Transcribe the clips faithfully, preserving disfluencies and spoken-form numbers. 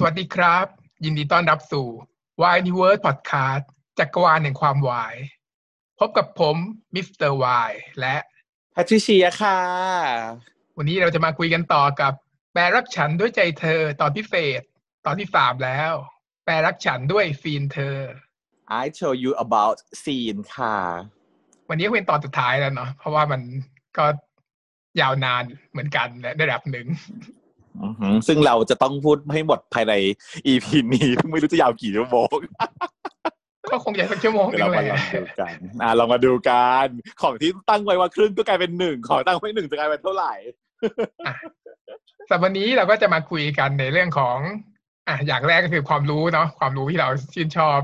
สวัสดีครับยินดีต้อนรับสู่ Why the word Podcast จักรวาลแห่งความวายพบกับผมมิสเตอร์วายและแพทริเชียค่ะวันนี้เราจะมาคุยกันต่อกับแปรรักฉันด้วยใจเธอตอนพิเศษตอนที่สามแล้วแปรรักฉันด้วยซีนเธอ I tell you about scene ค่ะวันนี้เป็นตอนสุดท้ายแล้วเนาะเพราะว่ามันก็ยาวนานเหมือนกันและระดับหนึ่งซึ่งเราจะต้องพูดให้หมดภายใน อี พี นี้ไม่รู้จะยาวกี่ชั่วโมงก็คงจะสักชั่วโมงนึงแหละเรามาดูกันของที่ตั้งไว้ว่าครึ่งก็กลายเป็นหนึ่งของตั้งไว้หนึ่งจะกลายเป็นเท่าไหร่แต่วันนี้เราก็จะมาคุยกันในเรื่องของอ่ะอย่างแรกก็คือความรู้เนาะความรู้ที่เราชื่นชอบ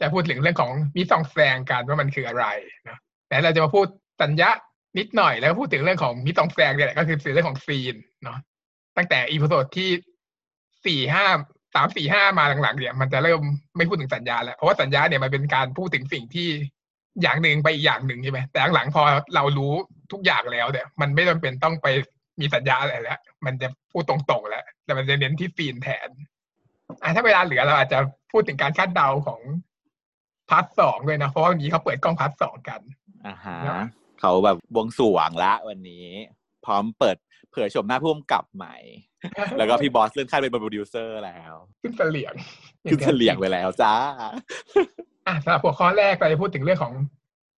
จะพูดถึงเรื่องของมีส่องแสงกันว่ามันคืออะไรนะแต่เราจะมาพูดสัญญานิดหน่อยแล้วก็พูดถึงเรื่องของมีส่องแสงเนี่ยแหละก็คือเรื่องของซีนเนาะตั้งแต่อีพิโซดที่ สี่ ห้า สาม สี่ ห้า มาหลังๆเนี่ยมันจะเริ่มไม่พูดถึงสัญญาแล้วเพราะว่าสัญญาเนี่ยมันเป็นการพูดถึงสิ่งที่อย่างหนึ่งไปอีกอย่างหนึ่งใช่ไหมแต่หลังๆพอเรารู้ทุกอย่างแล้วเนี่ยมันไม่จำเป็นต้องไปมีสัญญาอะไรแล้วมันจะพูดตรงๆแล้วแต่มันจะเน้นที่ซีนแทนอ่ะถ้าเวลาเหลือเราอาจจะพูดถึงการคาดเดาของพาร์ทสองด้วยนะเพราะว่าวันนี้เขาเปิดกล้องพาร์ทสองกันอ่าฮะเขาแบบบวงสรวงละวันนี้พร้อมเปิดเผื่อชมหน้าผู้กำกับใหม่ แล้วก็พี่บอสเลื่อนขั้นเป็นโปรดิวเซอร์แล้วขึ้นเสลี่ยงขึ้นเสลี่ยงไปแล้วจ้าอ่ะสำหรับหัวข้อแรกเราจะพูดถึงเรื่องของ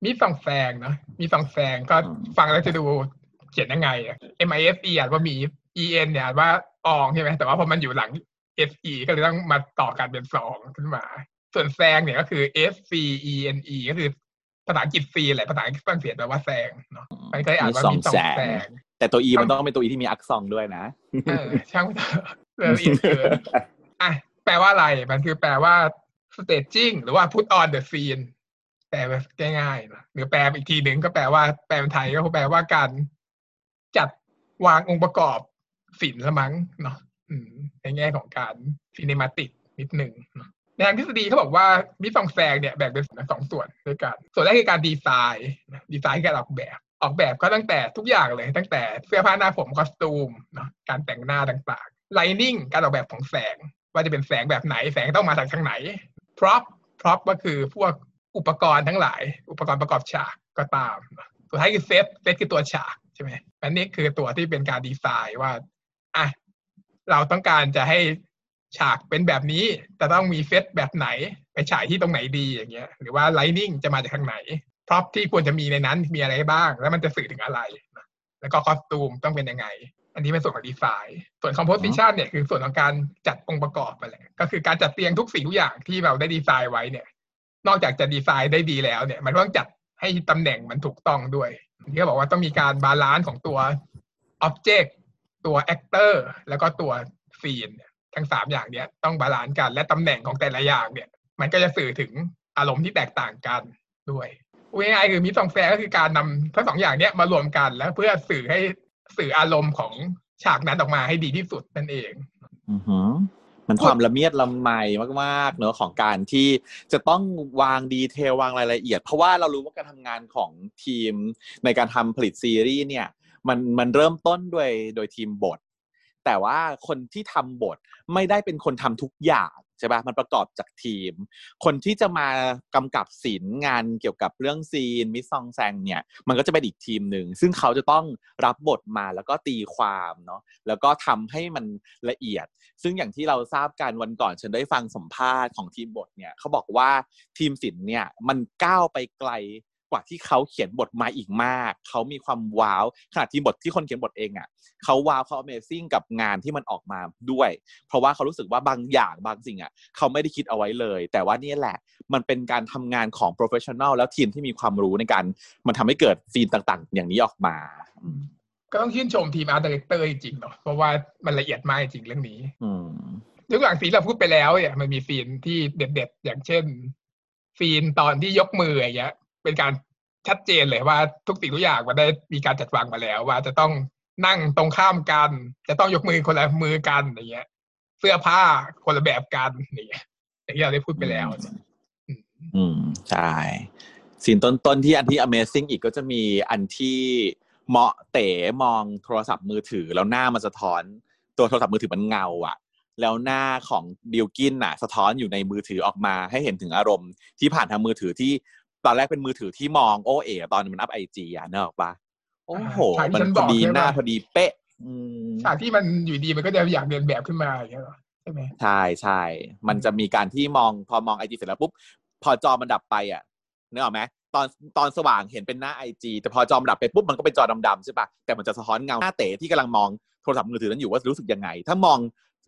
มีส่องแสงเนาะมีส่องแสงก็ฟังแล้วจะดูเขียนยังไง เอ็ม ไอ เอส อี อ่านว่ามี อี เอ็น เนี่ยอ่านว่าอองใช่ไหมแต่ว่าพอมันอยู่หลัง เอส อี ก็เลยต้องมาต่อกันเป็นสองขึ้นมาส่วนแสงเนี่ยก็คือ เอส ซี อี เอ็น อี ก็คือภาษาอังกฤษซีแหละภาษาฝรั่งเศสแปลว่าแสงเนาะมันก็อ่านว่ามีส่องแสงแต่ตัว E มันต้องเป็นตัว E ที่มีอักษรด้วยนะเออช่างมันเอออีกคืออ่ะแปลว่าอะไรมันคือแปลว่า staging หรือว่า put on the scene แปลแบบง่ายๆนะหรือแปลอีกทีหนึ่งก็แปลว่าแปลเป็นไทยก็แปลว่าการจัดวางองค์ประกอบศิลป์ละมั้งเนาะอืมในแง่ของการ cinematic นิดนึงในทางทฤษฎีเขาบอกว่ามีส่องแสงเนี่ยแบ่งเป็นสองส่วนด้วยกันส่วนแรกคือการดีไซน์ดีไซน์คือการออกแบบออกแบบก็ตั้งแต่ทุกอย่างเลยตั้งแต่เสื้อผ้าหน้าผมคอสตูมเนาะการแต่งหน้าต่างๆไลนิ่งการออกแบบของแสงว่าจะเป็นแสงแบบไหนแสงต้องมาจากทางไหนพร็อพพร็อพก็คือพวกอุปกรณ์ทั้งหลายอุปกรณ์ประกอบฉากก็ตามสุดท้ายคือเซตเซตคือตัวฉากใช่ไหมอันนี้คือตัวที่เป็นการดีไซน์ว่าอ่ะเราต้องการจะให้ฉากเป็นแบบนี้จะต้องมีเซตแบบไหนไปฉายที่ตรงไหนดีอย่างเงี้ยหรือว่าไลนิ่งจะมาจากทางไหนพร็อพที่ควรจะมีในนั้นมีอะไรบ้างแล้วมันจะสื่อถึงอะไรแล้วก็คอสตูมต้องเป็นยังไงอันนี้เป็นส่วนของดีไซน์ส่วนคอมโพสิชันเนี่ยคือส่วนของการจัดองค์ประกอบไปเลยก็คือการจัดเตียงทุกสิ่งทุกอย่างที่เราได้ดีไซน์ไว้เนี่ยนอกจากจะดีไซน์ได้ดีแล้วเนี่ยมันต้องจัดให้ตำแหน่งมันถูกต้องด้วยที่เขาบอกว่าต้องมีการบาลานซ์ของตัวอ็อบเจกต์ตัวแอคเตอร์แล้วก็ตัวซีนทั้งสามอย่างเนี่ยต้องบาลานซ์กันและตำแหน่งของแต่ละอย่างเนี่ยมันก็จะสื่อถึงอารมณ์ที่แตกต่างกันด้วยง่ายๆคือมีส่องแสงก็คือการนำทั้งสองอย่างเนี้ยมารวมกันแล้วเพื่อสื่อให้สื่ออารมณ์ของฉากนั้นออกมาให้ดีที่สุดนั่นเองอือฮึมันความละเมียดละไมมากๆเนอะของการที่จะต้องวางดีเทลวางรายละเอียดเพราะว่าเรารู้ว่าการทำงานของทีมในการทำผลิตซีรีส์เนี่ยมันมันเริ่มต้นด้วยโดยทีมบทแต่ว่าคนที่ทำบทไม่ได้เป็นคนทำทุกอย่างใช่ป่ะมันประกอบจากทีมคนที่จะมากำกับศิลป์งานเกี่ยวกับเรื่องซีนมิซองแซงเนี่ยมันก็จะเป็นอีกทีมหนึ่งซึ่งเขาจะต้องรับบทมาแล้วก็ตีความเนาะแล้วก็ทำให้มันละเอียดซึ่งอย่างที่เราทราบกันวันก่อนฉันได้ฟังสัมภาษณ์ของทีมบทเนี่ยเขาบอกว่าทีมศิลป์เนี่ยมันก้าวไปไกลกว่าที่เขาเขียนบทมาอีกมากเขามีความว้าวขนาดทีมบทที่คนเขียนบทเองอ่ะเขาว้าวเขา Amazing กับงานที่มันออกมาด้วยเพราะว่าเขารู้สึกว่าบางอย่างบางสิ่งอ่ะเขาไม่ได้คิดเอาไว้เลยแต่ว่านี่แหละมันเป็นการทำงานของ Professional แล้วทีมที่มีความรู้ในการมันทำให้เกิดซีนต่างๆอย่างนี้ออกมาก็ต้องชื่นชมทีม Art Director จริงๆเนาะเพราะว่ามันละเอียดมากจริงเรื่องนี้เรื่องหลังซีนเราพูดไปแล้วเนี่ยมันมีซีนที่เด็ดๆอย่างเช่นซีนตอนที่ยกมืออย่างเงี้ยเป็นการชัดเจนเลยว่าทุกสิ่งทุกอย่างมันได้มีการจัดวางมาแล้วว่าจะต้องนั่งตรงข้ามกันจะต้องยกมือคนละมือกันอย่างเงี้ยเสื้อผ้าคนละแบบกันอย่างเงี้ยอย่างที่เราได้พูดไปแล้วอืมใช่ซีนต้นๆที่อันที่ Amazing อีกก็จะมีอันที่เหมาะเต๋มองโทรศัพท์มือถือแล้วหน้ามันสะท้อนตัวโทรศัพท์มือถือมันเงาอ่ะ แล้วหน้าของบิลกินน่ะสะท้อนอยู่ในมือถือออกมาให้เห็นถึงอารมณ์ที่ผ่านทางมือถือที่ตอนแรกเป็นมือถือที่มองโอเอ๋ตอนมันอัพ ไอ จี อ่ะนึกออกป่ะโอ้โหมันพอดีหน้าพอดีเป๊ะอืมฉากที่มันอยู่ดีมันก็จะอยากเรียนแบบขึ้นมาอย่างเงี้ยเหรอใช่มั้ยใช่ๆมันจะมีการที่มองพอมอง ไอ จี เสร็จแล้วปุ๊บพอจอมันดับไปอ่ะนึกออกมั้ยตอนตอนสว่างเห็นเป็นหน้า ไอ จี แต่พอจอมดับไปปุ๊บมันก็เป็นจอดำๆใช่ป่ะแต่มันจะสะท้อนเงาหน้าเต๋ที่กำลังมองโทรศัพท์มือถือนั้นอยู่ว่ารู้สึกยังไงถ้ามอง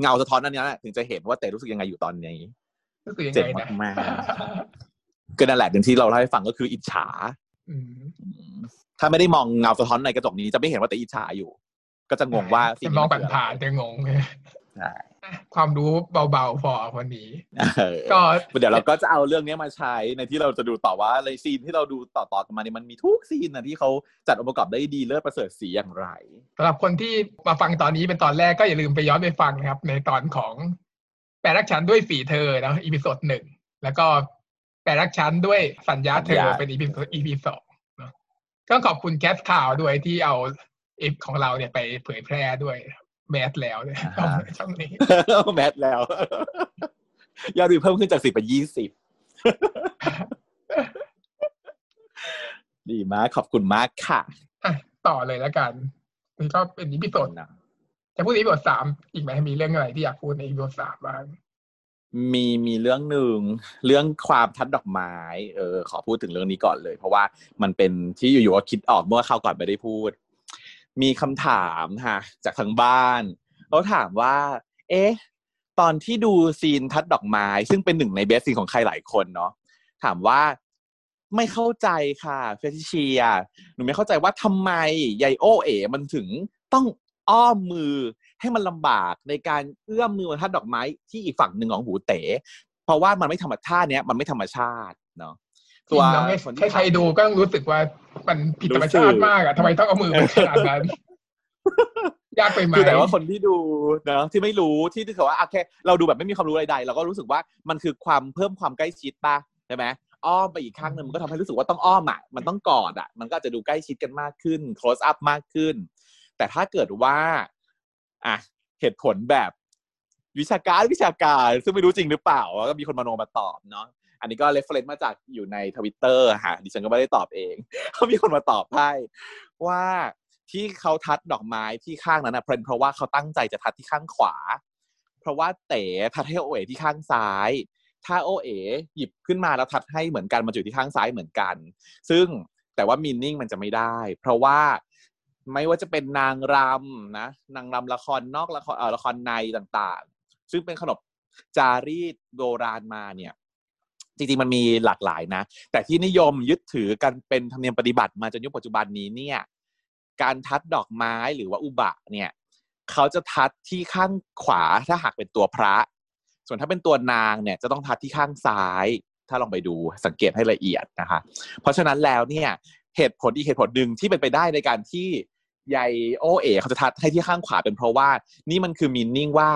เงาสะท้อนนั้นนะถึงจะเห็นว่าเต๋รู้สึกยังไงอยู่ตอนนี้รู้สึกยังไงนะมากก็นั่นแหละอย่างที่เราเล่าให้ฟังก็คืออิจฉาถ้าไม่ได้มองเงาสะท้อนในกระจกนี้จะไม่เห็นว่าเต๋อิจฉาอยู่ก็จะงงว่าจะมองผ่านๆจะงงความรู้เบาๆพอวันนี้ก็เดี๋ยวเราก็จะเอาเรื่องนี้มาใช้ในที่เราจะดูต่อว่าในซีนที่เราดูต่อๆกันมาเนี่ยมันมีทุกซีนนะที่เขาจัดองค์ประกอบได้ดีเลิศประเสริฐสีอย่างไรสำหรับคนที่มาฟังตอนนี้เป็นตอนแรกก็อย่าลืมไปย้อนไปฟังนะครับในตอนของแปรรักฉันด้วยฝีเธอนะอีพิโซดหนึ่งแล้วก็แปรรักฉันด้วยสัญญาเธอเป็นอีพิโซดอีพีสองต้องขอบคุณแคสข่าวด้วยที่เอาเอฟของเราเนี่ยไปเผยแพร่ด้วยแมทแล้วเนี่ยช่องนี้แมทแล้วยอดวิวเพิ่มขึ้นจากสิบเป็นยี่สิบดีมากขอบคุณมากค่ะต่อเลยแล้วกันนี่ก็เป็นอีพิโซดนะจะพูดอีพิโซดสามอีกไหมมีเรื่องอะไรที่อยากพูดในอีพิโซดสามบ้างมีมีเรื่องหนึ่งเรื่องความทัดดอกไม้เออขอพูดถึงเรื่องนี้ก่อนเลยเพราะว่ามันเป็นที่อยู่ๆก็คิดออกเมื่อคราวก่อนไม่ได้พูดมีคำถามฮะจากทางบ้านเขาถามว่าเอ๊ะตอนที่ดูซีนทัดดอกไม้ซึ่งเป็นหนึ่งในเบสซีนของใครหลายคนเนาะถามว่าไม่เข้าใจค่ะเฟทิเชียหนูไม่เข้าใจว่าทำไมยายโอเอ๋มันถึงต้องอ้อมมือให้มันลำบากในการเอื้อมมือทัดดอกไม้ที่อีกฝั่งหนึ่งของหูเต๋เพราะว่ามันไม่ธรรมชาติเนี้ยมันไม่ธรรมชาติเนาะตัวใครๆดูก็รู้สึกว่ามันผิดธรรมชาติมากอ่ะทำไมต้องเอามือไปขนาดนั้นยากไปไหมคือแต่ว่าคนที่ดูเนาะที่ไม่รู้ที่ถือว่าโอเคเราดูแบบไม่มีความรู้ใดๆเราก็รู้สึกว่ามันคือความเพิ่มความใกล้ชิดป่ะใช่ไหมอ้อมไปอีกข้างนึงมันก็ทำให้รู้สึกว่าต้องอ้อมอ่ะมันต้องกอดอ่ะมันก็จะดูใกล้ชิดกันมากขึ้น close up มากขึ้นแต่ถ้าเกิดว่าอ่ะเหตุผลแบบวิชาการวิชาการซึ่งไม่รู้จริงหรือเปล่าก็มีคนมโนมาตอบเนาะอันนี้ก็เรฟเฟอเรนซ์มาจากอยู่ใน Twitter ฮะดิฉันก็ไม่ได้ตอบเองเขามีคนมาตอบให้ว่าที่เขาทัดดอกไม้ที่ข้างนั้นนะเพราะว่าเขาตั้งใจจะทัดที่ข้างขวาเพราะว่าเต๋ทัดให้โอเอ๋ที่ข้างซ้ายถ้าโอเอ๋หยิบขึ้นมาแล้วทัดให้เหมือนกันมันอยู่ที่ข้างซ้ายเหมือนกันซึ่งแต่ว่ามีนิ่งมันจะไม่ได้เพราะว่าไม่ว่าจะเป็นนางรำนะนางรำละครนอกละครเอ่อละครในต่างๆซึ่งเป็นขนบจารีตโบราณมาเนี่ยจริงๆมันมีหลากหลายนะแต่ที่นิยมยึดถือกันเป็นธรรมเนียมปฏิบัติมาจนยุคปัจจุบันนี้เนี่ยการทัดดอกไม้หรือว่าอุบะเนี่ยเขาจะทัดที่ข้างขวาถ้าหากเป็นตัวพระส่วนถ้าเป็นตัวนางเนี่ยจะต้องทัดที่ข้างซ้ายถ้าลองไปดูสังเกตให้ละเอียดนะคะเพราะฉะนั้นแล้วเนี่ยเหตุผลอีกเหตุผลหนึ่งที่เป็นไปได้ในการที่ยายโอเอ๋เขาจะทัดให้ที่ข้างขวาเป็นเพราะว่านี่มันคือมีนิ่งว่า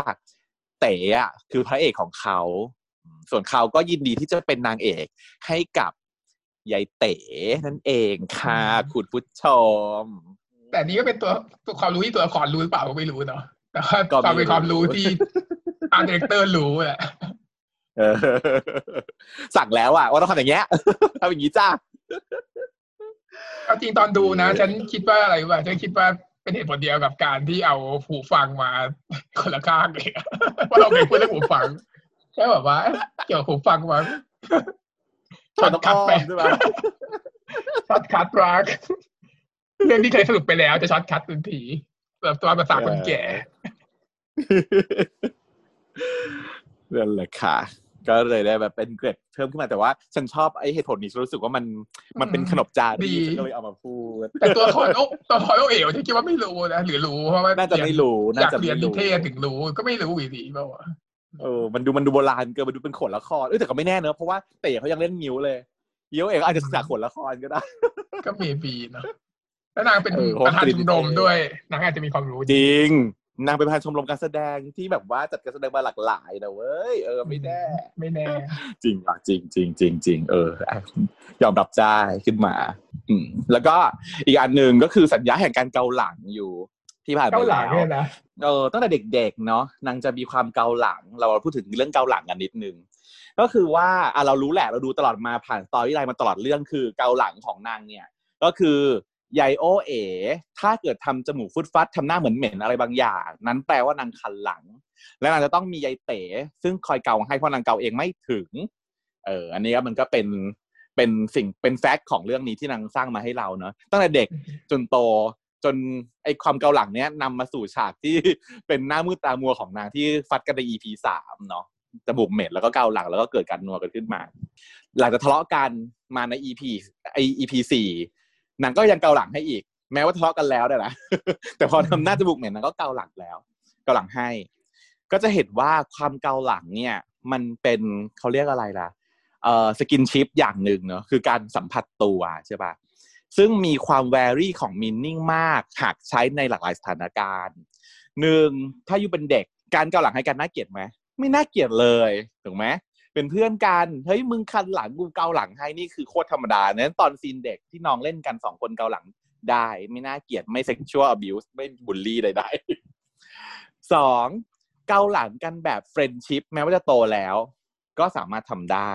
เต๋อคือพระเอกของเขาส่วนเขาก็ยินดีที่จะเป็นนางเอกให้กับยายเต๋นั่นเองค่ะคุณผู้ชมแต่นี่ก็เป็นตัวตัวความรู้ที่ตัวละครรู้หรือเปล่าก็ไม่รู้เนาะแต่ว่าความเป็นความรู้ที่อาร์ตดีเรคเตอร์รู้แหละสั่งแล้วอ่ะว่าต้องทำอย่างเงี้ยทำอย่างงี้จ้าจริงตอนดูนะฉันคิดว่าอะไรวะฉันคิดว่าเป็นเหตุผลเดียวกับการที่เอาหูฟังมาคนละข้างเลยว่าเราไม่ควรเลือกหูฟังแค่แบบว่าเกี่ยวกับหูฟังว่าช็อตคัทแปลใช่ไหมช็อตคัทรักเรื่องที่เคยสรุปไปแล้วจะช็อตคัทเป็นผีแบบตัวภาษาคนแก่เรื่องละค่ะก็เลยได้แบบเป็นเกร็ดเพิ่มขึ้นมาแต่ว่าฉันชอบไอเหตุผลนี้ฉันรู้สึกว่ามันมันเป็นขนบจารีตฉันก็เลยเอามาพูดแต่ตัวคอนโอ๊ะตัวคอนโอ๊ะเอ๋วฉันคิดว่าไม่รู้นะหรือรู้เพราะว่าน่าจะไม่รู้น่าจะเรียนนิเทศถึงรู้ก็ไม่รู้อีกทีเปล่าวะเออมันดูมันดูโบราณเกินมันดูเป็นขนละครเออแต่ก็ไม่แน่เนอะเพราะว่าเต๋อเขายังเล่นงิ้วเลยเยี่ยวเองอาจจะศึกษาขนละครก็ได้ก็มีปีเนาะแล้วนางเป็นประธานชมรมด้วยนางอาจจะมีความรู้จริงนางเป็นประธานชมรมการแสดงที่แบบว่าจัดการแสดงมาหลากหลายนะเว้ยเออไม่แน่ไม่แน่จริงอ่ะจริงจริงจริงจริงเออยอมรับใจขึ้นมาแล้วก็อีกอันหนึ่งก็คือสัญญาแห่งการเกาหลังอยู่ ที่ผ่านไปแล้วเออตั้งแต่เด็กๆเนาะนางจะมีความเกาหลังเราพูดถึงเรื่องเกาหลังกันนิดนึงก็คือว่าอ่ะเรารู้แหละเราดูตลอดมาผ่านสตอรี่ไลน์มาตลอดเรื่องคือเกาหลังของนางเนี่ยก็คือยายโอเอ๋ถ้าเกิดทำจมูกฟุดฟัดทำหน้าเหมือนเหม็นอะไรบางอย่างนั้นแปลว่านางคันหลังและนางจะต้องมียายเต๋ซึ่งคอยเกาให้เพราะนางเกาเองไม่ถึงเอออันนี้ก็มันก็เป็นเป็นสิ่งเป็นแฟกต์ของเรื่องนี้ที่นางสร้างมาให้เราเนาะตั้งแต่เด็กจนโตจนไอความเกาหลังเนี้ยนำมาสู่ฉากที่เป็นหน้ามืดตามัวของนางที่ฟัดกันใน อี พี สามเนาะจมูกเหม็นแล้วก็เกาหลังแล้วก็เกิดการนัวกันขึ้นมาหลังจากทะเลาะกันมาใน อี พี ไอ อี พี สี่นางก็ยังเกาหลังให้อีกแม้ว่าทะเลาะกันแล้วได้ละ แต่พอทำหน้าจมูกเหม็นนางก็เกาหลังแล้วเกาหลังให้ก็จะเห็นว่าความเกาหลังเนี่ยมันเป็นเขาเรียกอะไรล่ะเอ่อสกินชิพอย่างหนึ่งเนาะคือการสัมผัสตัวใช่ป่ะซึ่งมีความแวรี่ของมีนิ่งมากหากใช้ในหลากหลายสถานการณ์หนึ่งถ้าอยู่เป็นเด็กการเกาหลังให้กันน่าเกลียดไหมไม่น่าเกลียดเลยถูกไหมเป็นเพื่อนกันเฮ้ยมึงคันหลังกูเกาหลังให้นี่คือโคตรธรรมดานั้นตอนซีนเด็กที่น้องเล่นกันสองคนเกาหลังได้ไม่น่าเกลียดไม่เซ็กชวลอะบิวส์ไม่บูลลี่ใดๆสองเกาหลังกันแบบเฟรนด์ชิพแม้ว่าจะโตแล้วก็สามารถทำได้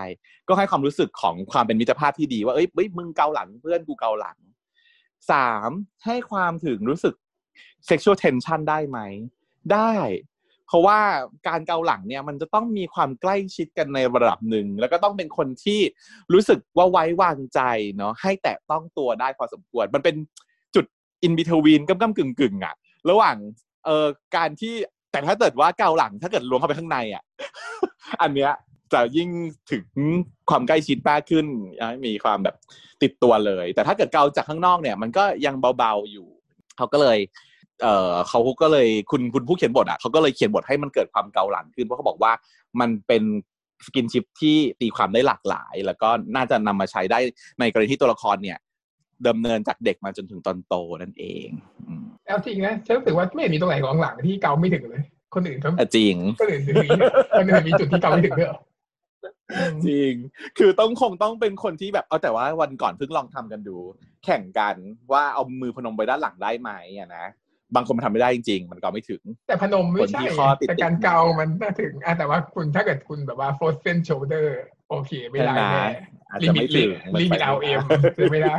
ก็ให้ความรู้สึกของความเป็นมิตรภาพที่ดีว่าเอ้ยมึงเกาหลังเพื่อนกูเกาหลังสามให้ความถึงรู้สึก sexual tension ได้ไหมได้เพราะว่าการเกาหลังเนี่ยมันจะต้องมีความใกล้ชิดกันในระดับหนึ่งแล้วก็ต้องเป็นคนที่รู้สึกว่าไว้วางใจเนาะให้แตะต้องตัวได้พอสมควรมันเป็นจุด in between ก้ำๆกึ่งๆอ่ะระหว่างเอ่อการที่แต่ถ้าเกิดว่าเกาหลังถ้าเกิดล้วงเข้าไปข้างในอ่ะ อันเนี้ยจะยิ่งถึงความใกล้ชิดมากขึ้นมีความแบบติดตัวเลยแต่ถ้าเกิดเกาจากข้างนอกเนี่ยมันก็ยังเบาๆอยู่เขาก็เลยเอ่อเขาก็เลยคุณคุณผู้เขียนบทอ่ะเขาก็เลยเขียนบทให้มันเกิดความเกาหลังขึ้นเพราะเขาบอกว่ามันเป็นสกินชิพที่ตีความได้หลากหลายแล้วก็น่าจะนำมาใช้ได้ในกรณีที่ตัวละครเนี่ยดำเนินจากเด็กมาจนถึงตอนโตนั่นเองแล้วจริงนะฉันรู้สึกว่าไม่มีตรงไหนของหลังที่เกาไม่ถึงเลยคนอื่นก็จริงคนอื่นมีคนอื่นมีจุดที่เกาไม่ถึงด้วยจริงคือต้องคงต้องเป็นคนที่แบบเอาแต่ว่าวันก่อนเพิ่งลองทำกันดูแข่งกันว่าเอามือพนมไปด้านหลังได้ไหมอ่ะนะบางคนมันทำไม่ได้จริงๆมันเกาไม่ถึงแต่พนมไม่ใช่แต่การเกามันน่าถึงอ่ะแต่ว่าคุณถ้าเกิดคุณแบบว่า frozen shoulder โอเคไม่ได้แน่ลิมิตลิมิตเอาเอ็มไม่ได้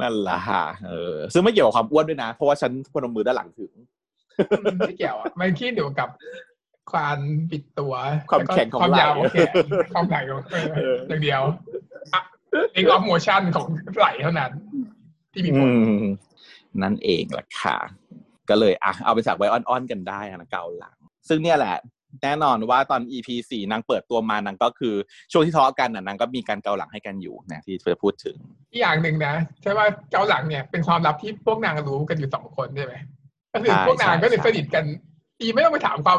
นั่นล่ะเออซึ่งไม่เกี่ยวกับความอ้วนด้วยนะเพราะว่าฉันพนมมือด้านหลังถึงไม่เกี่ยวอ่ะมันคิดเดียวกับความปิดตัวความแข็งของไหล่ความไหล่ของอย่างเดียวเองออฟโมชั่นของไหล่เท่านั้นที่มีผลนั่นเองล่ะค่ะก็เลยอ่ะเอาไปสักไว้อ้อนๆกันได้นะเกาหลังซึ่งเนี่ยแหละแน่นอนว่าตอน อี พี สี่นางเปิดตัวมานางก็คือช่วงที่ทะเลาะกันน่ะนางก็มีการเกาหลังให้กันอยู่นะที่จะพูดถึงอีกอย่างหนึ่งนะใช่ว่าเกาหลังเนี่ยเป็นความลับที่พวกนางรู้กันอยู่สองคนใช่ไหมก็คือพวกนางก็เลยสนิทกันอีไม่ต้องไปถามความ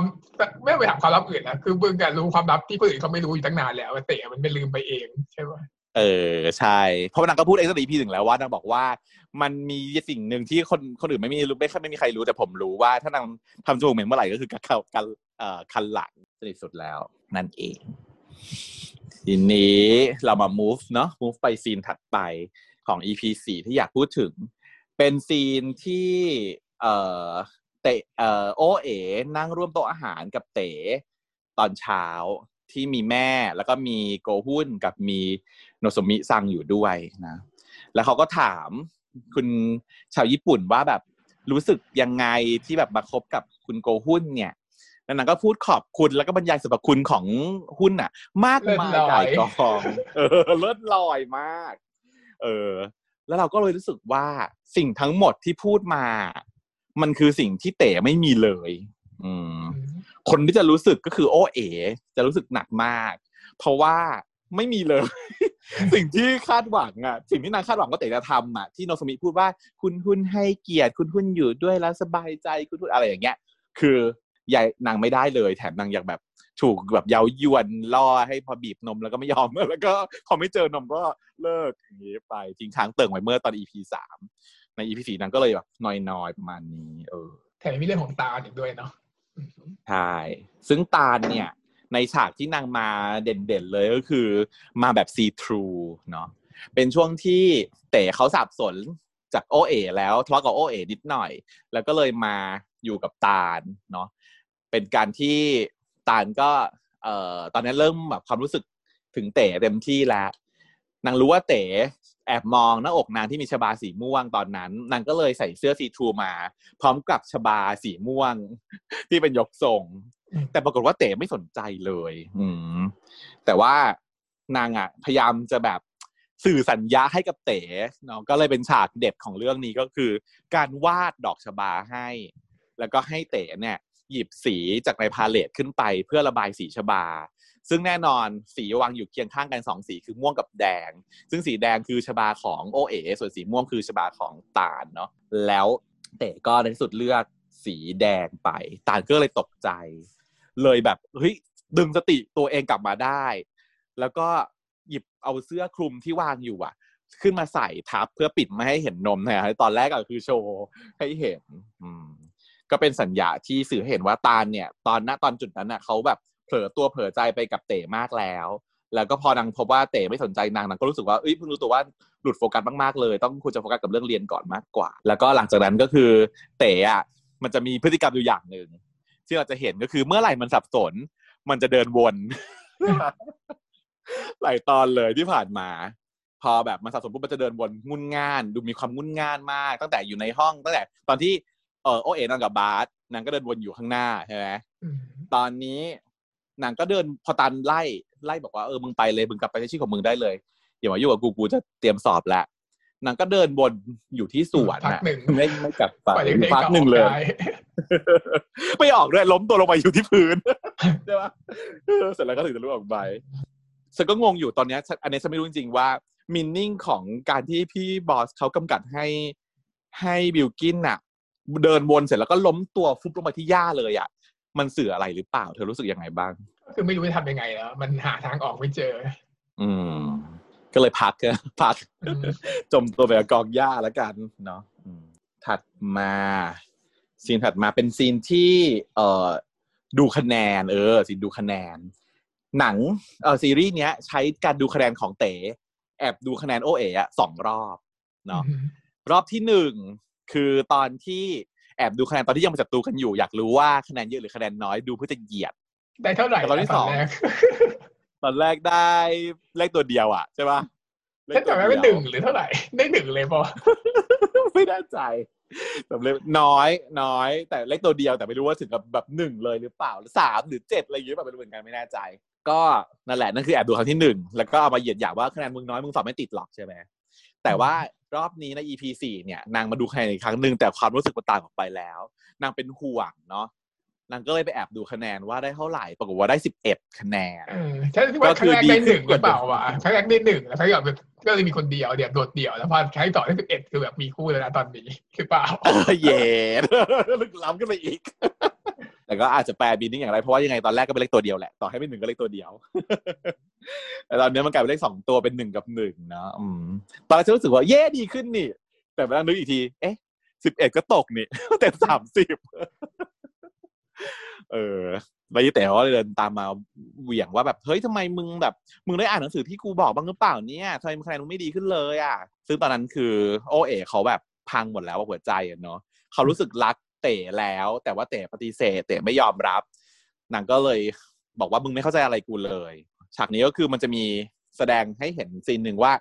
ไม่ต้องไปถามความลับอื่นนะคือมึงกันรู้ความลับที่คนอื่นเขาไม่รู้อยู่ตั้งนานแล้วเต๋มันไม่ลืมไปเองใช่ไหมเออใช่เพราะนางก็พูดเองตั้งแต่ อี พี หนึ่งแล้วว่านางบอกว่ามันมีสิ่งหนึ่งที่คนคนอื่นไม่มีรู้ไม่ไม่มีใครรู้แต่ผมรู้ว่าถ้านางทำจมูกเหม็นเมื่อไหร่ก็คือการการเอ่อคันหลังสนิทสุดแล้วนั่นเองทีนี้เรามา move เนาะ move ไปซีนถัดไปของ อี พี สี่ที่อยากพูดถึงเป็นซีนที่เอ่อเต๋เอ่อโอเอ๋นั่งร่วมโต๊ะอาหารกับเต๋ตอนเช้าที่มีแม่แล้วก็มีโกหุ่นกับมีโนโซมิซังอยู่ด้วยนะแล้วเขาก็ถามคุณชาวญี่ปุ่นว่าแบบรู้สึกยังไงที่แบบมาคบกับคุณโกหุ่นเนี่ยแล้วนางก็พูดขอบคุณแล้วก็บรรยายสรรพคุณของหุ่นน่ะมากมายก่ายกองเออเลิศลอยมากเออแล้วเราก็เลยรู้สึกว่าสิ่งทั้งหมดที่พูดมามันคือสิ่งที่เต๋ไม่มีเลยอืมคนที่จะรู้สึกก็คือโอเอ๋จะรู้สึกหนักมากเพราะว่าไม่มีเลย สิ่งที่คาดหวังอ่ะสิ่งที่นางคาดหวังว่าเต๋จะทำอ่ะที่โนโซมิพูดว่าคุณหุ่นให้เกียรติคุณหุ่นอยู่ด้วยแล้วสบายใจคุณหุ่นอะไรอย่างเงี้ยคือนางไม่ได้เลยแถมนางอยากแบบถูกแบบเย้ายวนล่อให้พอบีบนมแล้วก็ไม่ยอมแล้วก็พอไม่เจอนมก็เลิกอย่างงี้ไปทิ้งค้างเติ่งไว้เมื่อตอน อี พี สามใน อี พี สี่นางก็เลยแบบนอยๆประมาณนี้เออแถมมีเรื่องของตาอีกด้วยเนาะใช่ซึ่งตาเนี่ยในฉากที่นางมาเด่นๆเลยก็คือมาแบบซีทรูเนาะเป็นช่วงที่เต๋เขาสับสน จากโอเอแล้วทะเลาะกับโอเอนิดหน่อยแล้วก็เลยมาอยู่กับตาลเนาะเป็นการที่ตาลก็เอ่อตอนนั้นเริ่มแบบความรู้สึกถึงเต๋เต็มที่แล้วนางรู้ว่าเต๋แอบมองหน้าอกนางที่มีชบาสีม่วงตอนนั้นนางก็เลยใส่เสื้อซีทรูมาพร้อมกับชบาสีม่วงที่เป็นยกทรงแต่ปรากฏว่าเต๋ไม่สนใจเลยอืมแต่ว่านางอ่ะพยายามจะแบบสื่อสัญญาให้กับเต๋เนาะก็เลยเป็นฉากเด็ดของเรื่องนี้ก็คือการวาดดอกชบาให้แล้วก็ให้เต๋เนี่ยหยิบสีจากในพาเลตขึ้นไปเพื่อระบายสีชบาซึ่งแน่นอนสีวางอยู่เคียงข้างกันสองสีคือม่วงกับแดงซึ่งสีแดงคือชบาของโอเอ๋ส่วนสีม่วงคือชบาของตาลเนาะแล้วเต๋ก็ในที่สุดเลือกสีแดงไปตาลก็เลยตกใจเลยแบบเฮ้ยดึงสติตัวเองกลับมาได้แล้วก็หยิบเอาเสื้อคลุมที่วางอยู่อะขึ้นมาใส่ทับเพื่อปิดไม่ให้เห็นนมนะตอนแรกก็คือโชว์ให้เห็นอืมก็เป็นสัญญาที่สื่อเห็นว่าตาลเนี่ยตอนณตอนจุดนั้นน่ะเขาแบบเผลอตัวเผลอใจไปกับเต๋มากแล้วแล้วก็พอนางพบว่าเต๋ไม่สนใจนางนางก็รู้สึกว่าเอ้ยเพิ่งรู้ตัวว่าหลุดโฟกัสมากๆเลยต้องควรจะโฟกัสกับเรื่องเรียนก่อนมากกว่าแล้วก็หลังจากนั้นก็คือเต๋อ่ะมันจะมีพฤติกรรมอยู่อย่างนึงที่เราจะเห็นก็คือเมื่อไหร่มันสับสนมันจะเดินวน หลายตอนเลยที่ผ่านมาพอแบบมันสับสนปุ๊บมันจะเดินวนงุ่นง่านดูมีความงุ่นง่านมากตั้งแต่อยู่ในห้องตั้งแต่ตอนที่เออโอเอ๋นอนกับบาสนางก็เดินวนอยู่ข้างหน้าใช่ไหมตอนนี้นางก็เดินพอตันไล่ไล่บอกว่าเออมึงไปเลยมึงกลับไปใช้ชีวิตของมึงได้เลยอย่ามายุ่งกับกูกูจะเตรียมสอบแล้วนางก็เดินวนอยู่ที่สวนนะไม่ไม่กลับไปพักหนึ่งเลยไปออกด้วยล้มตัวลงไปอยู่ที่พื้นใช่ไหมเสร็จแล้วก็ถึงจะลุกออกไปฉันก็งงอยู่ตอนนี้อันนี้ฉันไม่รู้จริงๆว่ามีนิ่งของการที่พี่บอสเขากำกับให้ให้บิลกินน่ะเดินวนเสร็จแล้วก็ล้มตัวฟุบลงไปที่หญ้าเลยอ่ะมันสื่ออะไรหรือเปล่าเธอรู้สึกยังไงบ้างคือไม่รู้จะทำยังไงแล้วมันหาทางออกไม่เจออืมก็เลยพักก็พักจมตัวไปกับกองหญ้าแล้วกันเนาะถัดมาซีนถัดมาเป็นซีนที่เอ่อดูคะแนนเออซีนดูคะแนนหนังเอ่อซีรีส์เนี้ยใช้การดูคะแนนของเต๋แอบดูคะแนนโอเอ๋อ่ะสองรอบเนาะรอบที่หนึ่งคือตอนที่แอบดูคะแนนตอนที่ยังมาจับตัวกันอยู่อยากรู้ว่าคะแนนเยอะหรือคะแนนน้อยดูเพื่อจะเหยียดได้เท่าไหร่ตอนที่สองตอนแรกได้เลขตัวเดียวอ่ะใช่ป่ะฉันจำไม่ได้หนึ่งหรือเท่าไหร่ได้หนึ่งเลยพอไม่ได้ใจสำเร็จน้อยน้อยแต่เลขตัวเดียวแต่ไม่รู้ว่าถึงกับแบบหนึ่งเลยหรือเปล่าหรือสามหรือเจ็ดอะไรอย่างเงี้ยแบบเป็นเหมือนกันไม่แน่ใจก็นั่นแหละนั่นคือแอบดูครั้งที่หนึ่งแล้วก็เอามาเหยียดหยามว่าคะแนนมึงน้อยมึงสอบไม่ติดหรอกใช่ไหมแต่ว่ารอบนี้ใน อี พี สี่เนี่ยนางมาดูคะแนนอีกครั้งนึงแต่ความรู้สึกมันต่างออกไปแล้วนางเป็นห่วงเนาะนางก็เลยไปแอบดูคะแนนว่าได้เท่าไหร่ปรากฏว่าได้สิบเอ็ดคะแนนใช่ที่ว่าคะแนนได้หนึ่งหรือเปล่าวะคะแนนได้หนึ่งแล้วถ้าอย่างก็เลยมีคนเดียวเดี๋ยวโดดเดี่ยวแล้วพอใช้ต่อได้สิบเอ็ดคือแบบมีคู่แล้วนะตอนนี้คือเปล่าเย็ดลึกล้ำขึ้นไปอีกแต่ก็อาจจะแปลบีนิ่งอย่างไรเพราะว่ายังไงตอนแรกก็เป็นเลขตัวเดียวแหละต่อให้เป็นหนึ่งก็เลขตัวเดียวแต่ตอนนี้มันกลายเป็นเลขสองตัวเป็นหนึ่งกับหนึ่งนะอืมตอนแรกฉันรู้สึกว่าเย่ดีขึ้นนี่แต่มานึกอีกทีเอ๊ะสิบเอ็ดก็ตกนี่แต่สามสิบเออไปยี่แต่ว่าเดินตามมาเหวี่ยงว่าแบบเฮ้ยทำไมมึงแบบมึงได้อ่านหนังสือที่กูบอกบ้างหรือเปล่าเนี่ยทำไมคะแนนมึงไม่ดีขึ้นเลยอ่ะซึ่งตอนนั้นคือโอเอ๋เขาแบบพังหมดแล้วว่าหัวใจเนาะเขารู้สึกรักเต๋แล้วแต่ว่าเต๋ปฏิเสธเต๋ไม่ยอมรับนางก็เลยบอกว่ามึงไม่เข้าใจอะไรกูเลยฉากนี้ก็คือมันจะมีแสดงให้เห็นซีนหนึ่งว่า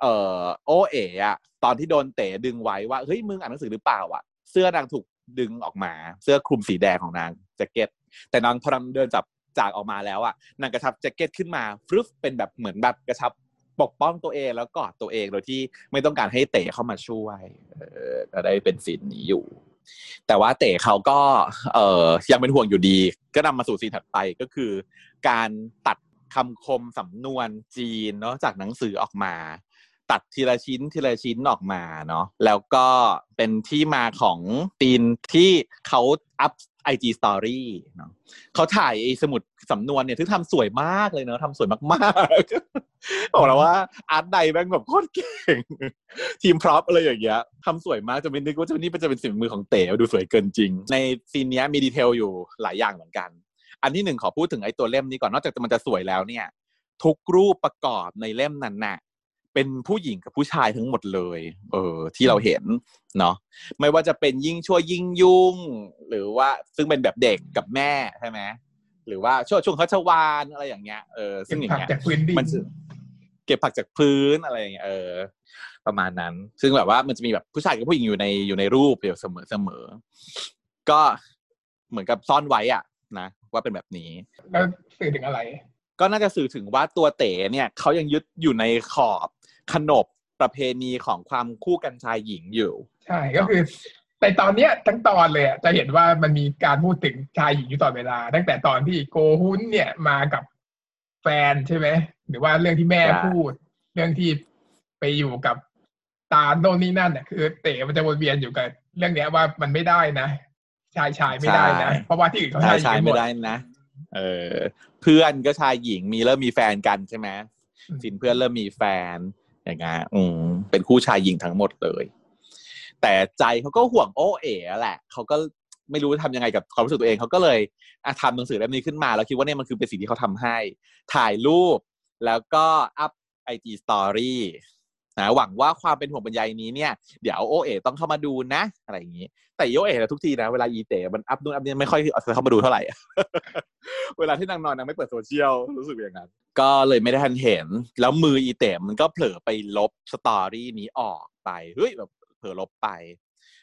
เออโอเอ๋อะตอนที่โดนเต๋ดึงไว้ว่าเฮ้ยมึงอ่านหนังสือหรือเปล่าอะเสื้อนางถูกดึงออกมาเสื้อคลุมสีแดงของนางแจ็คเก็ตแต่นางพอเดินจับจากออกมาแล้วอะนางกระชับแจ็คเก็ตขึ้นมาฟรึบเป็นแบบเหมือนแบบกระชับปกป้องตัวเองแล้วกอดตัวเองโดยที่ไม่ต้องการให้เต๋เข้ามาช่วยเออก็ได้เป็นซีนนี้อยู่แต่ว่าเต๋เขาก็เอ่อยังเป็นห่วงอยู่ดีก็นำมาสู่ซีนถัดไปก็คือการตัดคำคมสำนวนจีนเนาะจากหนังสือออกมาตัดทีละชิ้นทีละชิ้นออกมาเนาะแล้วก็เป็นที่มาของตีนที่เขาอัพ ไอ จี Story เนาะเขาถ่ายไอ้สมุดสำนวนเนี่ยที่ทำสวยมากเลยเนาะทำสวยมากๆบอกแล้วว่าอาร์ตไดแม่งแบบโคตรเก่งทีมพร็อพอะไรอย่างเงี้ยทำสวยมากจะไม่นึกว่าจะนี่จะเป็นฝีมือของเต๋อดูสวยเกินจริงในซีนนี้มีดีเทลอยู่หลายอย่างเหมือนกันอันที่หนึ่งขอพูดถึงไอ้ตัวเล่มนี้ก่อนนอกจากมันจะสวยแล้วเนี่ยทุกรูปประกอบในเล่มนั้นน่ะ เป็นผู้หญิงกับผู้ชายทั้งหมดเลยเออที่เราเห็นเนาะไม่ว่าจะเป็นยิ่งชั่วยิ่งยุ่งหรือว่าซึ่งเป็นแบบเด็กกับแม่ใช่ไหมหรือว่าช่วงช่วงเขาชวานอะไรอย่างเงี้ยเออซึ่งอย่างเงี้ยมันเก็บผักจากพื้นอะไรอย่างเงี้ยเออประมาณนั้นซึ่งแบบว่ามันจะมีแบบผู้ชายกับผู้หญิงอยู่ในอยู่ในรูปเดียวเสมอเสมอก็เหมือนกับซ่อนไว้อะนะว่าเป็นแบบนี้แล้วสื่อถึงอะไรก็น่าจะสื่อถึงว่าตัวเต๋เนี่ยเขายังยึดอยู่ในขอบขนบประเพณีของความคู่กันชายหญิงอยู่ใช่ก็คือแต่ตอนเนี้ยทั้งตอนเลยจะเห็นว่ามันมีการพูดถึงชายหญิงอยู่ตลอดเวลาตั้งแต่ตอนที่โกฮุนเนี่ยมากับแฟนใช่ไหมหรือว่าเรื่องที่แม่พูดเรื่องที่ไปอยู่กับตาโน่นนี่นั่นเนี่ยคือเต๋มันจะวนเวียนอยู่กับเรื่องเนี้ยว่ามันไม่ได้นะชายชายไม่ได้นะเพราะว่าที่อื่นเขาชายชายไม่ได้นะเออเพื่อนก็ชายหญิงมีเริ่มมีแฟนกันใช่ไหมสินเพื่อนเริ่มมีแฟนอย่างเงี้ยอืมเป็นคู่ชายหญิงทั้งหมดเลยแต่ใจเขาก็ห่วงโอเอ๋แหละเขาก็ไม่รู้จะทำยังไงกับความรู้สึกตัวเองเขาก็เลยทำหนังสือเล่มนี้ขึ้นมาแล้วคิดว่าเนี่ยมันคือเป็นสิ่งที่เขาทำให้ถ่ายรูปแล้วก็อัพ ไอ จี Story นะหวังว่าความเป็นห่วงบรรยายนี้เนี่ยเดี๋ยวโอเอ๋ต้องเข้ามาดูนะอะไรอย่างนี้แต่โอเอ๋ทุกทีนะเวลาอีเต๋มันอัพนู่นอัพนี่ไม่ค่อยเข้ามาดูเท่าไหร่ เวลาที่นางนอนนางไม่เปิดโซเชียลรู้สึกอย่างนั้นก็เลยไม่ได้ทันเห็นแล้วมืออีเต๋มันก็เผลอไปลบสตอรี่นี้ออกไปเฮ้ยแบบเผลอลบไป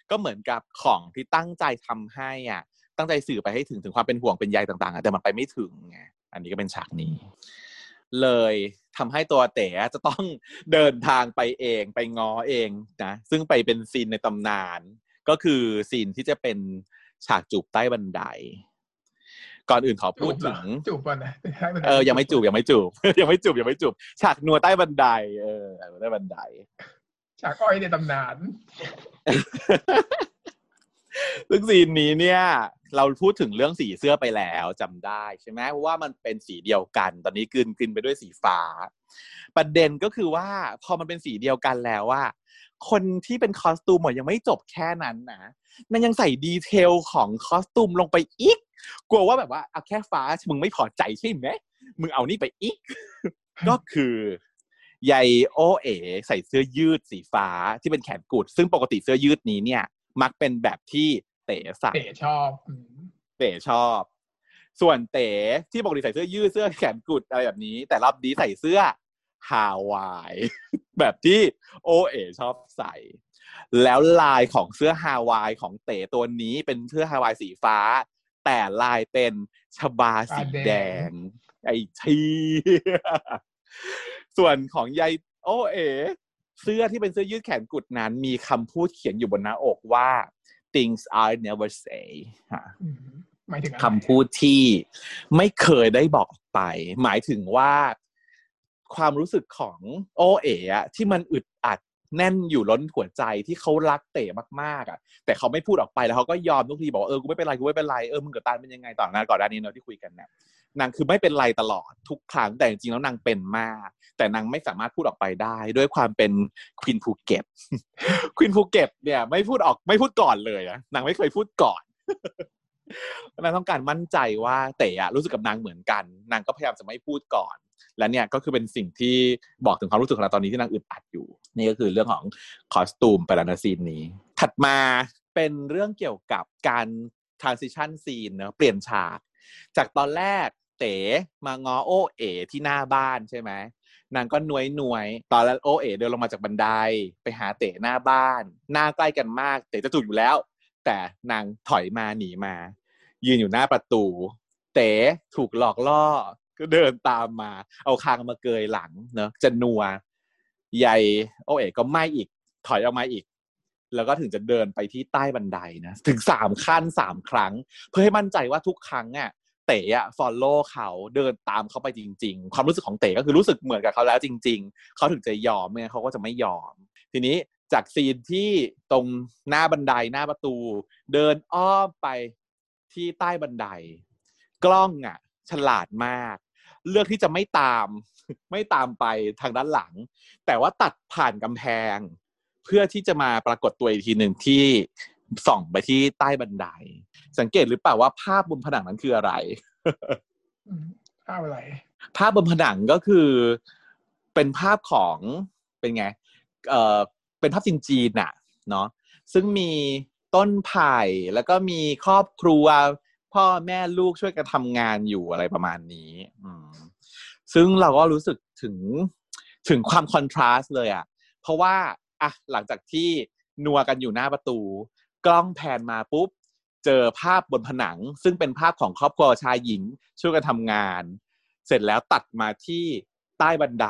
ก็เหมือนกับของที่ตั้งใจทำให้อ่ะตั้งใจสื่อไปให้ถึงถึงความเป็นห่วงเป็นใยต่างๆแต่มันไปไม่ถึงไงอันนี้ก็เป็นฉากนี้เลยทำให้ตัวเต๋จะต้องเดินทางไปเองไปงอเองนะซึ่งไปเป็นซีนในตำนานก็คือซีนที่จะเป็นฉากจูบใต้บันไดก่อนอื่นขอพูดถึงจูบก่อนนะเออยังไม่จูบยังไม่จูบยังไม่จูบยังไม่จูบฉากนัวใต้บันไดเออใต้บันไดฉากอ้อยในตำนานเรื่องซีนนี้เนี่ยเราพูดถึงเรื่องสีเสื้อไปแล้วจำได้ใช่ไหมเพราะว่ามันเป็นสีเดียวกันตอนนี้กลืนกลืนไปด้วยสีฟ้าประเด็นก็คือว่าพอมันเป็นสีเดียวกันแล้วว่าคนที่เป็นคอสตูมหมดยังไม่จบแค่นั้นนะมันยังใส่ดีเทลของคอสตูมลงไปอีกกลัวว่าแบบว่าเอาแค่ฟ้ามึงไม่พอใจใช่ไหมมึงเอานี่ไปอีก ก็คือใยโอเอใส่เสื้อยืดสีฟ้าที่เป็นแขนกุดซึ่งปกติเสื้อยืดนี้เนี่ยมักเป็นแบบที่เต๋ใส่เต๋ชอบเต๋ชอบส่วนเต๋ที่ปกติใส่เสื้อยืดเสื้อแขนกุดอะไรแบบนี้แต่รอบนี้ใส่เสื้อฮาวายแบบที่โอเอชอบใส่แล้วลายของเสื้อฮาวายของเต๋ตัวนี้เป็นเสื้อฮาวายสีฟ้าแต่ลายเป็นชบาสีแดงไอ้ทีส่วนของยายโอเอเสื้อที่เป็นเสื้อยืดแขนกุดนั้นมีคำพูดเขียนอยู่บนหน้าอกว่า things I never say คำพูดที่ไม่เคยได้บอกออกไปหมายถึงว่าความรู้สึกของโอเอ๋อที่มันอึดอัดแน่นอยู่ล้นหัวใจที่เขารักเต๋มากๆอ่ะแต่เขาไม่พูดออกไปแล้วเขาก็ยอมทุกทีบอกเออกูไม่เป็นไรกูไม่เป็นไรเออมึงกับตาลเป็นยังไงต่อหน้าก่อนหน้านี้เนาะที่คุยกันเนี่ยนางคือไม่เป็นไรตลอดทุกครั้งแต่จริงๆแล้วนางเป็นมากแต่นางไม่สามารถพูดออกไปได้ด้วยความเป็นควีนภูเก็ตควีนภูเก็ตเนี่ยไม่พูดออกไม่พูดก่อนเลยนะนางไม่เคยพูดก่อน นางต้องการมั่นใจว่าเต๋รู้สึกกับนางเหมือนกันนางก็พยายามจะไม่พูดก่อนและเนี่ยก็คือเป็นสิ่งที่บอกถึงความรู้สึกของเราตอนนี้ที่นางอึดอัดอยู่นี่ก็คือเรื่องของคอสตูมไปแล้วนะซีนนี้ถัดมาเป็นเรื่องเกี่ยวกับการ transition scene เนอะเปลี่ยนฉากจากตอนแรกเต๋มางอโอเอที่หน้าบ้านใช่ไหมนางก็นวยนวยตอนแรกโอเอเดินลงมาจากบันไดไปหาเต๋หน้าบ้านหน้าใกล้กันมากเต๋จะจูบอยู่แล้วแต่นางถอยมาหนีมายืนอยู่หน้าประตูเต๋ถูกหลอกล่อก็เดินตามมาเอาคางมาเกยหลังเนอะจะนัวใหญ่โอเอ๋ก็ไม่อีกถอยออกมาอีกแล้วก็ถึงจะเดินไปที่ใต้บันไดนะถึงสามขั้นสามครั้งเพื่อให้มั่นใจว่าทุกครั้งเนี่ยเต๋อะฟอลโล่เขาเดินตามเขาไปจริงๆความรู้สึกของเต๋ก็คือรู้สึกเหมือนกับเขาแล้วจริงๆเขาถึงจะยอมเนี่ยเขาก็จะไม่ยอมทีนี้จากซีนที่ตรงหน้าบันไดหน้าประตูเดินอ้อมไปที่ใต้บันไดกล้องอะฉลาดมากเลือกที่จะไม่ตามไม่ตามไปทางด้านหลังแต่ว่าตัดผ่านกำแพงเพื่อที่จะมาปรากฏตัวอีกทีหนึ่งที่ส่องไปที่ใต้บันไดสังเกตหรือเปล่าว่าภาพบนผนังนั้นคืออะไรภาพอะไรภาพบนผนังก็คือเป็นภาพของ เป็นไงเอ่อเป็นภาพจีนๆน่ะเนาะซึ่งมีต้นไผ่แล้วก็มีครอบครัวพ่อแม่ลูกช่วยกันทำงานอยู่อะไรประมาณนี้ซึ่งเราก็รู้สึกถึงถึงความคอนทราสต์เลยอ่ะเพราะว่าอ่ะหลังจากที่นัวกันอยู่หน้าประตูกล้องแพนมาปุ๊บเจอภาพบนผนังซึ่งเป็นภาพของครอบครัวชายหญิงช่วยกันทำงานเสร็จแล้วตัดมาที่ใต้บันได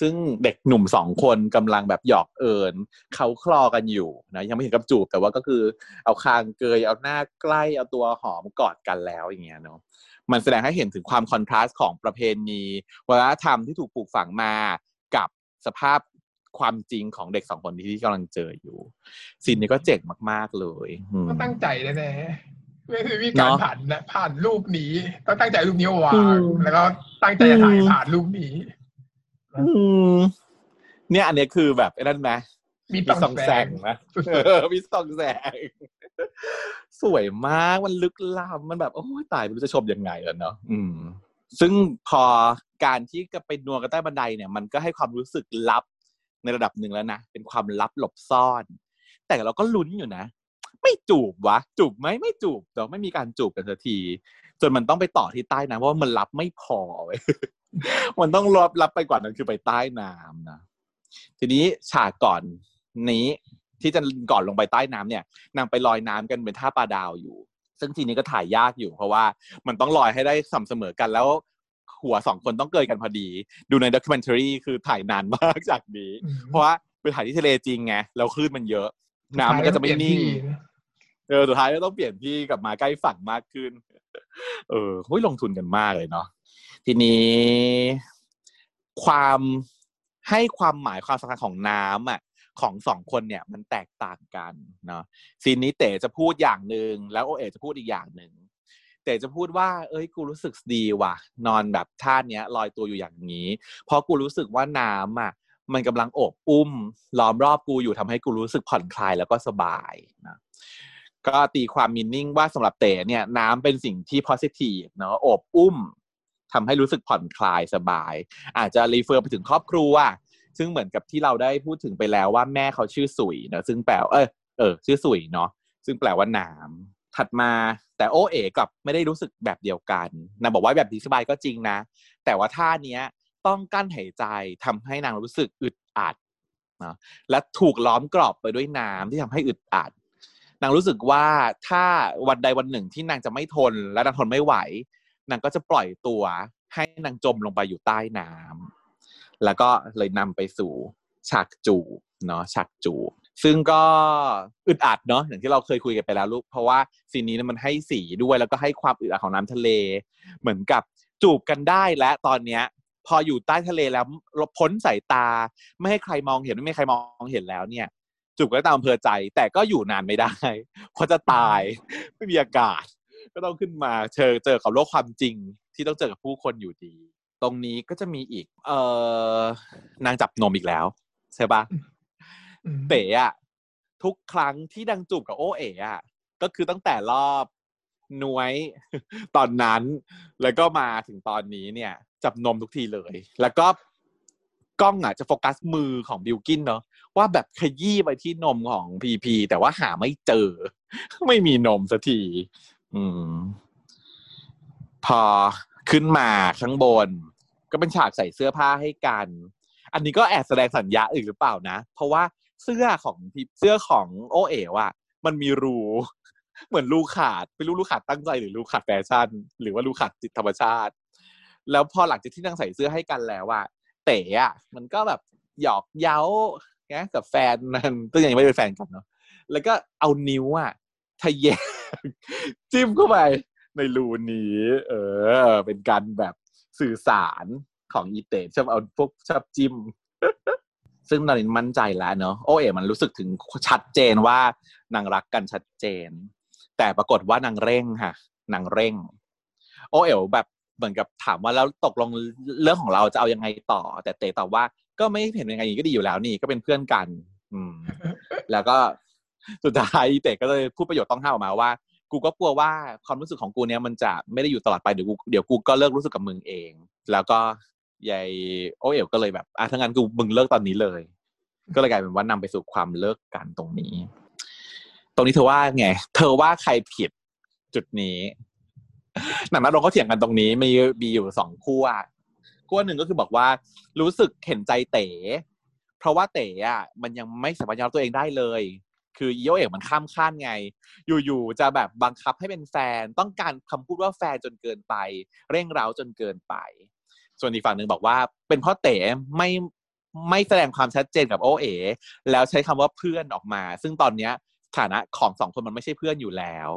ซึ่งเด็กหนุ่มสองคนกำลังแบบหยอกเอิญเขาคลอกันอยู่นะยังไม่ถึงกับจูบแต่ว่าก็คือเอาคางเกยเอาหน้าใกล้เอาตัวหอมกอดกันแล้วอย่างเงี้ยเนาะมันแสดงให้เห็นถึงความคอนทราสต์ของประเพณีวัฒนธรรมที่ถูกปลูกฝังมากับสภาพความจริงของเด็กสองคนที่กำลังเจออยู่ซีนนี้ก็เจ๋งมากๆเลยก็ตั้งใจแน่ๆไม่ใช่วิการผ่านนะผ่านรูปนี้ต้องตั้งใจรูปนี้วางแล้วก็ตั้งใจถ่ายผ่านรูปนี้เนี่ยอันนี้คือแบบนั่นไหมมีส่องแสงนะมีส่องแสงสวยมากมันลึกล้ำมันแบบโอ้ยตายไม่รู้จะชมยังไงแล้วเนาะซึ่งพอการที่จะไปนัวกันใต้บันไดเนี่ยมันก็ให้ความรู้สึกลับในระดับหนึ่งแล้วนะเป็นความลับหลบซ่อนแต่เราก็ลุ้นอยู่นะไม่จูบวะจูบไหมไม่จูบแต่ไม่มีการจูบกันสักทีจนมันต้องไปต่อที่ใต้น้ำเพราะว่ามันลับไม่พอเว้ย มันต้องลับลับไปกว่านั้นคือไปใต้น้ำนะทีนี้ฉากก่อนนี้ที่จะก่อนลงไปใต้น้ำเนี่ยนางไปลอยน้ำกันเป็นท่าปลาดาวอยู่ซึ่งทีนี้ก็ถ่ายยากอยู่เพราะว่ามันต้องลอยให้ได้สม่ำเสมอกันแล้วหัวสองคนต้องเกยกันพอดีดูในด็อกิเมนทารีคือถ่ายนานมากจากนี้ เพราะว่าไปถ่ายที่ทะเลจริงไงแล้วคลื่นมันเยอะน้ำมันก็จะไม่นิ่งเออสุดท้ายก็ต้องเปลี่ยนที่กลับมาใกล้ฝั่งมากขึ้นเออเฮ้ยลงทุนกันมากเลยเนาะทีนี้ความให้ความหมายความสำคัญของน้ำอ่ะของสองคนเนี่ยมันแตกต่างกันเนาะซีนนี้เต๋จะพูดอย่างนึงแล้วโอเอจะพูดอีกอย่างนึงเต๋จะพูดว่าเอ้ยกูรู้สึกดีว่ะนอนแบบท่าเนี้ยลอยตัวอยู่อย่างนี้เพราะกูรู้สึกว่าน้ำอ่ะมันกำลังโอบอุ้มล้อมรอบกูอยู่ทำให้กูรู้สึกผ่อนคลายแล้วก็สบายนะก็ตีความมีนิ่งว่าสำหรับเต๋เนี่ยน้ำเป็นสิ่งที่ positive เนาะโอบอุ้มทำให้รู้สึกผ่อนคลายสบายอาจจะรีเฟอร์ไปถึงครอบครัวซึ่งเหมือนกับที่เราได้พูดถึงไปแล้วว่าแม่เขาชื่อสุยเนาะซึ่งแปลเออเออชื่อสุยเนาะซึ่งแปลว่าน้ำถัดมาแต่โอเอ๋กลับไม่ได้รู้สึกแบบเดียวกันนางบอกว่าแบบดีสบายก็จริงนะแต่ว่าท่าเนี้ยต้องกั้นหายใจทำให้นางรู้สึกอึดอัดนะและถูกล้อมกรอบไปด้วยน้ำที่ทำให้อึดอัดนางรู้สึกว่าถ้าวันใดวันหนึ่งที่นางจะไม่ทนและนางทนไม่ไหวนางก็จะปล่อยตัวให้นางจมลงไปอยู่ใต้น้ำแล้วก็เลยนำไปสู่ฉากจูบเนาะฉากจูบซึ่งก็อึดอัดเนาะอย่างที่เราเคยคุยกันไปแล้วลูกเพราะว่าซีนนี้มันให้สีด้วยแล้วก็ให้ความอึดอัดของน้ำทะเลเหมือนกับจูบกันได้และตอนเนี้ยพออยู่ใต้ทะเลแล้วพ้นสายตาไม่ให้ใครมองเห็นไม่ให้ใครมองเห็นแล้วเนี่ยจูบก็ตามอำเภอใจแต่ก็อยู่นานไม่ได้เพราะจะตายไม่มีอากาศก็ต้องขึ้นมาเจอเจอกับโลกความจริงที่ต้องเจอกับผู้คนอยู่ดีตรงนี้ก็จะมีอีกเอ่อนางจับนมอีกแล้วใช่ปะเต๋อะทุกครั้งที่นางจูบกับโอเอ๋อะก็คือตั้งแต่รอบหน่วยตอนนั้นแล้วก็มาถึงตอนนี้เนี่ยจับนมทุกทีเลยแล้วก็กล้องอ่ะจะโฟกัสมือของบิลกินเนาะว่าแบบขยี้ไปที่นมของพีพีแต่ว่าหาไม่เจอไม่มีนมสักทีอืมพอขึ้นมาข้างบนก็เป็นฉากใส่เสื้อผ้าให้กันอันนี้ก็แอบแสดงสัญญาอื่นหรือเปล่านะเพราะว่าเสื้อของเสื้อของโอเอ๋ว่ะมันมีรูเหมือนรูขาดไม่รู้รูขาดตั้งใจหรือรูขาดแฟชั่นหรือว่ารูขาดจิตธรรมชาติแล้วพอหลังจากที่นางใส่เสื้อให้กันแล้วอ่ะเต๋อ่ะมันก็แบบหยอกเย้านะกับแฟนนั่นตัวอย่างยังไม่เป็นแฟนกันเนาะแล้วก็เอานิ้วอ่ะทะแยงจิ้มเข้าไปในรูนี้เออเป็นการแบบสื่อสารของอีเต๋ชอบเอาพวกชอบจิ้มซึ่งตอนนี้มั่นใจแล้วเนาะโอเอ๋มันรู้สึกถึงชัดเจนว่านางรักกันชัดเจนแต่ปรากฏว่านางเร่งค่ะนางเร่งโอเอ๋แบบเหมือนกับถามว่าแล้วตกลงเรื่องของเราจะเอายังไงต่อแต่เต๋ตอบว่าก็ไม่เห็นยังไงก็ดีอยู่แล้วนี่ก็เป็นเพื่อนกันอืมแล้วก็สุดท้ายเต๋ก็เลยพูดประโยชน์ต้องห้ามออกมาว่ากูก็กลัวว่าความรู้สึกของกูเนี้ยมันจะไม่ได้อยู่ตลอดไปเดี๋ยวกูเดี๋ยวกูก็เลิกรู้สึกกับมึงเองแล้วก็ยายโอเอ๋ก็เลยแบบอ่ะถ้างั้นกูมึงเลิกตอนนี้เลย ก็เลยกลายเป็นว่านำไปสู่ความเลิกกันตรงนี้ตรงนี้เธอว่าไงเธอว่าใครผิดจุดนี้หนังนักร้องเขาเถียงกันตรงนี้มีมีอยู่สองขั้วขั้วหนึ่งก็คือบอกว่ารู้สึกเห็นใจเต๋เพราะว่าเต๋อ่ะมันยังไม่สามารถยอมรับตัวเองได้เลยคืออีโยเอกมันข้ามขั้นไงอยู่ๆจะแบบบังคับให้เป็นแฟนต้องการคำพูดว่าแฟนจนเกินไปเร่งเร้าจนเกินไปส่วนอีกฝั่งหนึ่งบอกว่าเป็นเพราะเต๋ไม่ไม่แสดงความชัดเจนกับโอเอแล้วใช้คำว่าเพื่อนออกมาซึ่งตอนเนี้ยฐานะของสองคนมันไม่ใช่เพื่อนอยู่แล้ว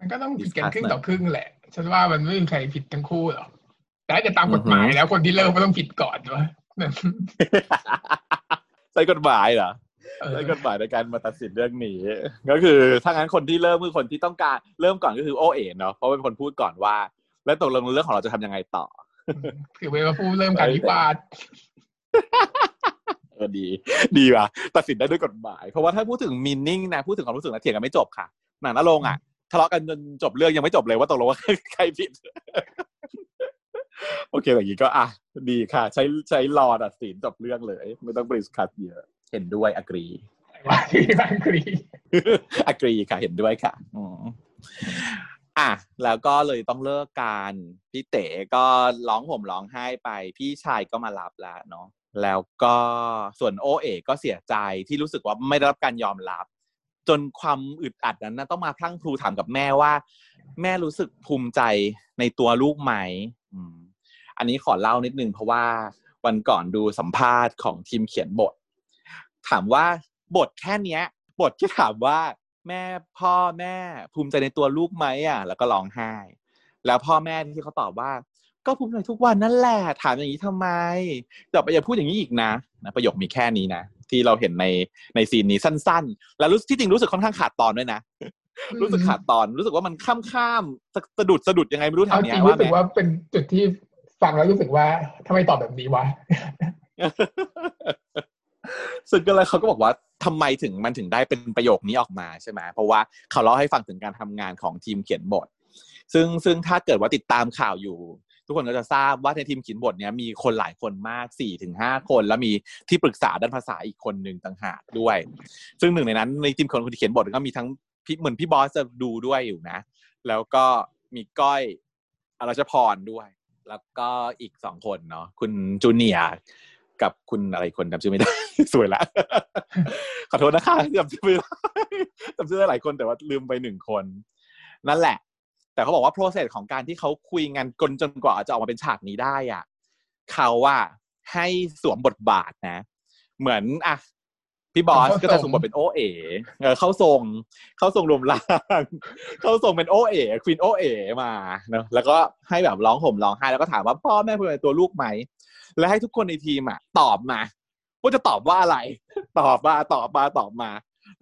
มันก็ต้องดิสกันครึ่งต่อครึ่งแหละฉันว่ามันไม่มีใครผิดทั้งคู่หรอกแต่จะตามกฎหมายแล้วคนที่เลิกก็ต้องผิดก่อนวะใช้กฎหมายเหรอใช้กฎหมายในการมาตัดสินเรื่องนี้ก็คือถ้างั้นคนที่เริ่มคือคนที่ต้องการเริ่มก่อนก็คือโอเอ๋เนาะเพราะเป็นคนพูดก่อนว่าแล้วตกลงเรื่องของเราจะทำยังไงต่อคือเป็นผู้เริ่มการวิวาทก็ดีดีว่ะตัดสินได้ด้วยกฎหมายเพราะว่าถ้าพูดถึงมีนิ่งนะพูดถึงความรู้สึกนะเถียงกันไม่จบค่ะหนังน่าลงอ่ะทะเลาะกันจนจบเรื่องยังไม่จบเลยว่าตกลงว่าใครผิดโอเคแบบนี้ก็อ่ะดีค่ะใช้ใช้รอตัดสินจบเรื่องเลยไม่ต้องบริสคัทเยอะเห็นด้วยอกรีว่าที่บางกรีอกรีค่ะเห็นด้วยค่ะอ๋ออ่ะแล้วก็เลยต้องเลิกกันพี่เต๋ก็ร้องห่มร้องไห้ไปพี่ชายก็มารับละเนาะแล้วก็ส่วนโอเอกก็เสียใจที่รู้สึกว่าไม่ได้รับการยอมรับจนความอึดอัดนั้นนะต้องมาพลั่งพลูถามกับแม่ว่าแม่รู้สึกภูมิใจในตัวลูกไหมอันนี้ขอเล่านิดนึงเพราะว่าวันก่อนดูสัมภาษณ์ของทีมเขียนบทถามว่าบทแค่เนี้ยบทที่ถามว่าแม่พ่อแม่ภูมิใจในตัวลูกไหมอ่ะแล้วก็ร้องไห้แล้วพ่อแม่ที่เขาตอบว่าก็ภูมิใจทุกวันนั่นแหละถามอย่างนี้ทำไมต่อไปอย่าพูดอย่างนี้อีกนะนะประโยคมีแค่นี้นะที่เราเห็นในในซีนนี้สั้นๆแล้วรู้ที่จริงรู้สึกค่อนข้างขาดตอนด้วยนะ รู้สึกขาดตอนรู้สึกว่ามันข้ามๆสะดุดสะดุดยังไงไม่รู้แถวเนี้ยว่ารู้สึกว่าเป็นจุดที่ฟังแล้วรู้สึกว่าทำไมตอบแบบนี้วะ ซึ่งก็เลยเขาก็บอกว่าทำไมถึงมันถึงได้เป็นประโยคนี้ออกมาใช่ไหมเพราะว่าเขาเล่าให้ฟังถึงการทำงานของทีมเขียนบทซึ่งซึ่งถ้าเกิดว่าติดตามข่าวอยู่ทุกคนก็จะทราบว่าในทีมเขียนบทเนี้ยมีคนหลายคนมาก สี่ถึงห้า คนแล้วมีที่ปรึกษาด้านภาษาอีกคนนึงต่างหากด้วยซึ่งหนึ่งในนั้นในทีมคนที่เขียนบทก็มีทั้งพี่เหมือนพี่บอสจะดูด้วยอยู่นะแล้วก็มีก้อยอรัชพรด้วยแล้วก็อีกสองคนเนาะคุณจูเนียร์กับคุณอะไรคนจำชื่อไม่ได้สวยละขอโทษนะคะจำชื่อไม่ได้จำชื่อได้หลายคนแต่ว่าลืมไปหนึ่งคนนั่นแหละแต่เขาบอกว่า process ของการที่เขาคุยงานกลจนกว่าจะออกมาเป็นฉากนี้ได้อ่ะเขาว่าให้สวมบทบาทนะเหมือนอ่ะพี่บอสก็จะสวมบทเป็นโอเอ๋เข้าทรงเข้าทรงรวมร่างเข้าทรงเป็นโอเอ๋ควีนโอเอ๋มาเนาะแล้วก็ให้แบบร้องห่มร้องไห้แล้วก็ถามว่าพ่อแม่เป็นตัวลูกไหมแล้วให้ทุกคนในทีมอ่ะตอบมาว่าจะตอบว่าอะไรตอบมาตอบมาตอบมา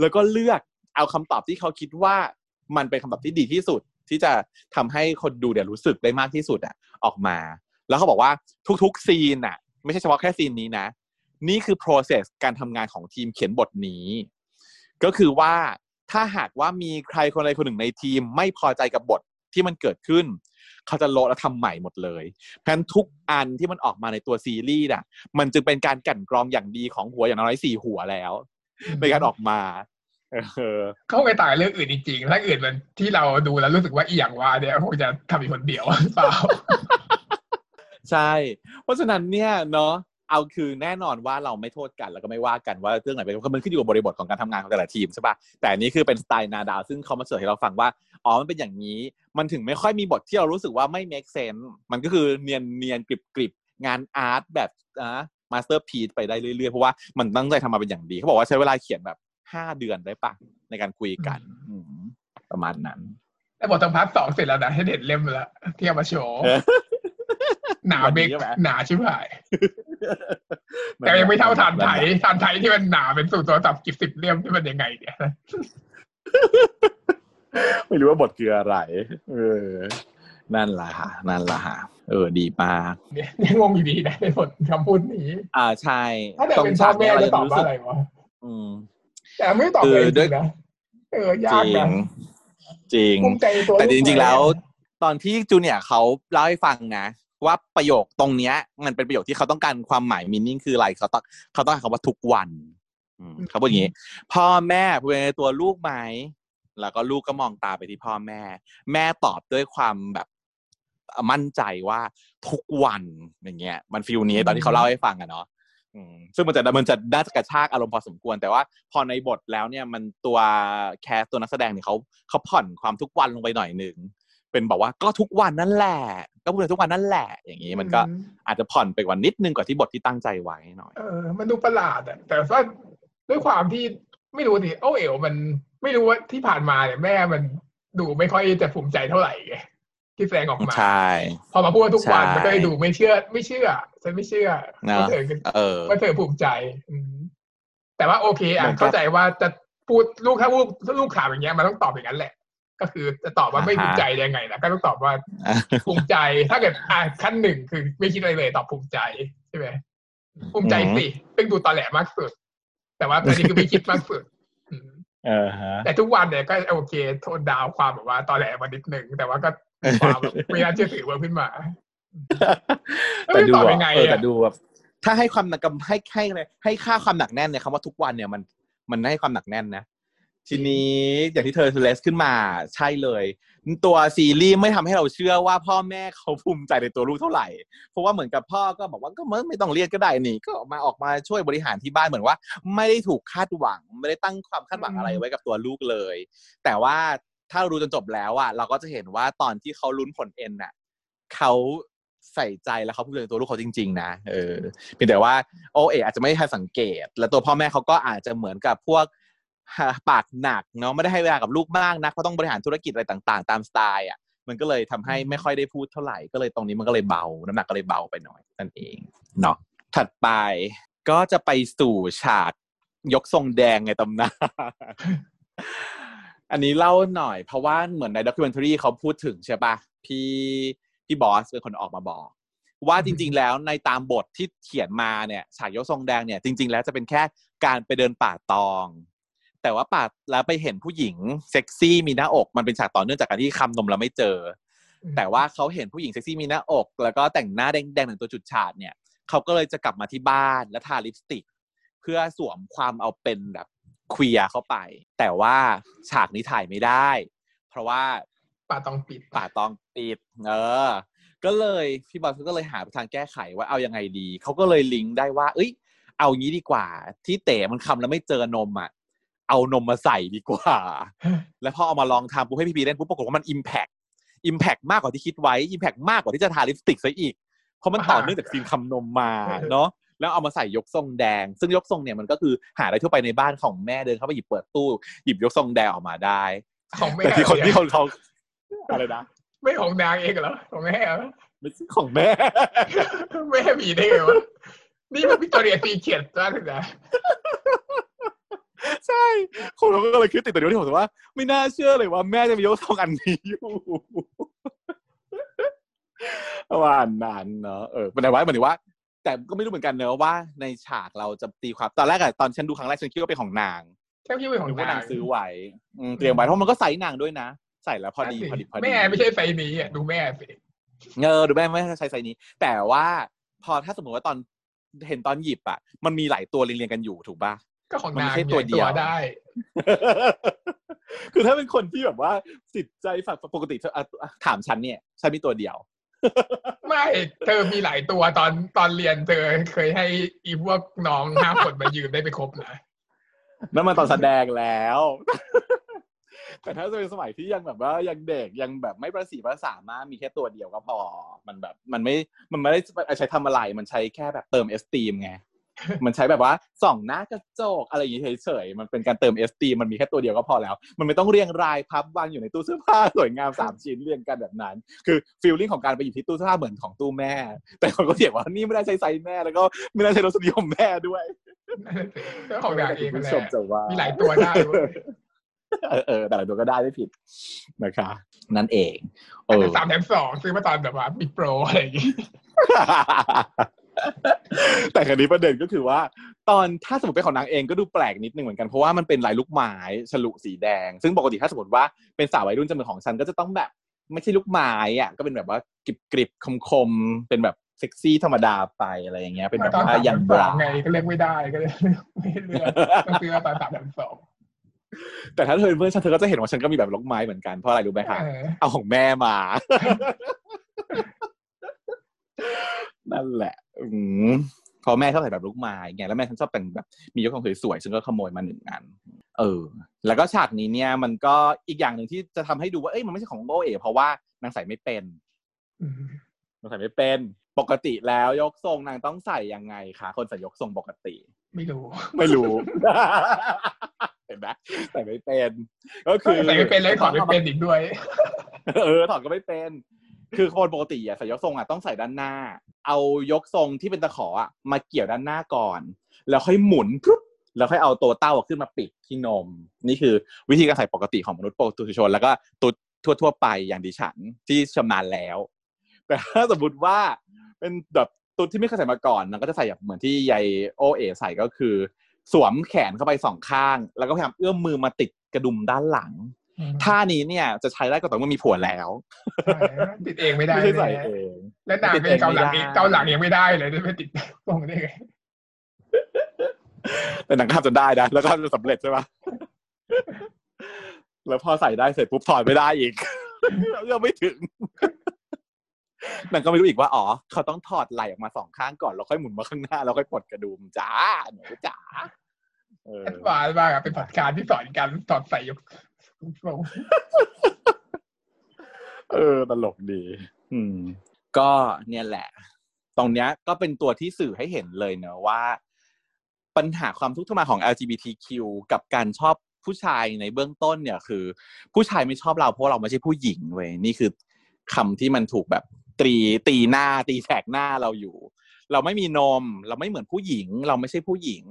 แล้วก็เลือกเอาคำตอบที่เขาคิดว่ามันเป็นคำตอบที่ดีที่สุดที่จะทำให้คนดูเดี๋ยวรู้สึกได้มากที่สุดอ่ะออกมาแล้วเขาบอกว่าทุกๆซีนอ่ะไม่ใช่เฉพาะแค่ซีนนี้นะนี่คือ process การทำงานของทีมเขียนบทนี้ก็คือว่าถ้าหากว่ามีใครคนใดคนหนึ่งในทีมไม่พอใจกับบทที่มันเกิดขึ้นเขาจะโลดและทำใหม่หมดเลยเพราะฉะนั้นทุกอันที่มันออกมาในตัวซีรีส์อ่ะมันจึงเป็นการกั่นกรองอย่างดีของหัวอย่างน้อยสี่หัวแล้วในการออกมาเขาไปต่างเรื่องอื่นจริงๆถ้าอื่นมันที่เราดูแล้วรู้สึกว่าเอียงว่าเนี่ยคงจะทำอีกคนเดียวเปล่าใช่เพราะฉะนั้นเนี่ยเนาะเอาคือแน่นอนว่าเราไม่โทษกันแล้วก็ไม่ว่ากันว่าเรื่องไหนเป็นมันขึ้นอยู่กับบริบทของการทำงานของแต่ละทีมใช่ป่ะแต่นี่คือเป็นสไตล์นาดาวซึ่งเขามาเสิร์ฟให้เราฟังว่าอ๋อมันเป็นอย่างนี้มันถึงไม่ค่อยมีบทที่เรารู้สึกว่าไม่ make sense มันก็คือเนียนเนียนกริบกริบงานอาร์ตแบบอ่ะมาสเตอร์พีซไปได้เรื่อยๆเพราะว่ามันตั้งใจทำมาเป็นอย่างดีเขาบอกว่าใช้เวลาเขียนแบบห้าเดือนได้ปะในการคุยกันประมาณนั้นแต่บททางพาร์ทสองเสร็จแล้วนะให้เด็ดเล่มแล้วเที่ยวมาโชว์หนาเบกหนาชิบหายแต่ยังไม่เท่าทานไทยทานไทยที่มันหนาเป็นสูตรตัวตับกิบสิบเล่มที่มันยังไงเนี่ยไม่รู้ว่าบทคืออะไรเออนั่นล่ะค่ะนั่นล่ะค่ะเออดีมากยังงงอยู่ดีนะในบทคำพูดนี้อ่าใช่ต้องชอบแม่จะตอบว่าอะไรวะอืมแต่ไม่ตอบเลยด้วยนะเออยากนะจริงแต่จริงๆแล้วตอนที่จูเนียร์เขาเล่าให้ฟังนะว่าประโยคตรงเนี้ยมันเป็นประโยคที่เขาต้องการความหมายมีนิ่งคืออะไรเขาต้องเขาต้องการคำว่าทุกวัน เขาพูดอย่างนี้พ่อแม่เป็นในตัวลูกไหมแล้วก็ลูกก็มองตาไปที่พ่อแม่แม่ตอบด้วยความแบบมั่นใจว่าทุกวันอย่างเงี้ยมันฟีลนี้ตอนที่เขาเล่าให้ฟังอะเนาะซึ่งมันจะมันจะน่าจะกระชากอารมณ์พอสมควรแต่ว่าพอในบทแล้วเนี่ยมันตัวแคสตัวนักแสดงเนี่ยเขาเขาผ่อนความทุกวันลงไปหน่อยนึงเป็นบอกว่าก็ทุกวันนั่นแหละก็พูดถึงทุกวันนั่นแหละอย่างนี้มันก็อาจจะผ่อนไปกว่านิดนึงกว่าที่บทที่ตั้งใจไว้หน่อยเออมันดูประหลาดอะแต่ว่าด้วยความที่ไม่รู้สิโอ้เอ๋วมันไม่รู้ว่าที่ผ่านมาเนี่ยแม่มันดูไม่ค่อยจะภูมิใจเท่าไหร่ไงที่แสดงออกมาพอมาพูดทุกวันมันก็เลยดูไม่เชื่อไม่เชื่อฉันไม่เชื่อว่าเธอว่าเธอภูมิใจแต่ว่าโอเคอ่ะเข้าใจว่าจะพูดลูกถ้าพูดลูกข่าวอย่างเงี้ยมันต้องตอบอย่างนั้นแหละก็คือจะตอบว่าไม่ภูมิใจได้ไงนะก็ต้องตอบว่าภูมิใจถ้าเกิดอ่ะขั้นหนึ่งคือไม่คิดอะไรเลยตอบภูมิใจใช่ไหมภูมิใจสิซึ่งดูตอแหลมากสุดแต่ว่าอันนี้คือไม่คิดมากสุดแต่ทุกวันเนี่ยก็โอเคโทนดาวความแบบว่าตอแหลมานิดนึงแต่ว่าก็ความไม่น่าเชื่อถือว่าขึ้นมาแต่ดูยังไงแต่ดูแบบถ้าให้ความหนักให้ให้อะไรให้ค่าความหนักแน่นเนี่ยคำว่าทุกวันเนี่ยมันมันให้ความหนักแน่นนะทีนี้อย่างที่เธอเลสขึ้นมาใช่เลยตัวซีรีส์ไม่ทำให้เราเชื่อว่าพ่อแม่เขาภูมิใจในตัวลูกเท่าไหร่เพราะว่าเหมือนกับพ่อก็บอกว่าก็ไม่ต้องเรียนก็ได้นี่ก็มาออกมาช่วยบริหารที่บ้านเหมือนว่าไม่ได้ถูกคาดหวังไม่ได้ตั้งความคาดหวังอะไรไว้กับตัวลูกเลยแต่ว่าถ้าเราดูจนจบแล้วอ่ะเราก็จะเห็นว่าตอนที่เขาลุ้นผลเอ็นน่ะเขาใส่ใจแล้วเขาพูดถึงตัวลูกเขาจริงๆนะเออเพียงแต่ว่าโอเออาจจะไม่ทันสังเกตและตัวพ่อแม่เขาก็อาจจะเหมือนกับพวกปากหนักเนาะไม่ได้ให้เวลากับลูกมากนักเพราะต้องบริหารธุรกิจอะไรต่างๆตามสไตล์อ่ะมันก็เลยทำให้ไม่ค่อยได้พูดเท่าไหร่ก็เลยตรงนี้มันก็เลยเบาน้ำหนักก็เลยเบาไปหน่อยนั่นเองเนาะถัดไปก็จะไปสู่ฉากยกทรงแดงในตำนานอันนี้เล่าหน่อยเพราะว่าเหมือนในด็อกิวเมนทารีเขาพูดถึงใช่ปะพี่พี่บอสเป็นคนออกมาบอกว่าจริงๆแล้วในตามบทที่เขียนมาเนี่ยฉากยกทรงแดงเนี่ยจริงๆแล้วจะเป็นแค่การไปเดินป่าตองแต่ว่าป่าแล้วไปเห็นผู้หญิงเซ็กซี่มีหน้าอกมันเป็นฉากต่อเนื่องจากการที่คำนมเราไม่เจอแต่ว่าเขาเห็นผู้หญิงเซ็กซี่มีหน้าอกแล้วก็แต่งหน้าแดงๆถึงตัวจุดฉาดเนี่ยเขาก็เลยจะกลับมาที่บ้านและทาลิปสติกเพื่อสวมความเอาเป็นแบบเคลียร์เข้าไปแต่ว่าฉากนี้ถ่ายไม่ได้เพราะว่าป่าตองปิดป่าตองปิดเออก็เลยพี่บอลก็เลยหาทางแก้ไขว่าเอายังไงดีเขาก็เลยลิงก์ได้ว่าเอ้ยเอางี้ดีกว่าที่เต๋มันคำแล้วไม่เจอนมอ่ะเอานมมาใส่ดีกว่าแล้วพอเอามาลองทำปุ๊บให้พี่พีเล่นปุ๊บปรากฏว่ามันอิมแพคอิมแพคมากกว่าที่คิดไว้อิมแพคมากกว่าที่จะทาลิปสติกซะอีกเพราะมันต่อเนื่องจากซีนคำนมมาเนาะแล้วเอามาใส่ยกทรงแดงซึ่งยกทรงเนี่ยมันก็คือหาได้ทั่วไปในบ้านของแม่เดินเข้าไปหยิบเปิดตู้หยิบยกทรงแดงออกมาได้ของแม่ที่คนที่คนเขาอะไรนะไม่ของนางเองเหรอของแม่เหรอไม่ใช่ของแม่แม่มีได้ไงวะนี่มันวิกตอเรียซีเคร็ทนะถึงนะใช่คนเราก็เลยคิดติดแต่เดี๋ยวที่ผมบอกว่าไม่น่าเชื่อเลยว่าแม่จะมียกทรงอันนี้อยู่ว่านานเนาะเออเป็นอะไรวะเหมือนว่าแต่ก็ไม่รู้เหมือนกันเนอะว่าในฉากเราจะตีความตอนแรกอะตอนฉันดูครั้งแรกฉันคิดว่าเป็นของนางแค่คิดว่าเป็นของนางซื้อไว้เตรียมไว้เพราะมันก็ใส่นางด้วยนะใส่แล้วพอดีพอดีพอดีแม่ไม่ใช่ไซส์นี้อะดูแม่สิเออดูแม่ไม่ใช่ไซส์นี้แต่ว่าพอถ้าสมมติว่าตอนเห็นตอนหยิบอะมันมีหลายตัวเรียงๆกันอยู่ถูกป่ะก็ของนางไม่ใช่ตัวเดียวได้คือถ้าเป็นคนที่แบบว่าสิทธิ์ใจฝักปกติถามฉันเนี่ยฉันมีตัวเดียวไม่เธอมีหลายตัวตอนตอนเรียนเธอเคยให้อีพวกน้องห้าคนมายืมได้ไปครบนะนั่นมันตอนแสดงแล้วแต่ถ้าจะเป็นสมัยที่ยังแบบว่ายังเด็กยังแบบไม่ประสีประสามากมีแค่ตัวเดียวก็พอมันแบบมันไม่มันไม่ได้ใช้ทำอะไรมันใช้แค่แบบเติมเอสตีมไงมันใช้แบบว่าส่องหน้ากระจกอะไรอย่างนี้เฉยๆมันเป็นการเติม เอส ที มันมีแค่ตัวเดียวก็พอแล้วมันไม่ต้องเรียงรายพับวางอยู่ในตู้เสื้อผ้าสวยงามสามชิ้นเรียงกันแบบนั้นคือฟีลลิ่งของการไปหยิบที่ตู้เสื้อผ้าเหมือนของตู้แม่แต่คนก็เถียงว่านี่ไม่ได้ใช้ไซส์แม่แล้วก็ไม่ได้ใช้รสนิยมแม่ด้วยของนางเองมันแหละมีหลายตัวได้เออๆแต่หลายตัวก็ได้ไม่ผิดนะคะนั่นเองเออสามแถมสองซื้อมาตอนแบบว่าบิ๊กโปรอะไรอย่างงี้แต่คราวนี้ประเด็นก็คือว่าตอนถ้าสมมติเป็นของนางเองก็ดูแปลกนิดนึงเหมือนกันเพราะว่ามันเป็นลายลูกไม้ฉลุสีแดงซึ่งปกติถ้าสมมติว่าเป็นสาววัยรุ่นจะเป็นของฉันก็จะต้องแบบไม่ใช่ลูกไม้อ่ะก็เป็นแบบว่ากริบๆคมๆเป็นแบบ เซ็กซี่ธรรมดาไปอะไรอย่างเงี้ยเป็นแบบว่ายันบราไงก็เลือกไม่ได้ก็เลยไม่เลือกต้องซื้อตามสามแบบสองแต่ถ้าเธอเพื่อนฉันเธอก็จะเห็นว่าฉันก็มีแบบล็อกไม้เหมือนกันเพราะอะไรรู้ไหมคะเอาของแม่มานั่นแหละพอแม่ชอบใส่แบบลูกไม้ไงแล้วแม่ฉันชอบแต่งแบบมียกทรงสวยๆซึ่งก็ขโมยมาหนึ่งอันเออแล้วก็ฉากนี้เนี่ยมันก็อีกอย่างหนึ่งที่จะทำให้ดูว่าเอ้ยมันไม่ใช่ของโง่เอ๋เพราะว่านางใส่ไม่เป็นนางใส่ไม่เป็นปกติแล้วยกทรงนางต้องใส่ยังไงคะคนใส่ยกทรงปกติไม่รู้ไม่รู้เห็นไหมใส่ไม่เป็นก็คือใส่ไม่เป็นเลยถอดไม่เป็นอีกด้วยเออถอดก็ไม่เป็นคือคนปกติอ่ะใส่ยกทรงอ่ะต้องใส่ด้านหน้าเอายกทรงที่เป็นตะขออ่ะมาเกี่ยวด้านหน้าก่อนแล้วค่อยหมุนปุ๊บแล้วค่อยเอาตัวเต้าขึ้นมาปิดที่นมนี่คือวิธีการใส่ปกติของมนุษย์ปุถุชนแล้วก็ตัวทั่วๆไปอย่างดิฉันที่ชำนาญแล้วแต่ถ้าสมมติว่าเป็นแบบตุ๊ดที่ไม่เคยใส่มาก่อนนางก็จะใส่แบบเหมือนที่ยายโอเอ๋ใส่ก็คือสวมแขนเข้าไปสองข้างแล้วก็พยายามเอื้อมมือมาติดกระดุมด้านหลังท่านี้เนี่ยจะใช้ได้ก็ต่อเมื่อมีผัวแล้วติดเองไม่ได้ไม่ใส่เองและนางเป็นเกาหลังเกาหลังยังไม่ได้เลยไม่ติดตรงได้ไงแต่หนังข้ามจนได้นะแล้วก็จะสำเร็จใช่ไหมแล้วพอใส่ได้เสร็จปุ๊บถอดไม่ได้อีกเอื้อมไม่ถึงนางก็ไม่รู้อีกว่าอ๋อเขาต้องถอดไหล่ออกมาสองข้างก่อนแล้วค่อยหมุนมาข้างหน้าแล้วค่อยปลดกระดุมจ้าหนูจ๋าเออหวานมากอ่ะเป็นผลการที่สอนการถอดใส่ยกเออตลกดีอืมก็เนี่ยแหละตรงเนี้ยก็เป็นตัวที่สื่อให้เห็นเลยเนอะว่าปัญหาความทุกข์ทรมานของ แอล จี บี ที คิว กับการชอบผู้ชายในเบื้องต้นเนี่ยคือผู้ชายไม่ชอบเราเพราะเราไม่ใช่ผู้หญิงเว้ยนี่คือคำที่มันถูกแบบตีตีหน้าตีแสกหน้าเราอยู่เราไม่มีนมเราไม่เหมือนผู้หญิงเราไม่ใช่ผู้หญิง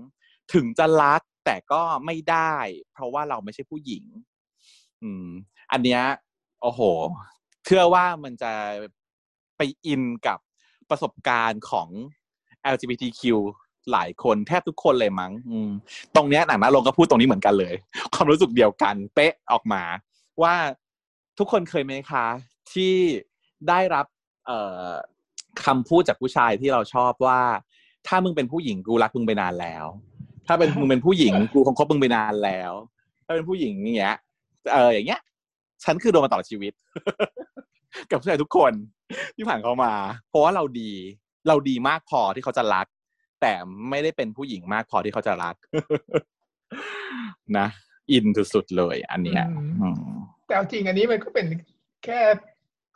ถึงจะรักแต่ก็ไม่ได้เพราะว่าเราไม่ใช่ผู้หญิงอืมอันเนี้ยโอ้โหเชื่อว่ามันจะไปอินกับประสบการณ์ของ แอล จี บี ที คิว หลายคนแทบทุกคนเลยมั้งอืมตรงเนี้ยหนังหน้าลงก็พูดตรงนี้เหมือนกันเลยความรู้สึกเดียวกันเป๊ะออกมาว่าทุกคนเคยไหมคะที่ได้รับเอ่อคำพูดจากผู้ชายที่เราชอบว่าถ้ามึงเป็นผู้หญิงกูรักมึงไปนานแล้วถ้าเป็นมึงเป็นผู้หญิงกูคงคบมึงไปนานแล้วถ้าเป็นผู้หญิงอย่างเงี้ยเอออย่างเงี้ยฉันคือโดนมาตลอดชีวิต กับผู้ชายทุกคนที่ผ่านเข้ามาเพราะว่าเราดีเราดีมากพอที่เขาจะรักแต่ไม่ได้เป็นผู้หญิงมากพอที่เขาจะรัก นะอินสุดๆเลยอันเนี้ยแต่จริงอันนี้มันก็เป็นแค่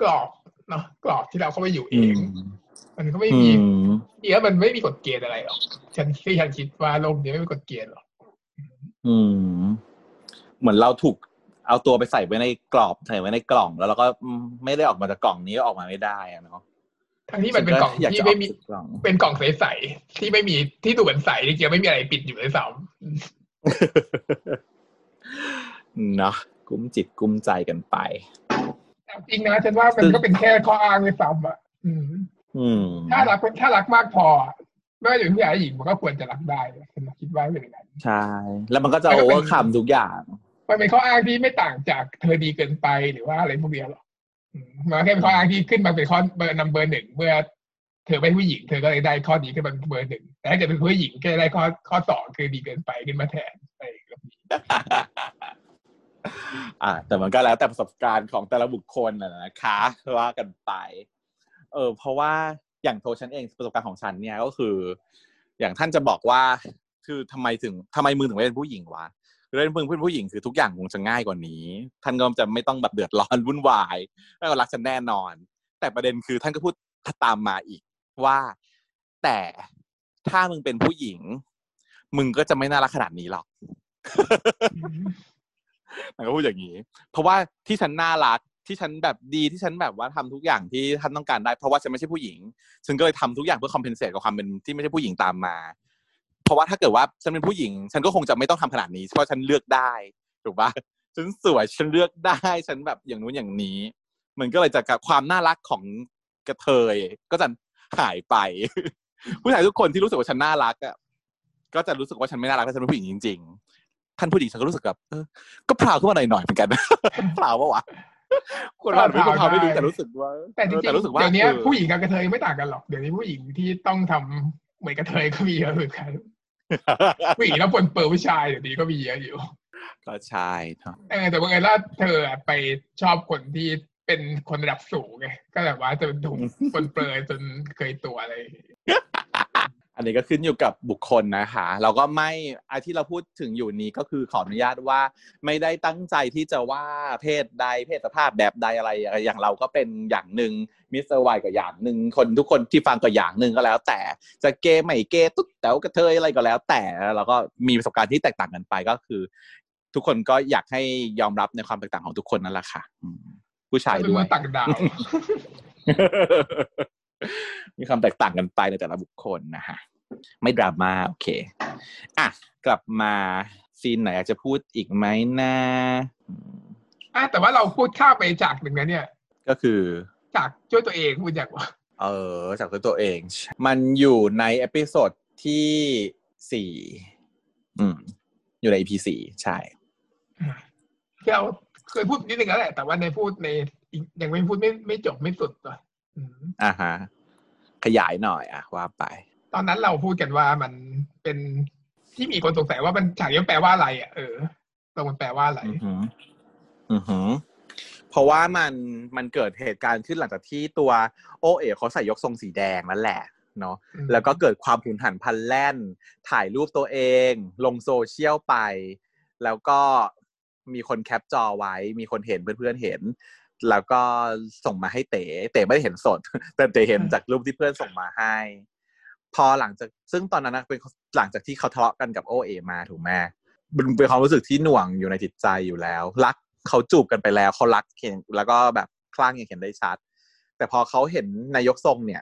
กรอบเนาะกรอบที่เราเข้าไปอยู่เองมันก็ไม่มีเดี๋ยวมันไม่มีกฎเกณฑ์อะไรหรอกฉันคือฉันคิดว่าโลกนี้ไม่มีกฎเกณฑ์หรอกอืมเหมือนเราถูกเอาตัวไปใส่ไว้ในกรอบใส่ไว้ในกล่องแล้วเราก็ไม่ได้ออกมาจากกล่องนี้ออกมาไม่ได้อะเนาะทั้งที่มันเป็นกล่องที่ไม่มีเป็นกล่องใสๆที่ไม่มีที่ดูเหมือนใสจริงๆไม่มีอะไรปิดอยู่ในเสาเนาะกุมจิตกุมใจกันไปจริงนะฉันว่ามันก็เป็นแค่ข้ออ้างในซ้ำอ่ะถ้ารักถ้ารักมากพอไม่ว่าอยู่ที่ไหนหญิงมันก็ควรจะรักได้ฉันคิดว่าเป็นอย่างนั้นใช่แล้วมันก็จะโอเวอร์คัมทุกอย่างมันเป็นข้ออ้างที่ไม่ต่างจากเธอดีเกินไปหรือว่าอะไรพวกเนี้ยหรอกมันแค่เป็นข้ออ้างที่ขึ้นมาเป็นข้อเบอร์นัมเบอร์หนึ่งเมื่อเธอเป็นผู้หญิงเธอก็เลยได้ข้อดีขึ้นมาเบอร์หนึ่งแต่ถ้าเกิดเป็นผู้หญิงก็ได้ข้อข้อสองคือดีเกินไปขึ้นมาแทนอะไรแบบนี้อ่าแต่มันก็แล้วแต่ประสบการณ์ของแต่ละบุคคลน่ะนะคะว่ากันไปเออเพราะว่าอย่างโทฉันเองประสบการณ์ของฉันเนี่ยก็คืออย่างท่านจะบอกว่าคือทำไมถึงทำไมมึงถึงไม่เป็นผู้หญิงวะเรื่องมึงเป็นผู้หญิงคือทุกอย่างคงจะง่ายกว่านี้ท่านก็จะไม่ต้องแบบเดือดร้อนวุ่นวายแล้วก็รักฉันแน่นอนแต่ประเด็นคือท่านก็พูดตามมาอีกว่าแต่ถ้ามึงเป็นผู้หญิงมึงก็จะไม่น่ารักขนาดนี้หรอกมันก็พูดอย่างนี้เพราะว่าที่ฉันน่ารักที่ฉันแบบดีที่ฉันแบบว่าทำทุกอย่างที่ท่านต้องการได้เพราะว่าฉันไม่ใช่ผู้หญิงฉันก็เลยทำทุกอย่างเพื่อคอมเพนเซตกับความเป็นที่ไม่ใช่ผู้หญิงตามมาเพราะว่าถ้าเกิดว่าฉันเป็นผู้หญิงฉันก็คงจะไม่ต้องทำขนาดนี้เพราะฉันเลือกได้ถูกปะฉันสวยฉันเลือกได้ฉันแบบอย่างนู้นอย่างนี้มันก็เลยจะความน่ารักของกระเทยก็จะหายไป ผู้ชายทุกคนที่รู้สึกว่าฉันน่ารักอะก็จะรู้สึกว่าฉันไม่น่ารักถ้าฉันเป็นผู้หญิงจริงๆท่านผู้หญิงฉันก็รู้สึกแบบเออก็พราวขึ้นมาหน่อยๆเหมือนกันพราวปะวะ คนผ่านพิมพ์ผ่านไม่รู้แต่รู้สึกว่าแต่จริงๆเดี๋ยวนี้ผู้หญิงกับกระเทยไม่ต่างกันหรอกเดี๋ยวนี้ผู้หญิงที่ต้องทำเหมือนกระเทยก็มีเยอะเหมือนกันผู้หญิงแล้วปนเปื้อนผู้ชายเดี๋ยวนี้ก็มีเยอะอยู่ก็ใช่ครับเออแต่ว่าไงล่ะเธอไปชอบคนที่เป็นคนระดับสูงไงก็แบบว่าจะเป็นถุงปนเปื้อนจนเคยตัวอะไรอันนี้ก็ขึ้นอยู่กับบุคคลนะคะเราก็ไม่อาที่เราพูดถึงอยู่นี้ก็คือขออนุญาตว่าไม่ได้ตั้งใจที่จะว่าเพศใดเพศสภาพแบบใดอะไรอย่างเราก็เป็นอย่างนึงมิสเตอร์ไวก็อย่างนึงคนทุกคนที่ฟังก็อย่างนึงก็แล้วแต่จะเกย์ไม่เกย์ตุ๊ดแต๋วกระเทยอะไรก็แล้วแต่เราก็มีประสบการณ์ที่แตกต่างกันไปก็คือทุกคนก็อยากให้ยอมรับในความแตกต่างของทุกคนนั่นแหละค่ะผู้ชายด้วยต่างดาวมีความแตกต่างกันไปในแต่ละบุคคลนะฮะไม่ดราม่าโอเคอ่ะกลับมาซีนไหนอยากจะพูดอีกไหมนะอ่ะแต่ว่าเราพูดข้ามไปจากหนึ่งนะเนี่ยก็คือจากช่วยตัวเองคุณอยากว่าเออจากช่วยตัวเองมันอยู่ในเอพิโซดที่สี่อืมอยู่ใน อี พี สี่ใช่เราเคยพูดนิดนึงแล้วแหละแต่ว่าในพูดในยังไม่พูดไม่ไม่จบไม่สุดตัวอ่าฮะขยายหน่อยอ่ะว่าไปตอนนั้นเราพูดกันว่ามันเป็นที่มีคนสงสัยว่ามันฉากนี้แปลว่าอะไรอ่ะเออตรงมันแปลว่าอะไรอืออือหือเพราะว่ามันมันเกิดเหตุการณ์ขึ้นหลังจากที่ตัวโอเอ๋เขาใส่ยกทรงสีแดงนั่นแหละเนาะแล้วก็เกิดความหุนหันพลันแล่นถ่ายรูปตัวเองลงโซเชียลไปแล้วก็มีคนแคปจอไว้มีคนเห็นเพื่อนๆเห็นแล้วก็ส่งมาให้เต๋เต๋ไม่ได้เห็นสดแต่เต๋เห็นจากรูปที่เพื่อนส่งมาให้พอหลังจากซึ่งตอนนั้นนะเป็นหลังจากที่เขาทะเลาะกันกับโอเอมาถูกไหมเป็นความรู้สึกที่หน่วงอยู่ในจิตใจอยู่แล้วรักเขาจูบกันไปแล้วเขารักเห็นแล้วก็แบบคลั่งอย่างเห็นได้ชัดแต่พอเขาเห็นนายกทรงเนี่ย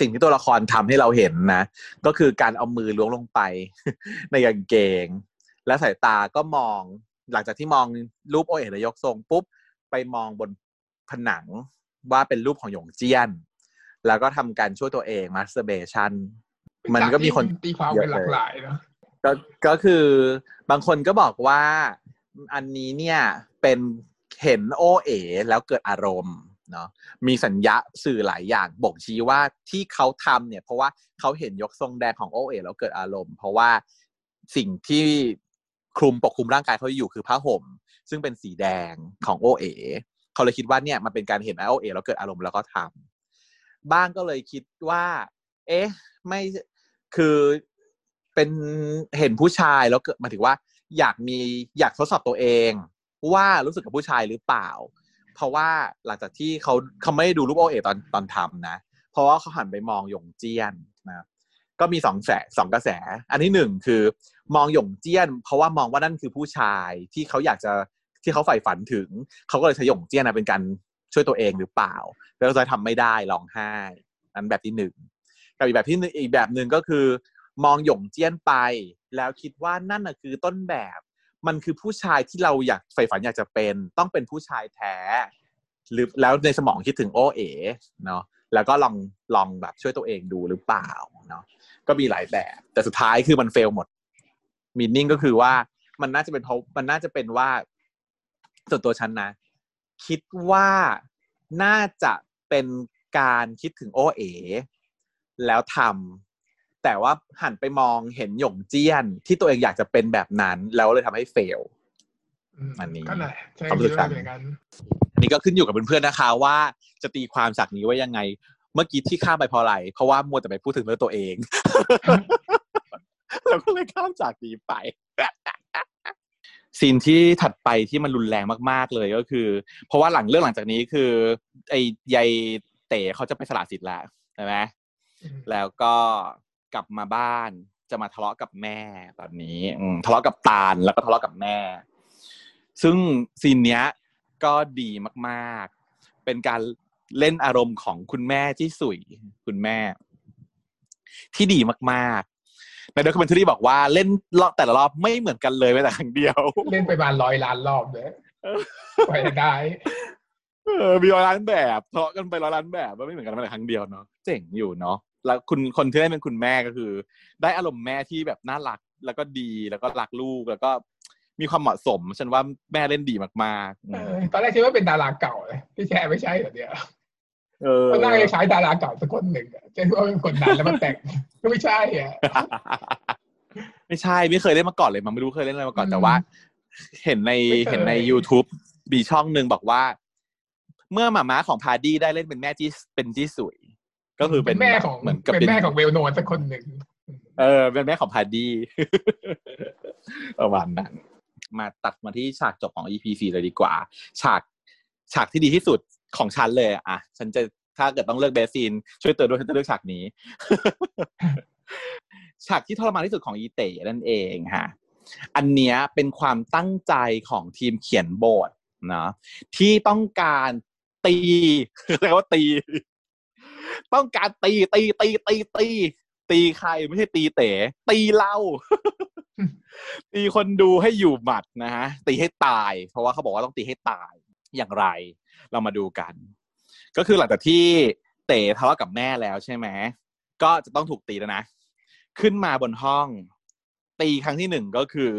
สิ่งที่ตัวละครทำให้เราเห็นนะก็คือการเอามือล้วงลงไปในกางเกงและสายตาก็มองหลังจากที่มองรูปโอเอนายกทรงปุ๊บไปมองบนผนังว่าเป็นรูปของหยงเจี้ยนแล้วก็ทำการช่วยตัวเองมาสเตอร์เบชันมันก็มีคนตีความกันหลากหลายนะก็ก็คือบางคนก็บอกว่าอันนี้เนี่ยเป็นเห็นโอเอ๋แล้วเกิดอารมณ์เนาะมีสัญญาสื่อหลายอย่างบ่งชี้ว่าที่เขาทำเนี่ยเพราะว่าเขาเห็นยกทรงแดงของโอเอ๋แล้วเกิดอารมณ์เพราะว่าสิ่งที่คลุมปกคลุมร่างกายเขาอยู่คือผ้าห่มซึ่งเป็นสีแดงของโอเอ๋เขาเลยคิดว่าเนี่ยมันเป็นการเห็นไอโอเอ๋แล้วเกิดอารมณ์แล้วก็ทำบ้างก็เลยคิดว่าเอ๊ะไม่คือเป็นเห็นผู้ชายแล้วเกิดมาถึงว่าอยากมีอยากทดสอบตัวเองว่ารู้สึกกับผู้ชายหรือเปล่าเพราะว่าหลังจากที่เขาเขาไม่ได้ดูรูปโอเอ๋ตอนตอนทำนะเพราะว่าเขาหันไปมองหยงเจี้ยนนะก็มีสองแสสองกระแสอันที่หนึ่งคือมองหยงเจี้ยนเพราะว่ามองว่านั่นคือผู้ชายที่เขาอยากจะที่เขาใฝ่ฝันถึงเขาก็เลยใช้หยงเจี้ยนเป็นการช่วยตัวเองหรือเปล่าแล้วก็จะทำไม่ได้ร้องไห้นั้นแบบที่หนึ่งกับอีกแบบที่อีกแบบหนึ่งก็คือมองหยงเจี้ยนไปแล้วคิดว่านั่นน่ะคือต้นแบบมันคือผู้ชายที่เราอยากใฝ่ฝันอยากจะเป็นต้องเป็นผู้ชายแท้หรือแล้วในสมองคิดถึงโอเอ๋เนาะแล้วก็ลองลองแบบช่วยตัวเองดูหรือเปล่าเนาะก็มีหลายแบบแต่สุดท้ายคือมันเฟลหมดมีนิ่งก็คือว่ามันน่าจะเป็นเพราะมันน่าจะเป็นว่าส่วนตัวฉันนะคิดว่าน่าจะเป็นการคิดถึงโอเอ๋แล้วทำแต่ว่าหันไปมองเห็นหยงเจี้ยนที่ตัวเองอยากจะเป็นแบบนั้นแล้วเลยทำให้เฟลอันนี้ความรู้สึกต่างกันอันนี้ก็ขึ้นอยู่กับเพื่อนๆนะคะว่าจะตีความฉากนี้ว่ายังไงเมื่อกี้ที่ข้ามไปเพราะอะไรเพราะว่ามัวแต่ไปพูดถึงเรื่องตัวเองเราก็เลยข้ามจากนี้ไปซีนที่ถัดไปที่มันรุนแรงมากๆเลยก็คือเพราะว่าหลังเรื่องหลังจากนี้คือไอ้ยายเต๋เขาจะไปสละสิทธิ์แล้วใช่ไหมแล้วก็กลับมาบ้านจะมาทะเลาะกับแม่ตอนนี้ทะเลาะกับตาลแล้วก็ทะเลาะกับแม่ซึ่งซีนเนี้ยก็ดีมากๆเป็นการเล่นอารมณ์ของคุณแม่ที่สุยคุณแม่ที่ดีมากๆในด็อกคิวเมนทารี่บอกว่าเล่นรอบแต่ละรอบไม่เหมือนกันเลยแม้แต่ครั้งเดียวเล่นไปประมาณร้อยล้านรอบเลยไปได้เออมีร้อยล้านแบบทะเลาะกันไปร้อยล้านแบบไม่เหมือนกันแม้แต่ครั้งเดียวเนาะเจ๋งอยู่เนาะแล้วคุณคนที่ได้เป็นคุณแม่ก็คือได้อารมณ์แม่ที่แบบน่ารักแล้วก็ดีแล้วก็รักลูกแล้วก็ มีความเหมาะสมฉันว่าแม่เล่นดีมากๆตอนแรกคิดว่าเป็นดาราเก่าเลยที่แชร์ไม่ใช่เหรอเนี่ยเออก็น่าจะใช้ดาราเก่าสักคนหนึ่งจะคิดว่าเป็นคนดังแล้วมาแต่งก็ไม่ใช่อ่ะไม่ใช่ไม่เคยเล่นมาก่อนเลยมันไม่รู้เคยเล่นอะไรมาก่อนแต่ว่าเห็นในเห็นใน YouTube มีช่องนึงบอกว่าเมื่อหม่าม้าของพาร์ดี้ได้เล่นเป็นแม่ที่เป็นจี้สุยก็คือเป็นแม่ของเหมือนกับเป็นแม่ของเวลโนนสักคนหนึ่งเออเป็นแม่ของพาร์ดี้ประมาณนั้นมาตัดมาที่ฉากจบของ อี พี สี่ เลยดีกว่าฉากฉากที่ดีที่สุดของฉันเลยอ่ะฉันจะถ้าเกิดต้องเลือกเบสซีนช่วยเตือนด้วยฉันจะเลือกฉากนี้ ฉากที่ทรมานที่สุดของอีเต๋นั่นเองฮะอันเนี้ยเป็นความตั้งใจของทีมเขียนบทนะที่ต้องการตีเรียกว่าตีต้องการตีตีตีตีตีตีใครไม่ใช่ตีเต๋ตีเล่า ตีคนดูให้อยู่หมัดนะฮะตีให้ตายเพราะว่าเขาบอกว่าต้องตีให้ตายอย่างไรเรามาดูกันก็คือหลังจากที่เต๋ทะเลาะกับแม่แล้วใช่ไหมก็จะต้องถูกตีแล้วนะขึ้นมาบนห้องตีครั้งที่หนึ่งก็คือ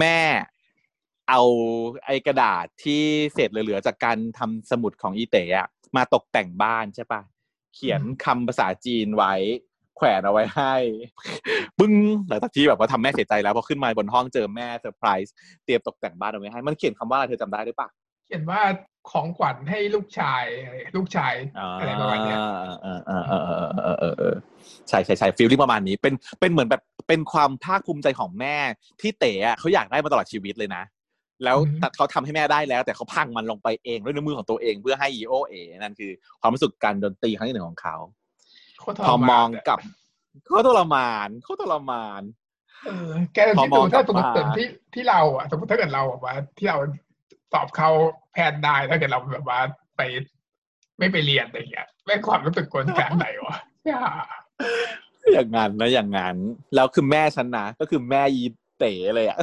แม่เอาไอ้กระดาษที่เศษเหลือๆจากการทำสมุดของอีเต๋อ่ะมาตกแต่งบ้านใช่ปะเขียนคำภาษาจีนไว้แขวนเอาไว้ให้บึ้งหลังจากที่แบบว่าทำแม่เสียใจแล้วพอขึ้นมาบนห้องเจอแม่เซอร์ไพรส์เตรียมตกแต่งบ้านเอาไว้ให้มันเขียนคำว่าอะไรเธอจำได้หรือเปล่าเขียนว่าของขวัญให้ลูกชายลูกชายอะไรประมาณนี้ใช่ใช่ใช่ฟีลลิ่งประมาณนี้เป็นเป็นเหมือนแบบเป็นความภาคภูมิใจของแม่ที่เต๋อเขาอยากได้มาตลอดชีวิตเลยนะแล้วแต่เขาทำให้แม่ได้แล้วแต่เขาพังมันลงไปเองด้วยน้ำมือของตัวเองเพื่อให้อีโอเอนั่นคือความรู้สึกการโดนตีครั้งที่หนึ่งของเขาพอมองกับเขาทรมานเขาทรมานแกที่ดูถ้าสมมติเกิดที่ที่เราอ่ะสมมติถ้าเกิดเราแบบว่าที่เราตอบเขาแพนได้ถ้าเกิดเราแบบว่าไปไม่ไปเรียนอะไรอย่างเงี้ยแม่ความรู้สึกกวนแสนไหนวะอย่างงั้นนะอย่างงั้นแล้วคือแม่ฉันนะก็คือแม่ยีเต๋เลยอ่ะ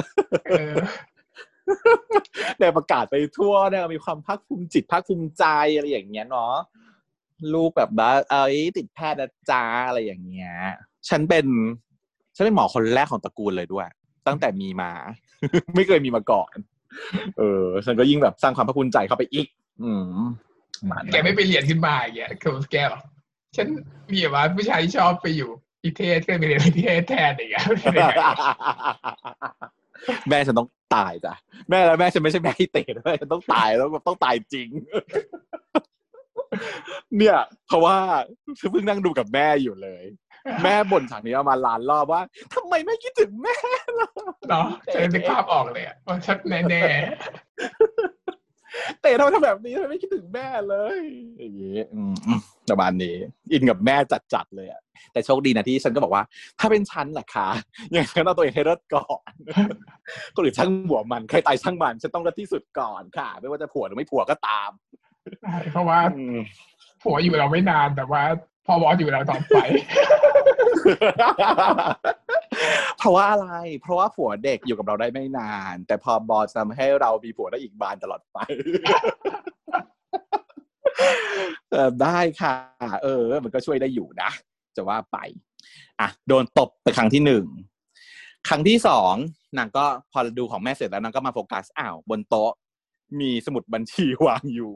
ได้ประกาศไปทั่วได้มีความภาคภูมิจิตภาคภูมิใจอะไรอย่างเงี้ยเนาะลูกแบบว่าเอ้ยติดแพทย์นะจ๊ะอะไรอย่างเงี้ยฉันเป็นฉันเป็นหมอคนแรกของตระกูลเลยด้วยตั้งแต่มีมา ไม่เคยมีมาก่อนเออฉันก็ยิ่งแบบสร้างความภาคภูมิใจเข้าไปอีกอืมแกไม่ไปเรียนขึ้นมาอย่างเงี้ยคือแกหรอฉันมีว่าผู้ชายชอบไปอยู่อิเทศก็ไปเรียนอิเทศแทนอย่างเงี้ยแม่ฉันต้องตายจ้ะแม่แล้วแม่ฉันไม่ใช่แม่ที่เตะด้วยฉันต้องตายแล้วต้องตายจริง เนี่ยเพราะว่าฉันเพิ่งนั่งดูกับแม่อยู่เลยแม่บ่นฉากนี้ประมาณล้านรอบว่าทำไมไม่คิดถึงแม่ล่ะเนาะเตะเป็นภาพออกเลยอ่ะมันชัดแน่ๆเตะทำไมทำแบบนี้ทำไมไม่คิดถึงแม่เลยอย่างงี้ประมาณนี้อินกับแม่จัดๆเลยอ่ะแต่โชคดีนะที่ฉันก็บอกว่าถ้าเป็นฉันล่ะค่ะอย่างนั้นเอาตัวเองให้รอดก่อนก็หรือช่างหัวมันใครตายช่างมันฉันต้องรอดที่สุดก่อนค่ะไม่ว่าจะผัวหรือไม่ผัวก็ตามเพราะว่าผัวอยู่เราไม่นานแต่ว่าพอวอสอยู่เราต่อไปเพราะว่าอะไรเพราะว่าผัวเด็กอยู่กับเราได้ไม่นานแต่พอบอสทำให้เรามีผัวได้อีกบานตลอดไปได้ค่ะเออมันก็ช่วยได้อยู่นะจะว่าไปอ่ะโดนตบไปครั้งที่หนึ่งครั้งที่สองนางก็พอดูของแม่เสร็จแล้วนางก็มาโฟกัสอ้าวบนโต๊ะมีสมุดบัญชีวางอยู่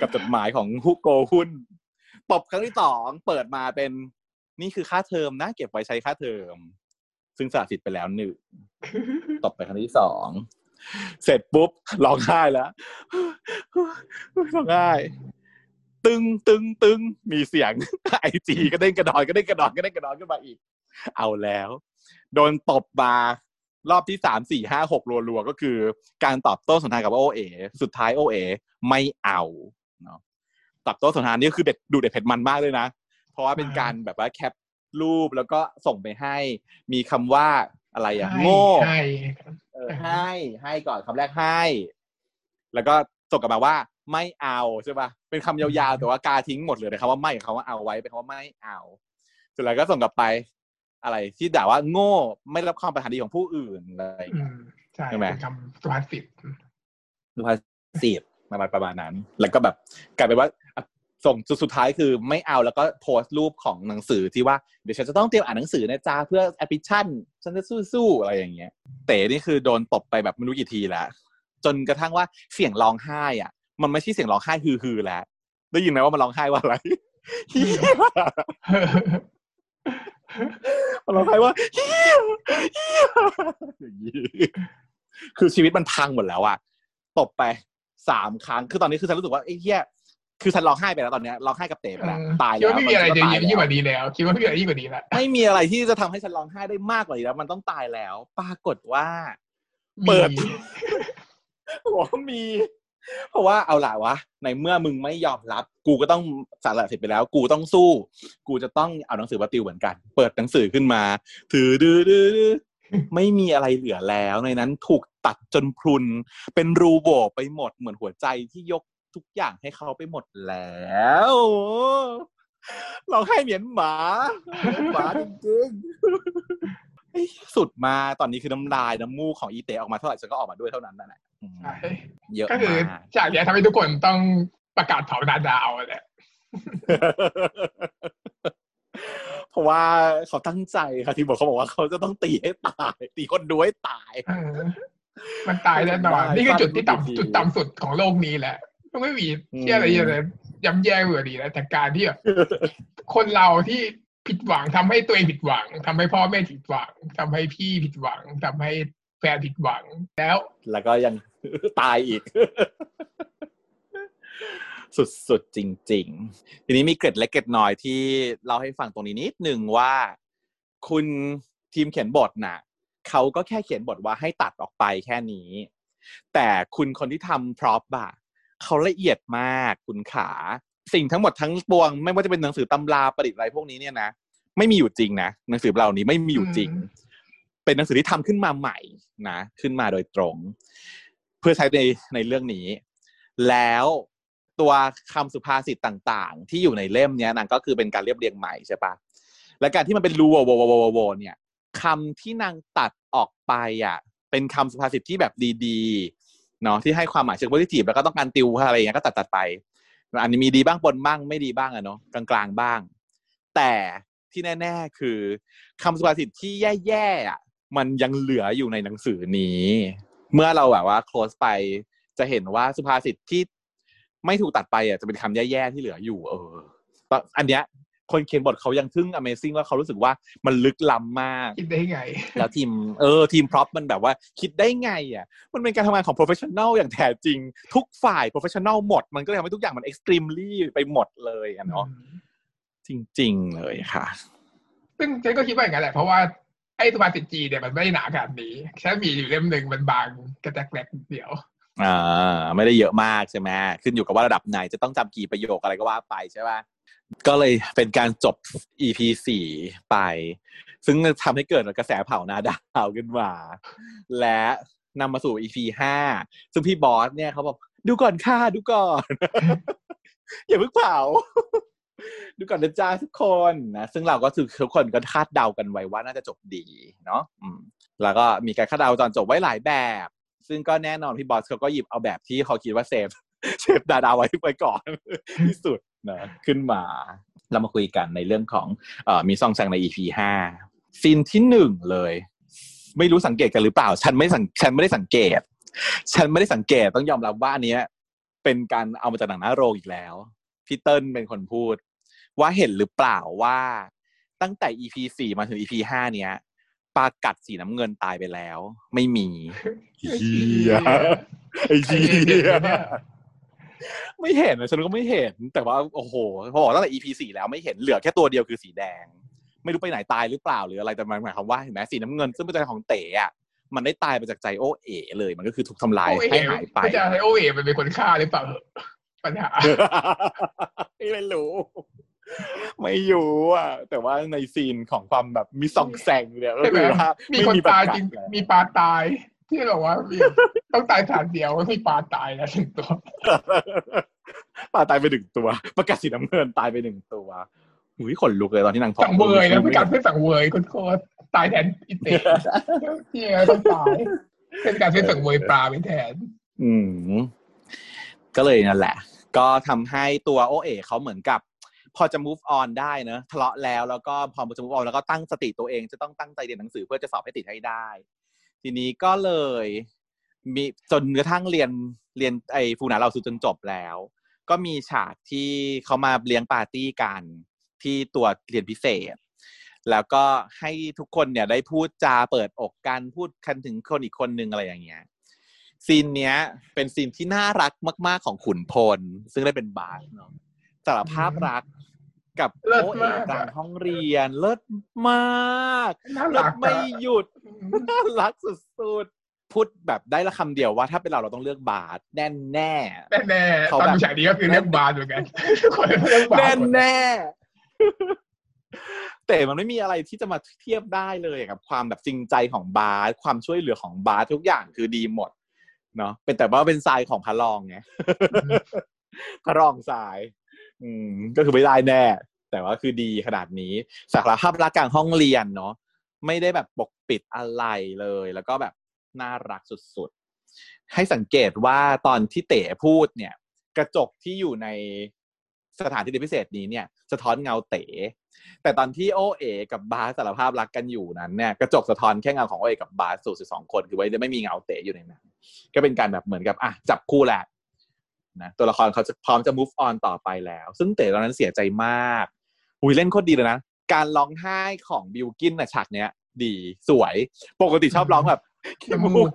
กับจดหมายของฮูโกหุ้นตบครั้งที่สองเปิดมาเป็นนี่คือค่าเทอมนะเก็บไว้ใช้ค่าเทอมซึ่งสละสิทธิ์ไปแล้วหนึ่งตบไปครั้งที่สองเสร็จปุ๊บร้องไห้แล้วร้องไห้ตึงตึงตึงมีเสียงไอจีก็เด้งกระดอนก็เด้งกระดอนก็เด้งกระดอนขึ้นมาอีกเอาแล้วโดนตบมารอบที่สามสี่ห้าหกรัวๆก็คือการตอบโต้สนทนากับโอเอสุดท้ายโอเอไม่เอาเนาะตอบโต้สนทนานี่คือเด็ดดูเด็ดเผ็ดมันมากเลยนะเพราะว่าเป็นการแบบว่าแคปรูปแล้วก็ส่งไปให้มีคำว่าอะไรอะโง่ให้ให้ให้ก่อนคำแรกให้แล้วก็ส่งกลับมาว่าไม่เอาใช่ป่ะเป็นคำยาวๆแต่ว่ากาทิ้งหมดเลยนะครับว่าไม่กับคำว่าเอาไว้เป็นคำว่าไม่เอาสุดท้ายก็ส่งกลับไปอะไรที่ด่าว่าโง่ไม่รับความปรารถนาดีของผู้อื่นอะไรใช่ไหมคำสุภาษิตสุภาษิตประมาณประมาณนั้นแล้วก็แบบกลายเป็นว่า ส่งจุดสุดท้ายคือไม่เอาแล้วก็โพสต์รูปของหนังสือที่ว่าเดี๋ยวฉันจะต้องเตรียมอ่านหนังสือนะจ๊ะเพื่อแอดมิชชั่นฉันจะสู้ๆอะไรอย่างเงี้ยเต๋นี่คือโดนตบไปแบบไม่รู้กี่ทีแล้วจนกระทั่งว่าเสียงร้องไห้อ่ะมันไม่ใช่เสียงร้องไห้ฮือๆแล้วได้ยินไหมว่ามันร้องไห้ว่าอะไรมันร้องไห้ว่าอย่างงี้คือชีวิตมันพังหมดแล้วอ่ะตบไปสามครั้งคือตอนนี้คือฉันรู้สึกว่าไอ้เหี้ยคือฉันร้องไห้ไปแล้วตอนนี้ร้องไห้กับเต๋ไปแล้วตายแล้วคิดว่าไม่มีอะไรจะยิ่งกว่านี้แล้วคิดว่าไม่มีอะไรยิ่งกว่านี้แล้วไม่มีอะไรที่จะทำให้ฉันร้องไห้ได้มากกว่านี้แล้วมันต้องตายแล้วปรากฏว่าเปิดหัวมีเพราะว่าเอาล่ะวะในเมื่อมึงไม่ยอมรับกูก็ต้องสารละสิทธิ์ไปแล้วกูต้องสู้กูจะต้องเอาหนังสือมาติวเหมือนกันเปิดหนังสือขึ้นมาถือดื้อๆไม่มีอะไรเหลือแล้วในนั้นถูกตัดจนพรุนเป็นรูโหว่ไปหมดเหมือนหัวใจที่ยกทุกอย่างให้เขาไปหมดแล้วเราให้เหมียนหมาหมาจริงๆสุดมาตอนนี้คือน้ำลายน้ำมูกของอีเตออกมาเท่าไหร่ฉันก็ออกมาด้วยเท่านั้นนั่นแหละใช่เยอะมากก็คือจากนี้ทำให้ทุกคนต้องประกาศเผาดาดาวแหละเพราะว่าเขาตั้งใจค่ะที่บอกเขาบอกว่าเขาจะต้องตีให้ตายตีคนดูให้ตายมันตายแน่นอนนี่คือจุดที่ต่ำจุดต่ำสุดของโลกนี้แหละก็ไม่มีแค่อะไรอะไรย้ำแย่เหมือนดีนะแต่การที่แบบคนเราที่ผิดหวังทำให้ตัวเองผิดหวังทำให้พ่อแม่ผิดหวังทำให้พี่ผิดหวังทำให้แฟนผิดหวังแล้วแล้วก็ยังตายอีกสุดๆจริงๆทีนี้มีเกร็ดเล็กเกร็ดน้อยที่เราให้ฟังตรงนี้นิดนึงว่าคุณทีมเขียนบทน่ะเขาก็แค่เขียนบทว่าให้ตัดออกไปแค่นี้แต่คุณคนที่ทำพร็อพอ่ะเขาละเอียดมากคุณขาสิ่งทั้งหมดทั้งปวงไม่ว่าจะเป็นหนังสือตำราประดิษฐ์อะไรพวกนี้เนี่ยนะไม่มีอยู่จริงนะหนังสือเหล่านี้ไม่มีอยู่จริงเป็นหนังสือที่ทำขึ้นมาใหม่นะขึ้นมาโดยตรงเพื่อใช้ในในเรื่องนี้แล้วตัวคำสุภาษิตต่างๆที่อยู่ในเล่มเนี้ยนางก็คือเป็นการเรียบเรียงใหม่ใช่ปะและการที่มันเป็นรูโวโวโวโวเนี่ยคำที่นางตัดออกไปอ่ะเป็นคำสุภาษิตที่แบบดีๆเนาะที่ให้ความหมายเชิงโพสิทีฟแล้วก็ต้องการติวอะไรอย่างเงี้ยก็ตัดๆไปอันนี้มีดีบ้างปนบ้างไม่ดีบ้างอะเนาะกลางๆบ้างแต่ที่แน่ๆคือคำสุภาษิตที่แย่ๆอ่ะมันยังเหลืออยู่ในหนังสือนี้เมื่อเราแบบว่า close ไปจะเห็นว่าสุภาษิตที่ไม่ถูกตัดไปอ่ะจะเป็นคำแย่ๆที่เหลืออยู่เอออันเนี้ยคนเขียนบทเขายังทึ่ง Amazing ว่าเขารู้สึกว่ามันลึกล้ำมากคิดได้ไงแล้วทีมเออทีมพร็อพมันแบบว่าคิดได้ไงอ่ะมันเป็นการทำงานของ professional อย่างแท้จริงทุกฝ่าย professional หมดมันก็เลยทำให้ทุกอย่างมัน extremely ไปหมดเลยอ่ะเนาะจริงๆเลยค่ะซึ่งฉันก็คิดว่าอย่างนั้นแหละเพราะว่าไอ้ตัวติดจีเนี่ยมันไม่หนาขนาดนี้แค่มีอยู่เล่มนึงมันบางกระแทกแหลกเดียวอ่าไม่ได้เยอะมากใช่ไหมขึ้นอยู่กับว่าระดับไหนจะต้องจำกี่ประโยคอะไรก็ว่าไปใช่ป่ะก็เลยเป็นการจบ อี พี สี่ ไปซึ่งทำให้เกิดกระแสเผาหน้าดาวขึ้นมาและนำมาสู่ อี พี ห้า ซึ่งพี่บอสเนี่ยเขาบอกดูก่อนค่ะดูก่อน อย่าเพิ่งเผา ดูก่อนนะจ๊ะทุกคนนะซึ่งเราก็คือทุกคนก็คาดเดากันไว้ว่าน่าจะจบดีเนาะแล้วก็มีการคาดเดาตอนจบไว้หลายแบบซึ่งก็แน่นอนพี่บอสเขาก็หยิบเอาแบบที่เขาคิดว่าเซฟเซฟดาดาไว้ไปก่อนที่สุดนะขึ้นมาเรามาคุยกันในเรื่องของเอ่อมีซองแซงใน อี พี ห้า ซีนที่หนึ่งเลยไม่รู้สังเกตกันหรือเปล่าฉันไม่สังฉันไม่ได้สังเกตฉันไม่ได้สังเกตต้องยอมรับว่าอันเนี้ยเป็นการเอามาจากหนังหน้าโรงอีกแล้วพี่เติ้ลเป็นคนพูดว่าเห็นหรือเปล่าว่าตั้งแต่ อี พี สี่ มาถึง อี พี ห้า เนี้ยปลากัดสีน้ำเงินตายไปแล้วไม่มีเฮียไอ้เฮียไม่เห็นนะฉันก็ไม่เห็นแต่ว่าโอ้โหพอบอกตั้งแต่ อี พี สี่ แล้วไม่เห็นเหลือแค่ตัวเดียวคือสีแดงไม่รู้ไปไหนตายหรือเปล่าหรืออะไรแต่มันหมายความว่าเห็นไหมสีน้ำเงินซึ่งเป็นใจของเต๋อมันได้ตายไปจากใจโอเอ๋เลยมันก็คือถูกทำลายให้หายไปไม่ใช่โอเอ๋มันเป็นคนฆ่าหรือเปล่าปัญหาไม่รู้ไม่อยู่อ่ะแต่ว่าในซีนของความแบบมีส่องแสงเนี่ยก็คือว่ามีคนตายจริงมีปลาตายที่บอกว่าต้องตายฐานเดียวไม่ปลาตายนะหนึ่งตัวปลาตายไปหนึ่งตัวประกาศสีน้ำเงินตายไปหนึ่งตัวอุ้ยขนลุกเลยตอนที่นางท้องสังเวยนะประกาศเพื่อสังเวยคนโคตรตายแทนอิเตะที่ต้องตายเป็นการเพื่อสังเวยปลาไปแทนอืมก็เลยนั่นแหละ ก็ทำให้ตัวโอเอ๋เขาเหมือนกับพอจะ move on ได้เนอะทะเลาะแล้วแล้วก็พอจะ move on แล้วก็ตั้งสติตัวเองจะต้องตั้งใจเรียนหนังสือเพื่อจะสอบให้ติดให้ได้ทีนี้ก็เลยมีจนกระทั่งเรียนเรียนไอ้ฟูนาเราสุดจนจบแล้วก็มีฉากที่เขามาเลี้ยงปาร์ตี้กันที่ตัวเรียนพิเศษแล้วก็ให้ทุกคนเนี่ยได้พูดจาเปิดอกกันพูดกันถึงคนอีกคนนึงอะไรอย่างเงี้ยซีนเนี้ยเป็นซีนที่น่ารักมากๆของขุนพลซึ่งได้เป็นบาสเนาะสารภาพรักกับโอ้เอ๋กลางห้องเรียนเลิศมากเลิศไม่หยุดน่ารักสุดๆพูดแบบได้ละคำเดียวว่าถ้าเป็นเราเราต้องเลือกบาสแน่แน่แน่ตอนฉากนี้ก็คือเลือกบาสเหมือนกันแน่แน่แต่มันไม่มีอะไรที่จะมาเทียบได้เลยกับความแบบจริงใจของบาสความช่วยเหลือของบาสทุกอย่างคือดีหมดเนาะเป็นแต่ว่าเป็นทรายของพระรองไงพระรองทรายอืมก็คือไม่ได้แน่แต่ว่าคือดีขนาดนี้สารภาพรักกลางห้องเรียนเนาะไม่ได้แบบปกปิดอะไรเลยแล้วก็แบบน่ารักสุดๆให้สังเกตว่าตอนที่เต๋พูดเนี่ยกระจกที่อยู่ในสถานที่พิเศษนี้เนี่ยสะท้อนเงาเต๋แต่ตอนที่โอเอกับบาสสารภาพรักกันอยู่นั้นเนี่ยกระจกสะท้อนแค่เงาของโอเอกับบาสสู่สิบสองคนคือไว้ไม่มีเงาเต๋อยู่ในนั้นก็เป็นการแบบเหมือนกับอ่ะจับคู่แหละนะตัวละครเขาจะพร้อมจะ move on ต่อไปแล้วซึ่งเต๋ตอนนั้นเสียใจมากหุยเล่นโคตรดีเลยนะการร้องไห้ของบิวกินน่ะฉากเนี้ยดีสวยปกติชอบร้องแบบขี้มูก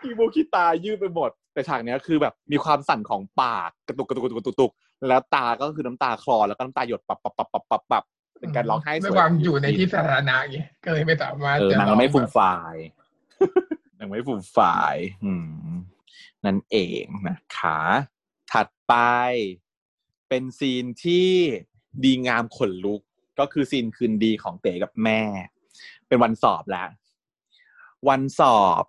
ขี้มูกขี้ตายืดไปหมดแต่ฉากเนี้ยคือแบบมีความสั่นของปากกระตุกกระตุกกระตุกกระตุกแล้วตาก็คือน้ำตาคลอแล้วก็น้ำตาหยดปับปับปับปับปับปับเป็นการร้องไห้สวยด้วยความอยู่ในที่สาธารณะไงก็เลยไม่สามารถจะนางไม่ฟูมฝายนางไม่ฟูมฝายนั่นเองนะคะถัดไปเป็นซีนที่ดีงามขนลุกก็คือซีนคืนดีของเต๋กับแม่เป็นวันสอบแล้ววันสอบ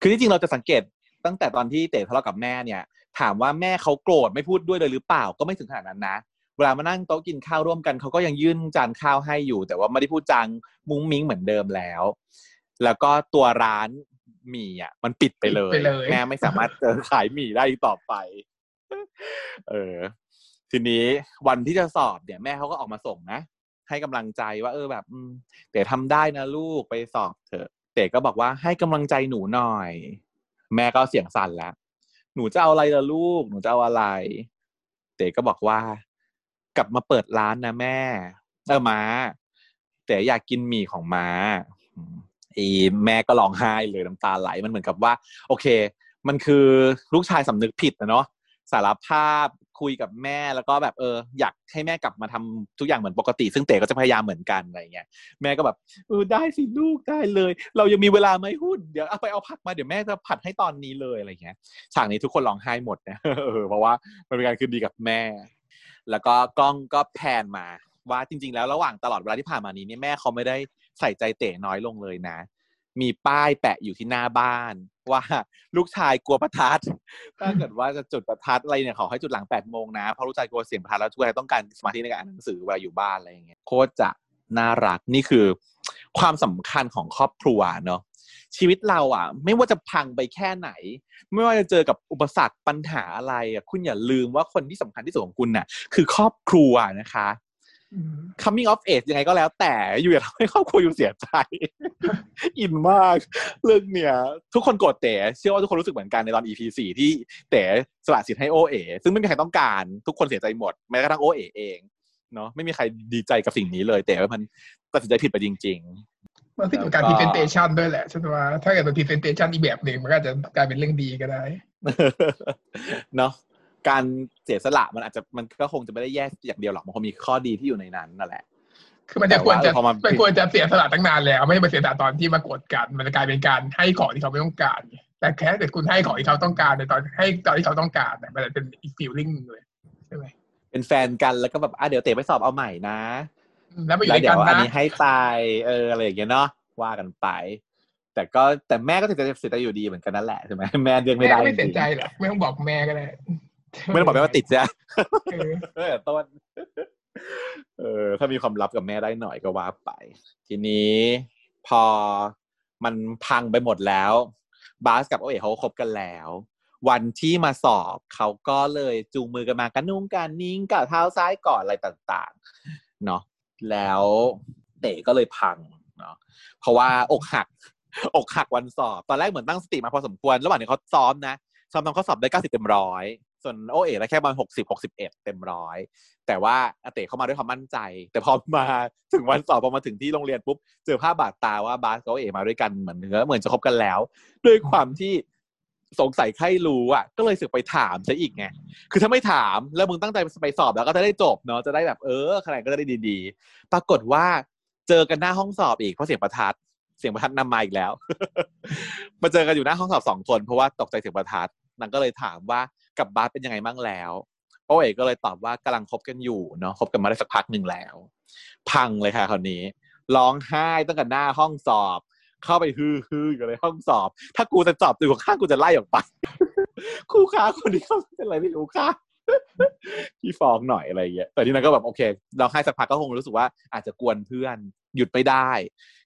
คือที่จริงเราจะสังเกตตั้งแต่ตอนที่เต๋ทะเลาะกับแม่เนี่ยถามว่าแม่เขาโกรธไม่พูดด้วยเลยหรือเปล่าก็ไม่ถึงขนาดนั้นนะเวลามานั่งโต๊ะกินข้าวร่วมกันเขาก็ยังยื่นจานข้าวให้อยู่แต่ว่าไม่ได้พูดจางมุ้งมิ้งเหมือนเดิมแล้วแล้วก็ตัวร้านหมี่อ่ะมันปิดไปเลยแม่ไม่สามารถเจอขายหมี่ได้ต่อไปเออทีนี้วันที่จะสอบเนี่ยแม่เขาก็ออกมาส่งนะให้กำลังใจว่าเออแบบเต๋ทำได้นะลูกไปสอบเถอะเต๋ก็บอกว่าให้กำลังใจหนูหน่อยแม่ก็เสียงสั่นแล้วหนูจะเอาอะไรล่ะลูกหนูจะเอาอะไรเต๋ก็บอกว่ากลับมาเปิดร้านนะแม่เออม้าเต๋อยากกินหมี่ของม้าอีแม่ก็ร้องไห้เลยน้ำตาไหลมันเหมือนกับว่าโอเคมันคือลูกชายสำนึกผิดนะเนาะสารภาพคุยกับแม่แล้วก็แบบเอออยากให้แม่กลับมาทำทุกอย่างเหมือนปกติซึ่งเต๋ก็จะพยายามเหมือนกันอะไรเงี้ยแม่ก็แบบเออได้สิลูกได้เลยเรายังมีเวลาไหมหุ้นเดี๋ยวเอาไปเอาผักมาเดี๋ยวแม่จะผัดให้ตอนนี้เลยอะไรเงี้ยฉากนี้ทุกคนร้องไห้หมดนะเออเพราะว่ามันเป็นการคืนดีกับแม่แล้วก็กล้องก็แพนมาว่าจริงๆแล้วระหว่างตลอดเวลาที่ผ่านมานี้เนี่ยแม่เขาไม่ได้ใส่ใจเต๋น้อยลงเลยนะมีป้ายแปะอยู่ที่หน้าบ้านว่าลูกชายกลัวประทัดถ้าเกิดว่าจะจุดประทัดอะไรเนี่ยขอให้จุดหลังแปดโมงนะเพราะลูกชายกลัวเสียงประทัดแล้วลูกชายต้องการสมาธิในการอ่านหนังสือเวลาอยู่บ้านอะไรอย่างเงี้ยโคตรจะน่ารักนี่คือความสำคัญของครอบครัวเนาะชีวิตเราอ่ะไม่ว่าจะพังไปแค่ไหนไม่ว่าจะเจอกับอุปสรรคปัญหาอะไรอ่ะคุณอย่าลืมว่าคนที่สำคัญที่สุดของคุณน่ะคือครอบครัวนะคะ mm-hmm. coming of age ยังไงก็แล้วแต่อยู่อย่าทำให้ครอบครัวอยู่เสียใจ อินมากเรื่องเนี่ยทุกคนโกรธเต๋เชื่อว่าทุกคนรู้สึกเหมือนกันในตอน อี พี สี่ ที่เต๋สละสิทธิ์ให้โอเอซึ่งไม่มีใครต้องการทุกคนเสียใจหมดแม้กระทั่งโอเอเองเนาะไม่มีใครดีใจกับสิ่งนี้เลยเต๋ว่ามันตัดสินใจผิดไปจริงๆมันขึ้นอยู่กับ presentation ด้วยแหละฉันว่าถ้าเกิดเป็น presentation อีกแบบหนึ่งมันก็จะกลายเป็นเรื่องดีก็ได้เนาะการเสียสละมันอาจจะมันก็คงจะไม่ได้แย่อย่างเดียวหรอกมันคงมีข้อดีที่อยู่ในนั้นนั่นแหละคือมันจะควรจะมันควรจะเสียสละตั้งนานแล้วไม่ไปเสียสละตอนที่มากดกันมันจะกลายเป็นการให้ของที่เขาไม่ต้องการแต่แค่แต่คุณให้ของที่เขาต้องการในตอนให้ตอนที่เขาต้องการมันจะเป็นอีก feeling นึงเลยใช่ไหมเป็นแฟนกันแล้วก็แบบอ่ะเดี๋ยวเตะไปสอบเอาใหม่นะแล้วไม่อยู่ด้วยกันนะอันนี้ให้ตายเอออะไรอย่างเงี้ยเนาะว่ากันไปแต่ก็แต่แม่ก็เสียใจเสียใจอยู่ดีเหมือนกันนั่นแหละใช่ไหมแม่เดือดไม่ได้ไม่เสียใจหรอกไม่ต้องบอกแม่ก็ได้ไม่ต้องบอกแม่ว่าติดจ้ะเออต้นเออถ้ามีความลับกับแม่ได้หน่อยก็ว่าไปทีนี้พอมันพังไปหมดแล้วบาสกับโอเอ๋เขาคบกันแล้ว วันที่มาสอบเขาก็เลยจูงมือกันมากันนุ่งกันนิ้งกับเท้าซ้ายก่อนอะไรต่างๆเนาะแล้วเต๋ก็เลยพังเนาะเพราะว่าอกหักอกหักวันสอบตอนแรกเหมือนตั้งสติมาพอสมควรระหว่างนี้เขาซ้อมนะซ้อมทำข้อสอบได้เก้าสิบเต็มร้อยส่วนโอเอ๋ได้แค่ประมาณหกสิบ หกสิบเอ็ดเต็มร้อยแต่ว่าอาเต๋เข้ามาด้วยความมั่นใจแต่พอมาถึงวันสอบพอมาถึงที่โรงเรียนปุ๊บเจอภาพบาดตาว่าบาสกับโอเอ๋มาด้วยกันเหมือนเนื้อเหมือนจะคบกันแล้วด้วยความที่สงสัยใครรู้อ่ะก็เลยสึกไปถามซะอีกไงคือถ้าไม่ถามแล้วมึงตั้งใจไปสอบแล้วก็จะได้จบเนาะจะได้แบบเออคะแนนก็จะได้ดีๆปรากฏว่าเจอกันหน้าห้องสอบอีกเพราะเสียงประทัดเสียงประทัดนำมาอีกแล้ว มาเจอกันอยู่หน้าห้องสอบสองคนเพราะว่าตกใจเสียงประทัดนางก็เลยถามว่ากับบาสเป็นยังไงบ้างแล้วโอเอ๋ก็เลยตอบว่ากำลังคบกันอยู่เนาะคบกันมาได้สักพักหนึ่งแล้วพังเลยค่ะคราวนี้ร้องไห้ตั้งแต่หน้าห้องสอบเข้าไปฮือฮืออยู่ในห้องสอบถ้ากูจะสอบตัวข้างกูจะไล่ออกไป ครูคะคนนี้เขาเป็นอะไรไม่รู้ค่ะพี่ฟองหน่อยอะไรเงี้ยแต่ที่นั้นก็แบบโอเคร้องไห้สักพักก็คงรู้สึกว่าอาจจะกวนเพื่อนหยุดไม่ได้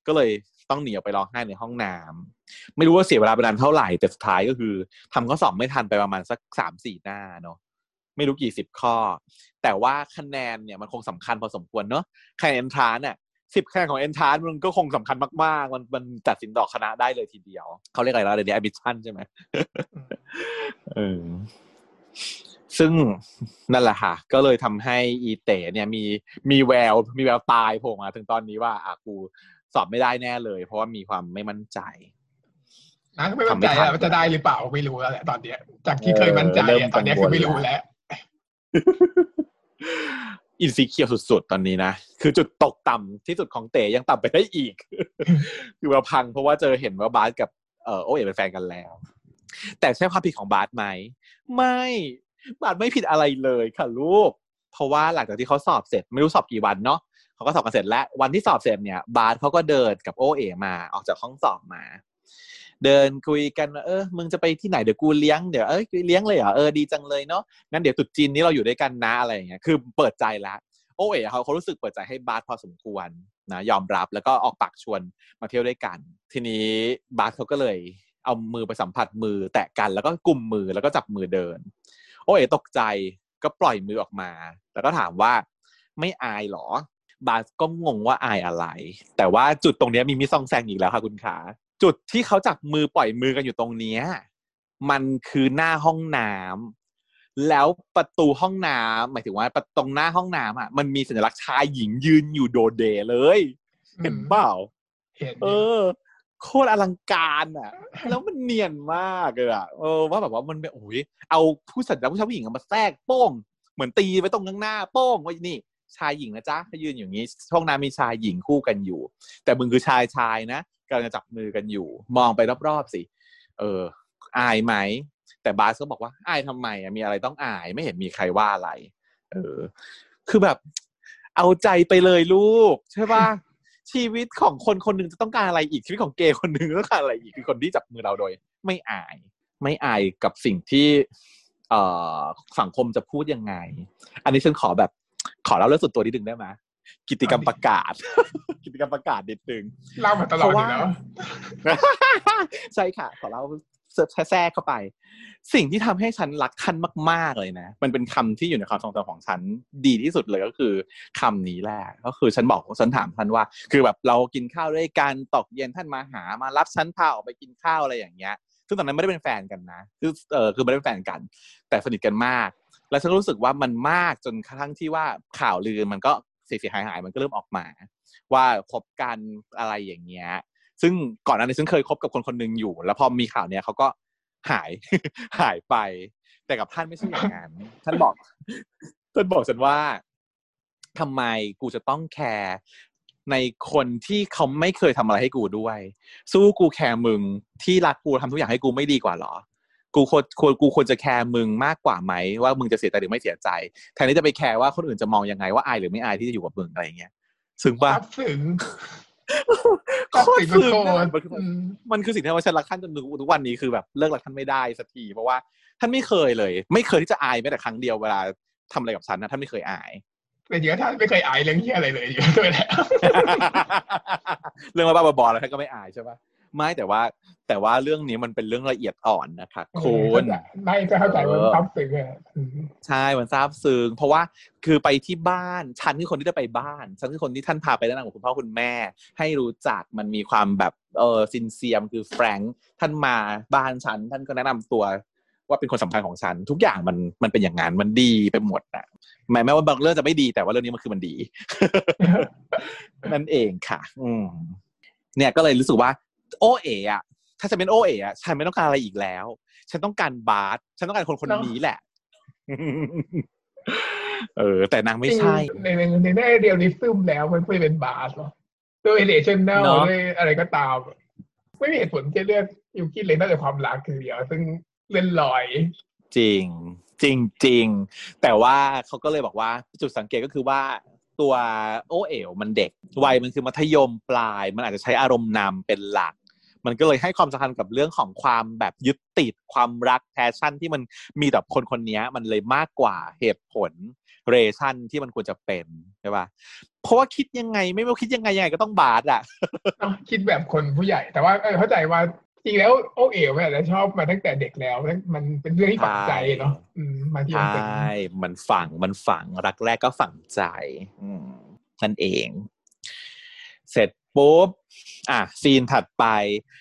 ก็เลยต้องหนีออกไปร้องไห้ในห้องน้ำไม่รู้ว่าเสียเวลาไปนานเท่าไหร่แต่สุดท้ายก็คือทำข้อสอบไม่ทันไปประมาณสัก สามสี่ หน้าเนาะไม่รู้กี่สิบข้อแต่ว่าคะแนนเนี่ยมันคงสำคัญพอสมควรเนาะคะแนนทานเนี่ยสิบคะแนนของ entrance มันก็คงสำคัญมากๆมันมันตัดสินดอกคณะได้เลยทีเดียวเขาเรียกอะไรล่ะเดี๋ยวนี้ admission ใช่ไหมเออซึ่งนั่นแหละค่ะก็เลยทำให้อีเต๋เนี่ยมีมีแววมีแววตายโผล่มาถึงตอนนี้ว่าอากูสอบไม่ได้แน่เลยเพราะว่ามีความไม่มั่นใจนะไม่มั่นใจอ่ะมันจะได้หรือเปล่าไม่รู้แล้วแหละตอนเนี้ยจากที่เคยมั่นใจตอนนี้คือไม่รู้แล้วอินซีเคียวสุดๆตอนนี้นะคือจุดตกต่ำที่สุดของเต๋ยังต่ำไปได้อีก คือเราพังเพราะว่าเจอเห็นว่าบาสกับเออโอเอ๋เป็นแฟนกันแล้วแต่ใช่ความผิดของบาสไหมไม่บาสไม่ผิดอะไรเลยค่ะลูกเพราะว่าหลังจากที่เขาสอบเสร็จไม่รู้สอบกี่วันเนาะเขาก็สอบกันเสร็จแล้ววันที่สอบเสร็จเนี่ยบาสเขาก็เดินกับโอเอ๋มาออกจากห้องสอบมาเดินคุยกันเออมึงจะไปที่ไหนเดี๋ยวกูเลี้ยงเดี๋ยวเอ้ยเลี้ยงเลยเหรอเออดีจังเลยเนาะงั้นเดี๋ยวตรุษจีนนี้เราอยู่ด้วยกันนะอะไรอย่างเงี้ยคือเปิดใจแล้วโอเอ๋เขาเขารู้สึกเปิดใจให้บาสพอสมควรนะยอมรับแล้วก็ออกปากชวนมาเที่ยวด้วยกันทีนี้บาสเขาก็เลยเอามือไปสัมผัสมือแตะกันแล้วก็กุมมือแล้วก็จับมือเดินโอเอ๋ตกใจก็ปล่อยมือออกมาแล้วก็ถามว่าไม่อายหรอบาสก็งงว่าอายอะไรแต่ว่าจุดตรงนี้มีมิซองแซงอีกแล้วค่ะคุณขาจุดที่เขาจับมือปล่อยมือกันอยู่ตรงนี้มันคือหน้าห้องน้ำแล้วประตูห้องน้ำหมายถึงว่าตรงหน้าห้องน้ำอ่ะมันมีสัญลักษณ์ชายหญิงยืนอยู่โดดเด่นเลยเห็นเปล่าเห็นเออโคตรอลังการอ่ะแล้วมันเนียนมากเลยอ่ะเออว่าแบบว่ามันโอ้ยเอาผู้สัญลักษณ์ผู้ชายผู้หญิงมาแทรกโป้งเหมือนตีไว้ตรงข้างหน้าโป้งไว้นี่ชายหญิงนะจ๊ะเขายืนอยู่นี้ห้องน้ำมีชายหญิงคู่กันอยู่แต่มึงคือชายชายนะกำลังจะจับมือกันอยู่มองไปรอบๆสิเอออายไหมแต่บาสก็บอกว่าอายทำไมมีอะไรต้องอายไม่เห็นมีใครว่าอะไรเออคือแบบเอาใจไปเลยลูกใช่ป่ะ ชีวิตของคนคนนึงจะต้องการอะไรอีกชีวิตของเกย์คนนึงต้องการอะไรอีกคือคนที่จับมือเราโดยไม่อายไม่อายกับสิ่งที่เอ่อสังคมจะพูดยังไงอันนี้ฉันขอแบบขอเล่าเรื่องส่วนตัวนิดนึงได้ไหมกิจกรรมประกาศกิจกรรมประกาศนิดนึงเล่ามาตลอดอยู่แล้วใช่ค่ะขอเล่าแทรกเข้าไปสิ่งที่ทำให้ฉันรักท่านมากๆเลยนะมันเป็นคำที่อยู่ในความทรงจำของฉันดีที่สุดเลยก็คือคำนี้แหละก็คือฉันบอกฉันถามท่านว่าคือแบบเรากินข้าวด้วยกันตกเย็นท่านมาหามารับฉันพาออกไปกินข้าวอะไรอย่างเงี้ยซึ่งตอนนั้นไม่ได้เป็นแฟนกันนะคือเออคือไม่ได้เป็นแฟนกันแต่สนิทกันมากแล้วฉันรู้สึกว่ามันมากจนกระทั่งที่ว่าข่าวลือมันก็เสียหายหายมันก็เริ่มออกมาว่าคบกันอะไรอย่างเงี้ยซึ่งก่อนหน้านี้ฉันเคยคบกับคนคนนึงอยู่แล้วพอมีข่าวเนี้ยเขาก็หาย หายไปแต่กับท่านไม่ใช่อย่างนั้น ท่านบอก ท่านบอกฉันว่าทำไมกูจะต้องแคร์ในคนที่เขาไม่เคยทำอะไรให้กูด้วยสู้กูแคร์มึงที่รักกูทำทุกอย่างให้กูไม่ดีกว่าหรอกูควรกูควรจะแคร์มึงมากกว่าไหมว่ามึงจะเสียใจหรือไม่เสียใจแทนที่จะไปแคร์ว่าคนอื่นจะมองยังไงว่าอายหรือไม่อายที่จะอยู่กับมึงอะไรอย่างเงี้ยถึงป่ะถึงก็ถึงมันคือสิ่งที่ว่าฉันรักท่านจนทุกวันนี้คือแบบเลิกรักท่านไม่ได้สักทีเพราะว่าท่านไม่เคยเลยไม่เคยที่จะอายแม้แต่ครั้งเดียวเวลาทำอะไรกับฉันนะท่านไม่เคยอายแต่เดี๋ยวท่านไม่เคยอายเรื่องเหี้ยอะไรเลยอยู่ด้วยแหละเรื่องบ้าๆบอๆอะไรท่านก็ไม่อายใช่ป่ะ ไม่แต่ว่าแต่ว่าเรื่องนี้มันเป็นเรื่องละเอียดอ่อนนะคะคุณไม่ก็เข้าใจว่าซับซึ้งอ่ะใช่มันซับซึ้งเพราะว่าคือไปที่บ้านฉันคือคนที่ได้ไปบ้านฉันคือคนที่ท่านพาไปแนะนำของคุณพ่อคุณแม่ให้รู้จักมันมีความแบบเออซินเซียมคือแฟรงค์ท่านมาบ้านฉันท่านก็แนะนำตัวว่าเป็นคนสำคัญของฉันทุกอย่างมันมันเป็นอย่างนั้นมันดีไปหมดนะหมายแม้ว่าบางเรื่องจะไม่ดีแต่ว่าเรื่องนี้มันคือมันดี นั่นเองค่ะอืมเนี่ยก็เลยรู้สึกว่าโอเอ๋อะถ้าจะเป็นโอเอ๋อะฉันไม่ต้องการอะไรอีกแล้วฉันต้องการบาสฉันต้องการคนคนนี้แหละ เออแต่นางไม่ใช่ในในในในเดียวนี้ซึมแล้วมันไม่เป็นบาสหรอตัวเอเดชั่นแนลด้วยอะไรก็ตามไม่มีเหตุผลที่เลือกยูกิเลยนอกจากความรักคือเดียวซึ่งเลื่อนลอยจริงจริงจริงแต่ว่าเขาก็เลยบอกว่าจุดสังเกตก็คือว่าตัวโอเอ๋วมันเด็กวัยมันคือมัธยมปลายมันอาจจะใช้อารมณ์นำเป็นหลักมันก็เลยให้ความสำคัญกับเรื่องของความแบบยึดติดความรักแพชชั่นที่มันมีต่อคนคนนี้มันเลยมากกว่าเหตุผลเรชั่นที่มันควรจะเป็นใช่ป่ะเพราะว่าคิดยังไงไม่ว่าคิดยังไงยังไงก็ต้องบาดอ่ะ คิดแบบคนผู้ใหญ่แต่ว่าเข้าใจว่าจริงแล้วโอเอ๋วเนี่ยชอบมาตั้งแต่เด็กแล้วมันเป็นเรื่องที่ฝังใจเนาะมาที่มันเป็นใช่มันฝังมันฝังรักแรกก็ฝังใจนั่นเองเสร็จปุ๊บอ่ะซีนถัดไป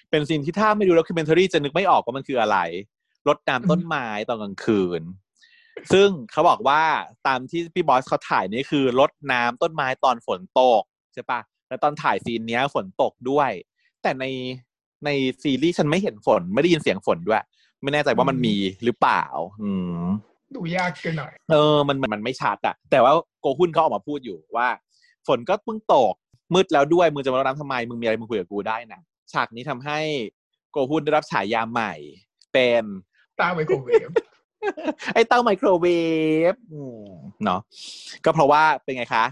เป็นซีนที่ถ้าไม่ดูด็อกคิวเมนทารี่จะนึกไม่ออกว่ามันคืออะไรรดน้ำต้นไม้ตอนกลางคืนซึ่งเขาบอกว่าตามที่พี่บอสเขาถ่ายนี่คือรดน้ำต้นไม้ตอนฝนตกใช่ป่ะแล้วตอนถ่ายซีนเนี้ยฝนตกด้วยแต่ในในซีรีส์ฉันไม่เห็นฝนไม่ได้ยินเสียงฝนด้วยไม่แน่ใจว่ามันมีหรือเปล่าอืมดูยากกันหน่อยเออมันมันไม่ชัดอ่ะแต่ว่าโกฮุนเขาออกมาพูดอยู่ว่าฝนก็เพิ่งตกมืดแล้วด้วยมึงจะมารดน้ำทำไมมึงมีอะไรมึงคุยกับกูได้นะฉากนี้ทำให้โกฮุนได้รับฉายาใหม่เป็นเต้าไมโครเวฟไอ้เต้าไมโครเวฟเนาะก็เพราะว่าเป็นไงคะ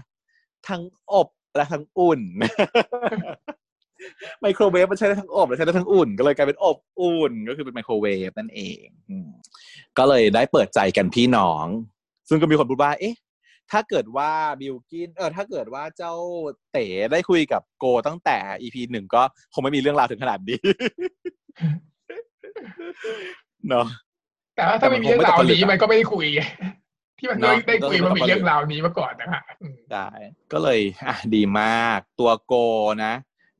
ทั้งอบและทั้งอุ่นไมโครเวฟมันใช้ได้ทั้งอบและใช้ได้ทั้งอุ่นก็เลยกลายเป็นอบอุ่นก็คือเป็นไมโครเวฟนั่นเองก็เลยได้เปิดใจกันพี่น้องซึ่งก็มีคนพูดว่าเอ๊ะถ้าเกิดว่าบิลกินเออถ้าเกิดว่าเจ้าเต๋ได้คุยกับโกตั้งแต่ อี พี หนึ่งก็คงไม่มีเรื่องราวถึงขนาดนี้เนาะแต่ถ้าไม่มีเรื่องราวนี้มันก็ไม่ได้คุยที่มันได้คุยมันมีเรื่องราวนี้มาก่อนนะฮะได้ก็เลยอ่ะดีมากตัวโกนะ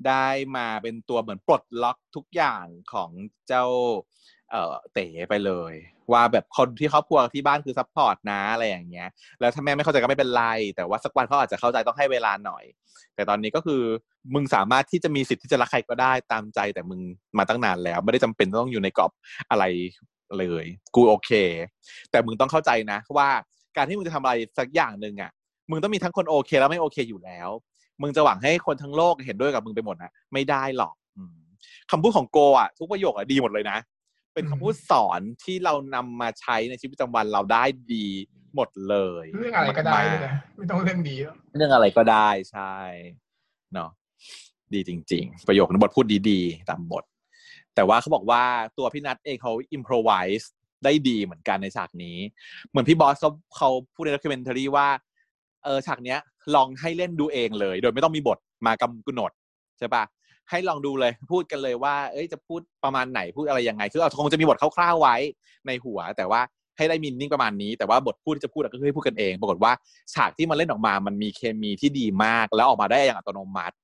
ได้มาเป็นตัวเหมือนปลดล็อกทุกอย่างของเจ้าเอ่อเต๋ไปเลยว่าแบบคนที่ครอบครัวที่บ้านคือซัพพอร์ตนะอะไรอย่างเงี้ยแล้วถ้าแม่ไม่เข้าใจก็ไม่เป็นไรแต่ว่าสักวันเขาอาจจะเข้าใจต้องให้เวลาหน่อยแต่ตอนนี้ก็คือมึงสามารถที่จะมีสิทธิ์ที่จะรักใครก็ได้ตามใจแต่มึงมาตั้งนานแล้วไม่ได้จำเป็นต้องอยู่ในกรอบอะไรเลยกูโอเคแต่มึงต้องเข้าใจนะว่าการที่มึงจะทำอะไรสักอย่างนึงอ่ะมึงต้องมีทั้งคนโอเคแล้วไม่โอเคอยู่แล้วมึงจะหวังให้คนทั้งโลกเห็นด้วยกับมึงไปหมดนะไม่ได้หรอกคำพูดของโกอ่ะทุกประโยคอ่ะดีหมดเลยนะเป็นคำพูดสอนที่เรานำมาใช้ในชีวิตประจำวันเราได้ดีหมดเลยเรื่องอะไรก็ได้นะไม่ต้องเรื่องดีเรื่องอะไรก็ได้ใช่เนาะดีจริงๆประโยคในบทพูดดีๆตามบทแต่ว่าเขาบอกว่าตัวพี่นัทเองเขาอิมโพรไวส์ได้ดีเหมือนกันในฉากนี้เหมือนพี่บอสเขาเขาพูดในด็อกคิวเมนทารี่ว่าเออฉากเนี้ยลองให้เล่นดูเองเลยโดยไม่ต้องมีบทมากำหนดใช่ปะให้ลองดูเลยพูดกันเลยว่าเอ้ยจะพูดประมาณไหนพูดอะไรยังไงคือเอาคงจะมีบทคร่าวๆไว้ในหัวแต่ว่าให้ได้มีนิ่งประมาณนี้แต่ว่าบทพูดจะพูดก็ให้พูดกันเองปรากฏว่าฉากที่มันเล่นออกมามันมีเคมีที่ดีมากแล้วออกมาได้อย่างอัตโนมัติ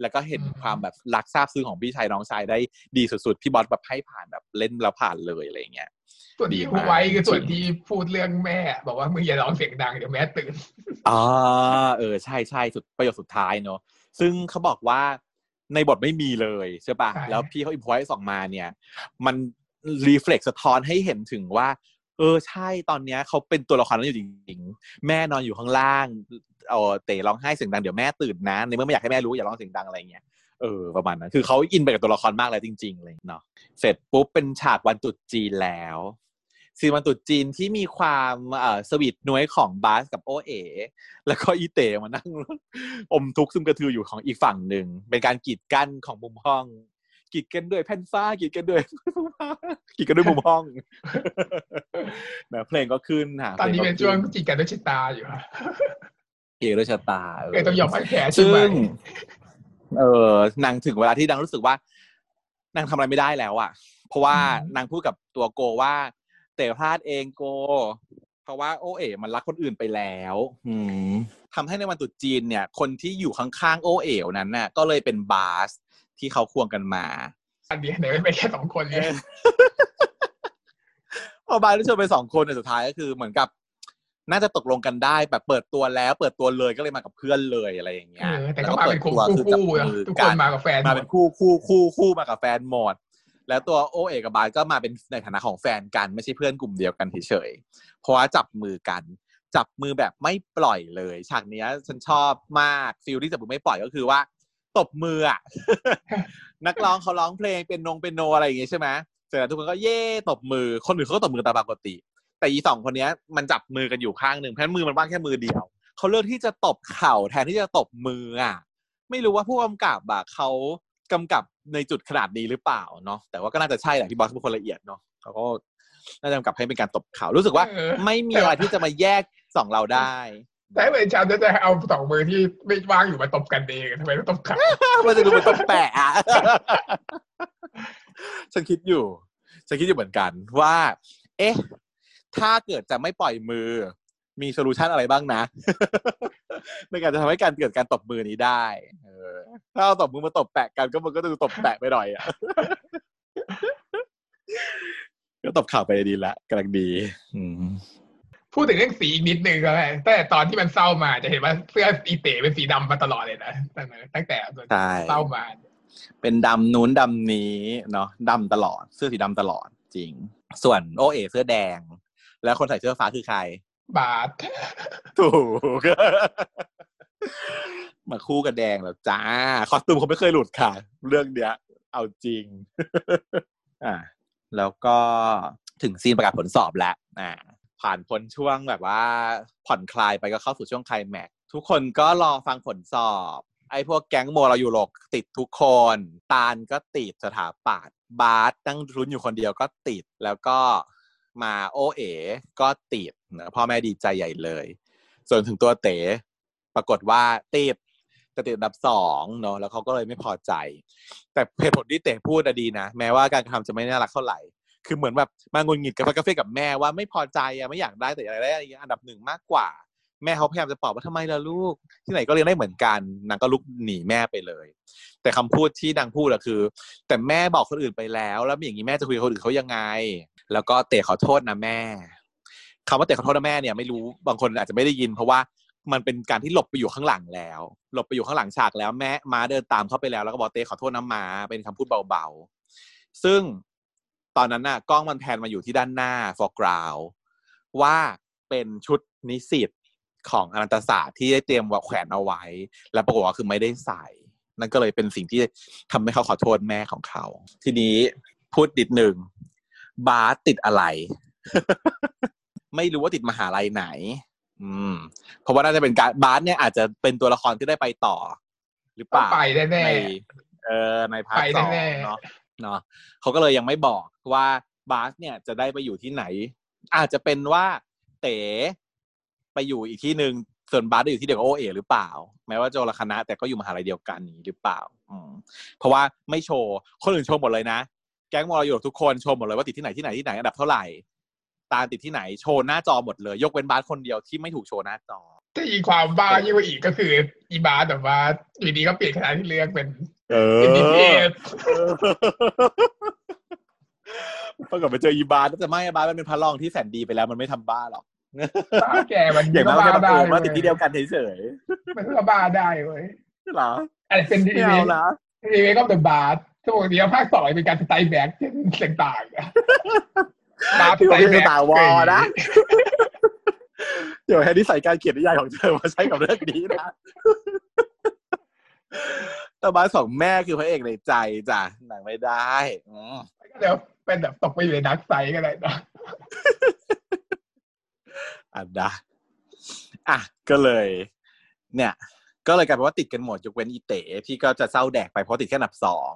แล้วก็เห็นความแบบรักซาบซึ้งของพี่ชายน้องชายได้ดีสุดๆพี่บอสแบบให้ผ่านแบบเล่นแล้วผ่านเลยอะไรอย่างเงี้ยส่วนที่พูดไว้คือส่วนที่พูดเรื่องแม่บอกว่ามึงอย่าร้องเสียงดังเดี๋ยวแม่ตื่นอ๋อเออใช่ใช่สุดประโยคสุดท้ายเนอะซึ่งเขาบอกว่าในบทไม่มีเลยใช่ป่ะแล้วพี่เขาอิมพอยต์ออกมาเนี่ยมันรีเฟล็กสะท้อนให้เห็นถึงว่าเออใช่ตอนเนี้ยเขาเป็นตัวละครนั้นอยู่จริงๆแม่นอนอยู่ข้างล่างเออเต๋ร้องไห้เสียงดังเดี๋ยวแม่ตื่นนะในเมื่อไม่อยากให้แม่รู้อย่าร้องเสียงดังอะไรเงี้ยเออประมาณนั้นคือเขาอินไปกับตัวละครมากเลยจริงๆเลยเนาะเสร็จปุ๊บเป็นฉากวันตรุษจีนแล้วซีนวันตรุษจีนที่มีความเอ่อสวีทน้อยของบาสกับโอเอแล้วก็อีเต๋มานั่งอมทุกข์ซึมกระทืออยู่ของอีกฝั่งหนึ่งเป็นการกีดกันของมุมห้องกีดกันด้วยแผ่นฟ้ากีดกันด้วยกีดกันด้วยมุมห้องนะเพลงก็ขึ้นฮะตอนนี้เป็นช่วงกีดกันด้วยชะตาอยู่ฮะกีดกันด้วยชะตาเออต้องยอมแพ้ใช่ไหมเออนางถึงเวลาที่นางรู้สึกว่า นางทำอะไรไม่ได้แล้วอ่ะเพราะว่านางพูดกับตัวโกว่าเต๋อพลาดเองโกเพราะว่าโอเอ๋มันรักคนอื่นไปแล้วทำให้ในวันตรุษจีนเนี่ยคนที่อยู่ข้างๆโอเอ๋นั้นน่ะก็เลยเป็นบาสที่เขาควงกันมาอันนี้ไหนไม่เป็นแค่สองคนเลยพอบาสที่ชวนไปสองคนในสุดท้ายก็คือเหมือนกับน่าจะตกลงกันได้แบบเปิดตัวแล้วเปิดตัวเลยก็เลยมากับเพื่อนเลยอะไรอย่างเงี้ยแต่ก็มาเป็นคู่คู่ทุกคนมากับแฟนมาเป็นคู่คู่คู่คู่มากับแฟนหมดแล้วตัวโอเอกับบาสก็มาเป็นในฐานะของแฟนกันไม่ใช่เพื่อนกลุ่มเดียวกันเฉยๆเพราะว่าจับมือกันจับมือแบบไม่ปล่อยเลยฉากนี้ฉันชอบมากฟิลที่จับมือไม่ปล่อยก็คือว่าตบมืออ่ะ นักร้องเขาร้องเพลงเป็นนงเป็นโนอะไรอย่างงี้ใช่ไหมเสร็จแล้วทุกคนก็เย่ตบมือคนอื่นเขาก็ตบมือตามปกติแต่อีสองคนนี้มันจับมือกันอยู่ข้างหนึ่งเพราะฉะนั้นมือมันว่างแค่มือเดียวเขาเลือกที่จะตบเข่าแทนที่จะตบมืออ่ะไม่รู้ว่าผู้กำกับอ่ะเขากำกับในจุดขนาดนี้หรือเปล่าเนาะแต่ว่าก็น่าจะใช่แหละพี่บอสเป็นคนละเอียดเนาะเขาก็น่าจะกำกับให้เป็นการตบเข่ารู้สึกว่าไม่มีอะไรที่จะมาแยกสองเราได้แต่เหมือนชาวจะจะเอาสองมือที่ไม่ว่างอยู่มาตบกันเองทำไมต้องตบเข่ามันจะดูมันตบแปะฉันคิดอยู่ฉันคิดอยู่เหมือนกันว่าเอ๊ะถ้าเกิดจะไม่ปล่อยมือมีโซลูชันอะไรบ้างนะในการจะทำให้การเกิดการตบมือนี้ได้ถ้าเอาตบมือมาตบแปะกันก็มันก็จะตบแปะไปหน่อยอ่ะก็ตบข่าวไปดีละกำลังดีพูดถึงเรื่องสีอีกนิดนึงก็ได้แต่ตอนที่มันเศร้ามาจะเห็นว่าเสื้ออีเต๋เป็นสีดำมาตลอดเลยนะตั้งแต่เศร้ามาเป็นดำนู้นดำนี้เนาะดำตลอดเสื้อสีดำตลอดจริงส่วนโอเอเสื้อแดงแล้วคนใส่เสื้อฟ้าคือใครบาทถูกมาคู่กับแดงแล้วจ้าคอสตูมเขาไม่เคยหลุดค่ะเรื่องเนี้ยเอาจริงอ่าแล้วก็ถึงซีนประกาศผลสอบแล้วอ่าผ่านพ้นช่วงแบบว่าผ่อนคลายไปก็เข้าสู่ช่วงไคลแม็กซ์ทุกคนก็รอฟังผลสอบไอ้พวกแก๊งโมเราอยู่หลกติดทุกคนตาลก็ติดสถาปัตย์บาสตั้งรุ้นอยู่คนเดียวก็ติดแล้วก็มาโอเอ๋ก็ติดนะพ่อแม่ดีใจใหญ่เลยส่วนถึงตัวเต๋ปรากฏว่าติดแต่ติดอันดับสองเนาะแล้วเขาก็เลยไม่พอใจแต่เหตุผลที่เต๋พูดดีนะแม้ว่าการกระทำจะไม่น่ารักเท่าไหร่คือเหมือนแบบมางุนงิดกับกาแฟกับแม่ว่าไม่พอใจอะไม่อยากได้แต่อยากได้อันดับหนึ่งมากกว่าแม่เขาพยายามจะปลอบว่าทำไมล่ะลูกที่ไหนก็เรียนได้เหมือนกันนางก็ลุกหนีแม่ไปเลยแต่คำพูดที่นางพูดอะคือแต่แม่บอกคนอื่นไปแล้วแล้วอย่างนี้แม่จะคุยกับคนอื่นเขายังไงแล้วก็เต๋ขอโทษนะแม่คำว่าเต๋ขอโทษนะแม่เนี่ยไม่รู้บางคนอาจจะไม่ได้ยินเพราะว่ามันเป็นการที่หลบไปอยู่ข้างหลังแล้วหลบไปอยู่ข้างหลังฉากแล้วแม่มาเดินตามเข้าไปแล้วแล้วก็บอกเต๋ขอโทษนะมาเป็นคำพูดเบาๆซึ่งตอนนั้นน่ะกล้องมันแพนมาอยู่ที่ด้านหน้า foreground ว่าเป็นชุดนิสิตของอนันตศาสตร์ที่ได้เตรียมว่าแขวนเอาไว้แล้วปรากฏว่าคือไม่ได้ใส่นั่นก็เลยเป็นสิ่งที่ทำให้เขาขอโทษแม่ของเขาทีนี้พูดนิดหนึ่งบาสติดอะไร ไม่รู้ว่าติดมหาลัยไหนอืมเพราะว่าน่าจะเป็นการบาสเนี่ยอาจจะเป็นตัวละครที่ได้ไปต่อหรือเปล่าไปได้แน่เออในพาร์ทสองเนาะเนาะเขาก็เลยยังไม่บอกว่าบาสเนี่ยจะได้ไปอยู่ที่ไหนอาจจะเป็นว่าเต๋ไปอยู่อีกที่นึงส่วนบาสได้อยู่ที่เดียวกับโอเอหรือเปล่าแม้ว่าโจละคณะแต่ก็อยู่มหาลัยเดียวกันนี้หรือเปล่าอืมเพราะว่าไม่โชว์คนอื่นโชว์หมดเลยนะแก๊งมรดกทุกคนโชว์หมดเลยว่าติดที่ไหนที่ไหนที่ไหนอันดับเท่าไหร่ตาติดที่ไหนโชว์หน้าจอหมดเลยยกเว้นบาสคนเดียวที่ไม่ถูกโชว์หน้าจอแต่อีกความบ้ายิ่งกว่าอีกก็คืออีบาสแบบว่าอยู่ดีก็เปลี่ยนคณะที่เลือกเป็นเออเป็นนิเทศพอกับไปเจออีบาสแต่ไม่บาสมันเป็นพระรองที่แสนดีไปแล้วมันไม่ทำบ้าหรอกบ้าแกมันอย่างนั้นก็บ้ามาติดที่เดียวกันเฉยๆมันก็บ้าได้เว้ยเหรออะไรเป็นที่นี่นะทีนี้ก็เป็นบาสช่วงนี้ภาคสองเป็นการสไตล์แบ็คต่างๆบาสที่เป็นตาวอนะเดี๋ยวแฮนดี้ใส่การเขียนนิยายของเธอมาใช้กับเรื่องนี้นะแต่บาสสองแม่คือพระเอกในใจจ้ะหนังไม่ได้เดี๋ยวเป็นแบบตกไปอยู่ในนักไซก็ได้นะอ่ะนะอ่ะก็เลยเนี่ยก็เลยกลายเป็นว่าติดกันหมดยกเว้นอีเต๋ที่ก็จะเศร้าแดกไปเพราะติดแค่อันดับสอง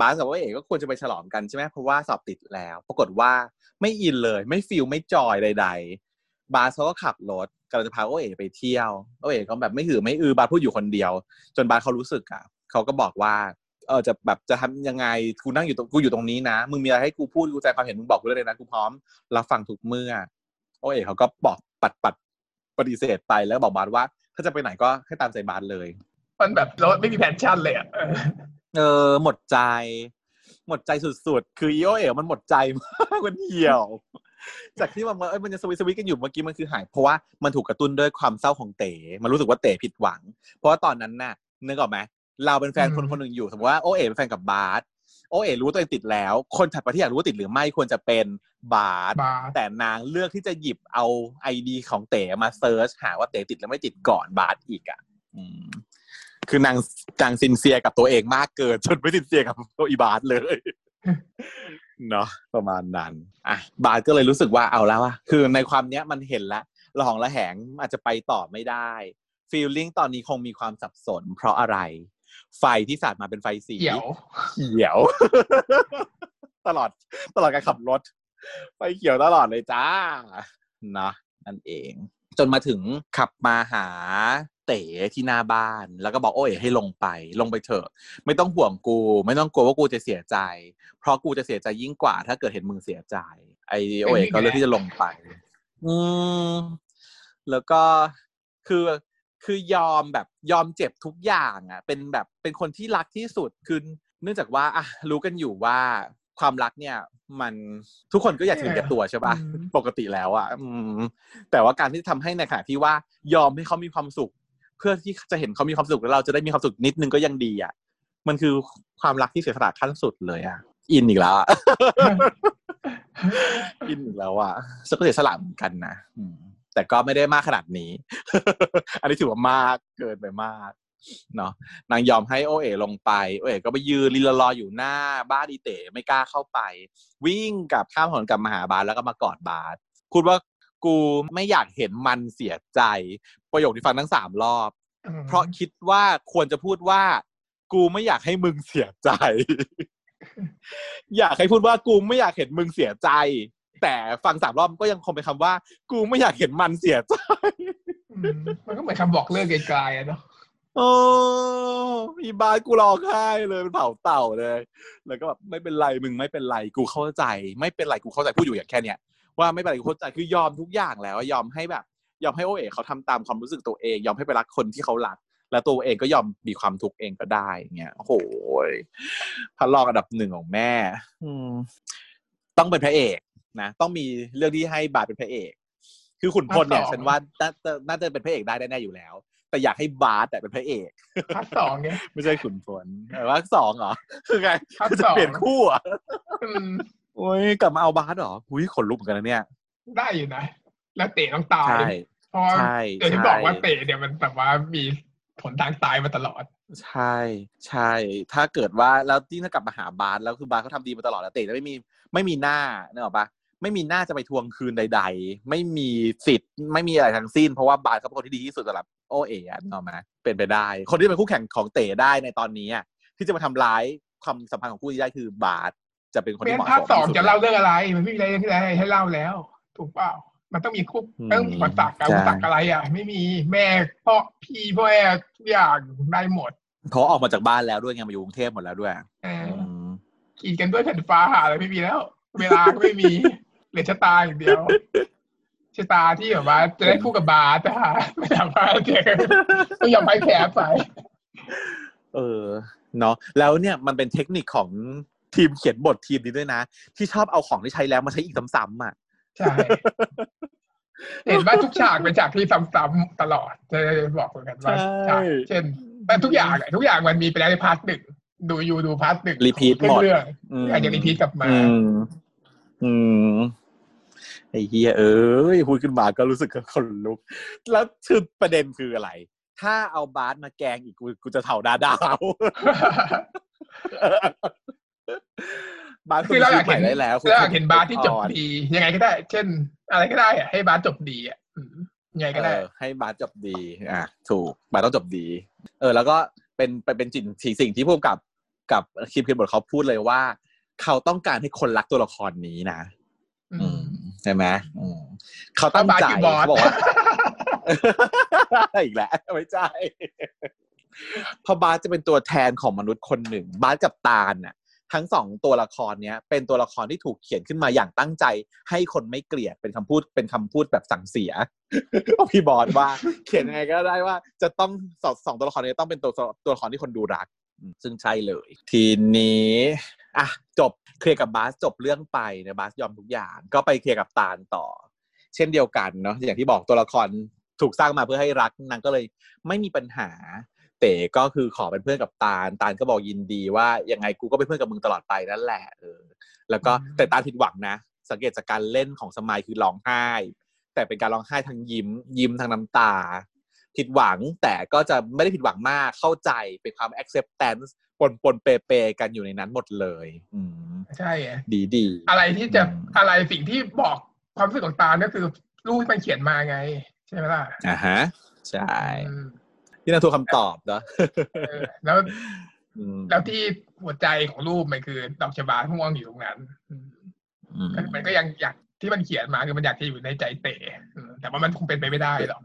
บาสกับว่าเอกก็ควรจะไปฉลองกันใช่ไหมเพราะว่าสอบติดแล้วปรากฏว่าไม่อินเลยไม่ฟิลไม่จอยใดๆบาสเขาก็ขับรถกำลังจะพาโอเอกไปเที่ยวโอเอกก็แบบไม่หือไม่อือบาสพูดอยู่คนเดียวจนบาสเขารู้สึกอ่ะเขาก็บอกว่า เออจะแบบจะทำยังไงกูนั่งอยู่ตรงกูอยู่ตรงนี้นะมึงมีอะไรให้กูพูดกูแสดงความเห็นมึงบอกกูได้เลยนะกูพร้อมรับฟังทุกเมื่อโอเอ๋เขาก็บอกปัดปัดปฏิเสธไปแล้วบอกบาสว่าถ้าจะไปไหนก็ให้ตามใจบาสเลยมันแบบเราไม่มีแพชชั่นเลยอ่ะเออหมดใจหมดใจสุดๆคืออีโอเอ๋มันหมดใจมากมันเหี่ยวจากที่มันเอ้ยมันจะสวิสวิสกันอยู่เมื่อกี้มันคือหายเพราะว่ามันถูกกระตุ้นด้วยความเศร้าของเต๋มันรู้สึกว่าเต๋ผิดหวังเพราะว่าตอนนั้นน่ะนึกออกไหมเราเป็นแฟนคนคนหนึ่งอยู่สมมติว่าโอเอ๋เป็นแฟนกับบาสโอเอ๋รู้ตัวเองติดแล้วคนถัดไปที่อยากรู้ว่าติดหรือไม่ควรจะเป็นบาสแต่นางเลือกที่จะหยิบเอาไอดีของเต๋มาเซิร์ชหาว่าเต๋ติดหรือไม่ติดก่อนบาสอีกอ่ะคือนางนางซินเซียกับตัวเองมากเกินจนไม่ซินเซียกับตัวอีบาสเลยเนาะประมาณนั้นอ่ะบาสก็เลยรู้สึกว่าเอาแล้วอ่ะคือในความเนี้ยมันเห็นละระหองระแหงอาจจะไปต่อไม่ได้ฟีลลิ่งตอนนี้คงมีความสับสนเพราะอะไรไฟที่สาดมาเป็นไฟสีเขียวเขียว ตลอดตลอดการขับรถไฟเขียวตลอดเลยจ้านะนั่นเองจนมาถึงขับมาหาเต๋ที่หน้าบ้านแล้วก็บอกโอ้เอ๋ให้ลงไปลงไปเถอะไม่ต้องห่วงกูไม่ต้องกลัวว่ากูจะเสียใจเพราะกูจะเสียใจยิ่งกว่าถ้าเกิดเห็นมึงเสียใจไอโอเอ๋ก็เลือกที่จะลงไปอืมแล้วก็คือคือยอมแบบยอมเจ็บทุกอย่างอ่ะเป็นแบบเป็นคนที่รักที่สุดคือเนื่องจากว่าอ่ะรู้กันอยู่ว่าความรักเนี่ยมันทุกคนก็อยากถึงแก่ตัวใช่ป่ะปกติแล้วอ่ะอืมแต่ว่าการที่ทำให้ในขณะที่ว่ายอมให้เขามีความสุขเพื่อที่จะเห็นเขามีความสุขแล้วเราจะได้มีความสุขนิดนึงก็ยังดีอ่ะมันคือความรักที่เสียสละขั้นสุดเลยอ่ะอินอีกแล้ว อินอีกแล้วอ่ะสักเสียสละเหมือนกันนะแต่ก็ไม่ได้มากขนาดนี้ อันนี้ถือว่ามากเกินไปมากเนาะนางยอมให้โอเอ๋ลงไปโอเอ๋ก็ไปยืนลีลาลออยู่หน้าบ้านอีเต๋ไม่กล้าเข้าไปวิ่งกลับข้ามถนนกลับมาหาบาสแล้วก็มากอดบาสพูดว่ากูไม่อยากเห็นมันเสียใจประโยคที่ฟังทั้งสามรอบ เพราะคิดว่าควรจะพูดว่ากูไม่อยากให้มึงเสียใจ อยากให้พูดว่ากูไม่อยากเห็นมึงเสียใจแต่ฟังสามรอบก็ยังคงเป็นคำว่ากูไม่อยากเห็นมันเสียใจ มันก็เหมือนคำบอกเลิกไกลๆอ่ะเนาะโอ้อีบาสกูร้องไห้เลยเป็นเผาเต่าเลยแล้วก็แบบไม่เป็นไรมึงไม่เป็นไรกูเข้าใจไม่เป็นไรกูเข้าใจพูดอยู่อย่างแค่เนี้ยว่าไม่เป็นไรกูเข้าใจคือยอมทุกอย่างแล้วยอมให้แบบยอมให้โอเอ๋เขาทำตามความรู้สึกตัวเองยอมให้ไปรักคนที่เขารักแล้วตัวเองก็ยอมมีความทุกข์เองก็ได้เงี้ยโอ้โหพระรองอันดับหนึ่งของแม่ต้องเป็นพระเอกนะต้องมีเรื่องที่ให้บาสเป็นพระเอกคือขุนพลเนี่ยฉันว่าน่าจะเป็นพระเอกได้แน่ๆอยู่แล้วแต่อยากให้บาสแต่เป็นพระเอกภาคสองเนี่ยไม่ใช่ขุนพลภาคสองเหรอคือไงจะเปลี่ยนคู่อ่ะโอ้ยกลับมาเอาบาสเหรอหุ้ยขนลุกเหมือนกันนะเนี่ยได้อยู่นะแล้วเต๋ต้องตายเพราะเต๋ที่บอกว่าเต๋เนี่ยมันแบบว่ามีผลทางตายมาตลอดใช่ใช่ถ้าเกิดว่าแล้วที่ถ้ากลับมาหาบาสแล้วคือบาสเขาทำดีมาตลอดแล้วเต๋จะไม่มีไม่มีหน้าเนี่ยหรอปะไม่มีหน้าจะไปทวงคืนใดๆไม่มีสิทธิ์ไม่มีอะไรทั้งสิ้นเพราะว่าบาสเขาเป็นคนที่ดีที่สุดสำหรับโอเอ๋เนาะไหมเป็นไปได้คนที่เป็นคู่แข่งของเต๋ได้ในตอนนี้ที่จะมาทำร้ายความสัมพันธ์ของคู่นี้ได้คือบาสจะเป็นคนที่เหมาะสมที่สุดภาคสองจะเล่าเรื่องอะไรมันไม่มีอะไรให้เล่าแล้วถูกเปล่ามันต้องมีคู่ต้องมีความต่างกันต่างอะไรอ่ะไม่มีแม่พ่อพี่พ่อแม่ทุกอย่างได้หมดเขาออกมาจากบ้านแล้วด้วยไงมาอยู่กรุงเทพหมดแล้วด้วยขีดกันด้วยแผ่นฟ้าหาอะไรไม่มีแล้วเวลาก็ไม่มีเหลือชะตาอย่างเดียวชะตาที่แบบว่าจะได้คู่กับบาสนะคะไม่สามารถเจอต้องยอมไปแคบไปเออเนาะแล้วเนี่ยมันเป็นเทคนิคของทีมเขียนบททีมนี้ด้วยนะที่ชอบเอาของที่ใช้แล้วมาใช้อีกซ้ำๆอ่ะใช่เห็นว่าทุกฉากเป็นฉากที่ซ้ำๆตลอดจะบอกกันว่าฉากเช่นแต่ทุกอย่างทุกอย่างมันมีไปแล้วในพาร์ทหนึ่งดูยูดูพาร์ทหนึ่งรีพีทหมดอาจจะรีพีทกลับมาอืมไอ้เหี้ยเอ้ยพูดขึ้นมาก็รู้สึกขนลุกแล้วคือประเด็นคืออะไรถ้าเอาบาสมาแกงอีกกูกูจะเถาดาดาวบาสคือเราอยากเห็นได้แล้วคือเราอยากเห็นบาสที่จบดียังไงก็ได้เช่นอะไรก็ได้อะให้บาสจบดีอ่ะยังไงก็ได้ให้บาสจบดีอ่ะถูกบาสต้องจบดีเออแล้วก็เป็นไปเป็นจิตสิ่งที่พูดกับกับคลิปเขียนบทเขาพูดเลยว่าเขาต้องการให้คนรักตัวละครนี้นะใช่ไหมเขาตั้งใจเขาบอกว่าอีกแล้วไม่ใช่ เพราะบาสจะเป็นตัวแทนของมนุษย์คนหนึ่งบาสกับตาลน่ะทั้งสองตัวละครเนี้ยเป็นตัวละครที่ถูกเขียนขึ้นมาอย่างตั้งใจให้คนไม่เกลียดเป็นคำพูดเป็นคำพูดแบบสั่งเสียพี่บอสว่าเขียนยังไงก็ได้ว่าจะต้องสอดสองตัวละครนี้ต้องเป็นตัวตัวละครที่คนดูรักซึ่งใช่เลยทีนี้อ่ะจบเคลียร์กับบาสจบเรื่องไปนะบาสยอมทุกอย่างก็ไปเคลียร์กับตาลต่อเช่นเดียวกันเนาะอย่างที่บอกตัวละครถูกสร้างมาเพื่อให้รักนางก็เลยไม่มีปัญหาเต๋ก็คือขอเป็นเพื่อนกับตาลตาลก็บอกยินดีว่ายังไงกูก็เป็นเพื่อนกับมึงตลอดไปนั่นแหละเออแล้วก็แต่ตาลผิดหวังนะสังเกตจากการเล่นของสมัยคือร้องไห้แต่เป็นการร้องไห้ทางยิ้มยิ้มทางน้ำตาผิดหวังแต่ก็จะไม่ได้ผิดหวังมากเข้าใจเป็นความ acceptance ปนปนเปเปกันอยู่ในนั้นหมดเลยอืมใช่ดีดีอะไรที่จะอะไรสิ่งที่บอกความรู้สึกของตาลก็คือรูปที่มันเขียนมาไงใช่ไหมล่ะอ่าฮะใช่ที่น่าถูกคำตอบเนาะแล้วแล้วที่หัวใจของรูปมันคือดอกชบาม่วงอยู่ตรงนั้นมันก็ยังอยากที่มันเขียนมาคือมันอยากจะอยู่ในใจเต๋แต่ว่ามันคงเป็นไปไม่ได้หรอก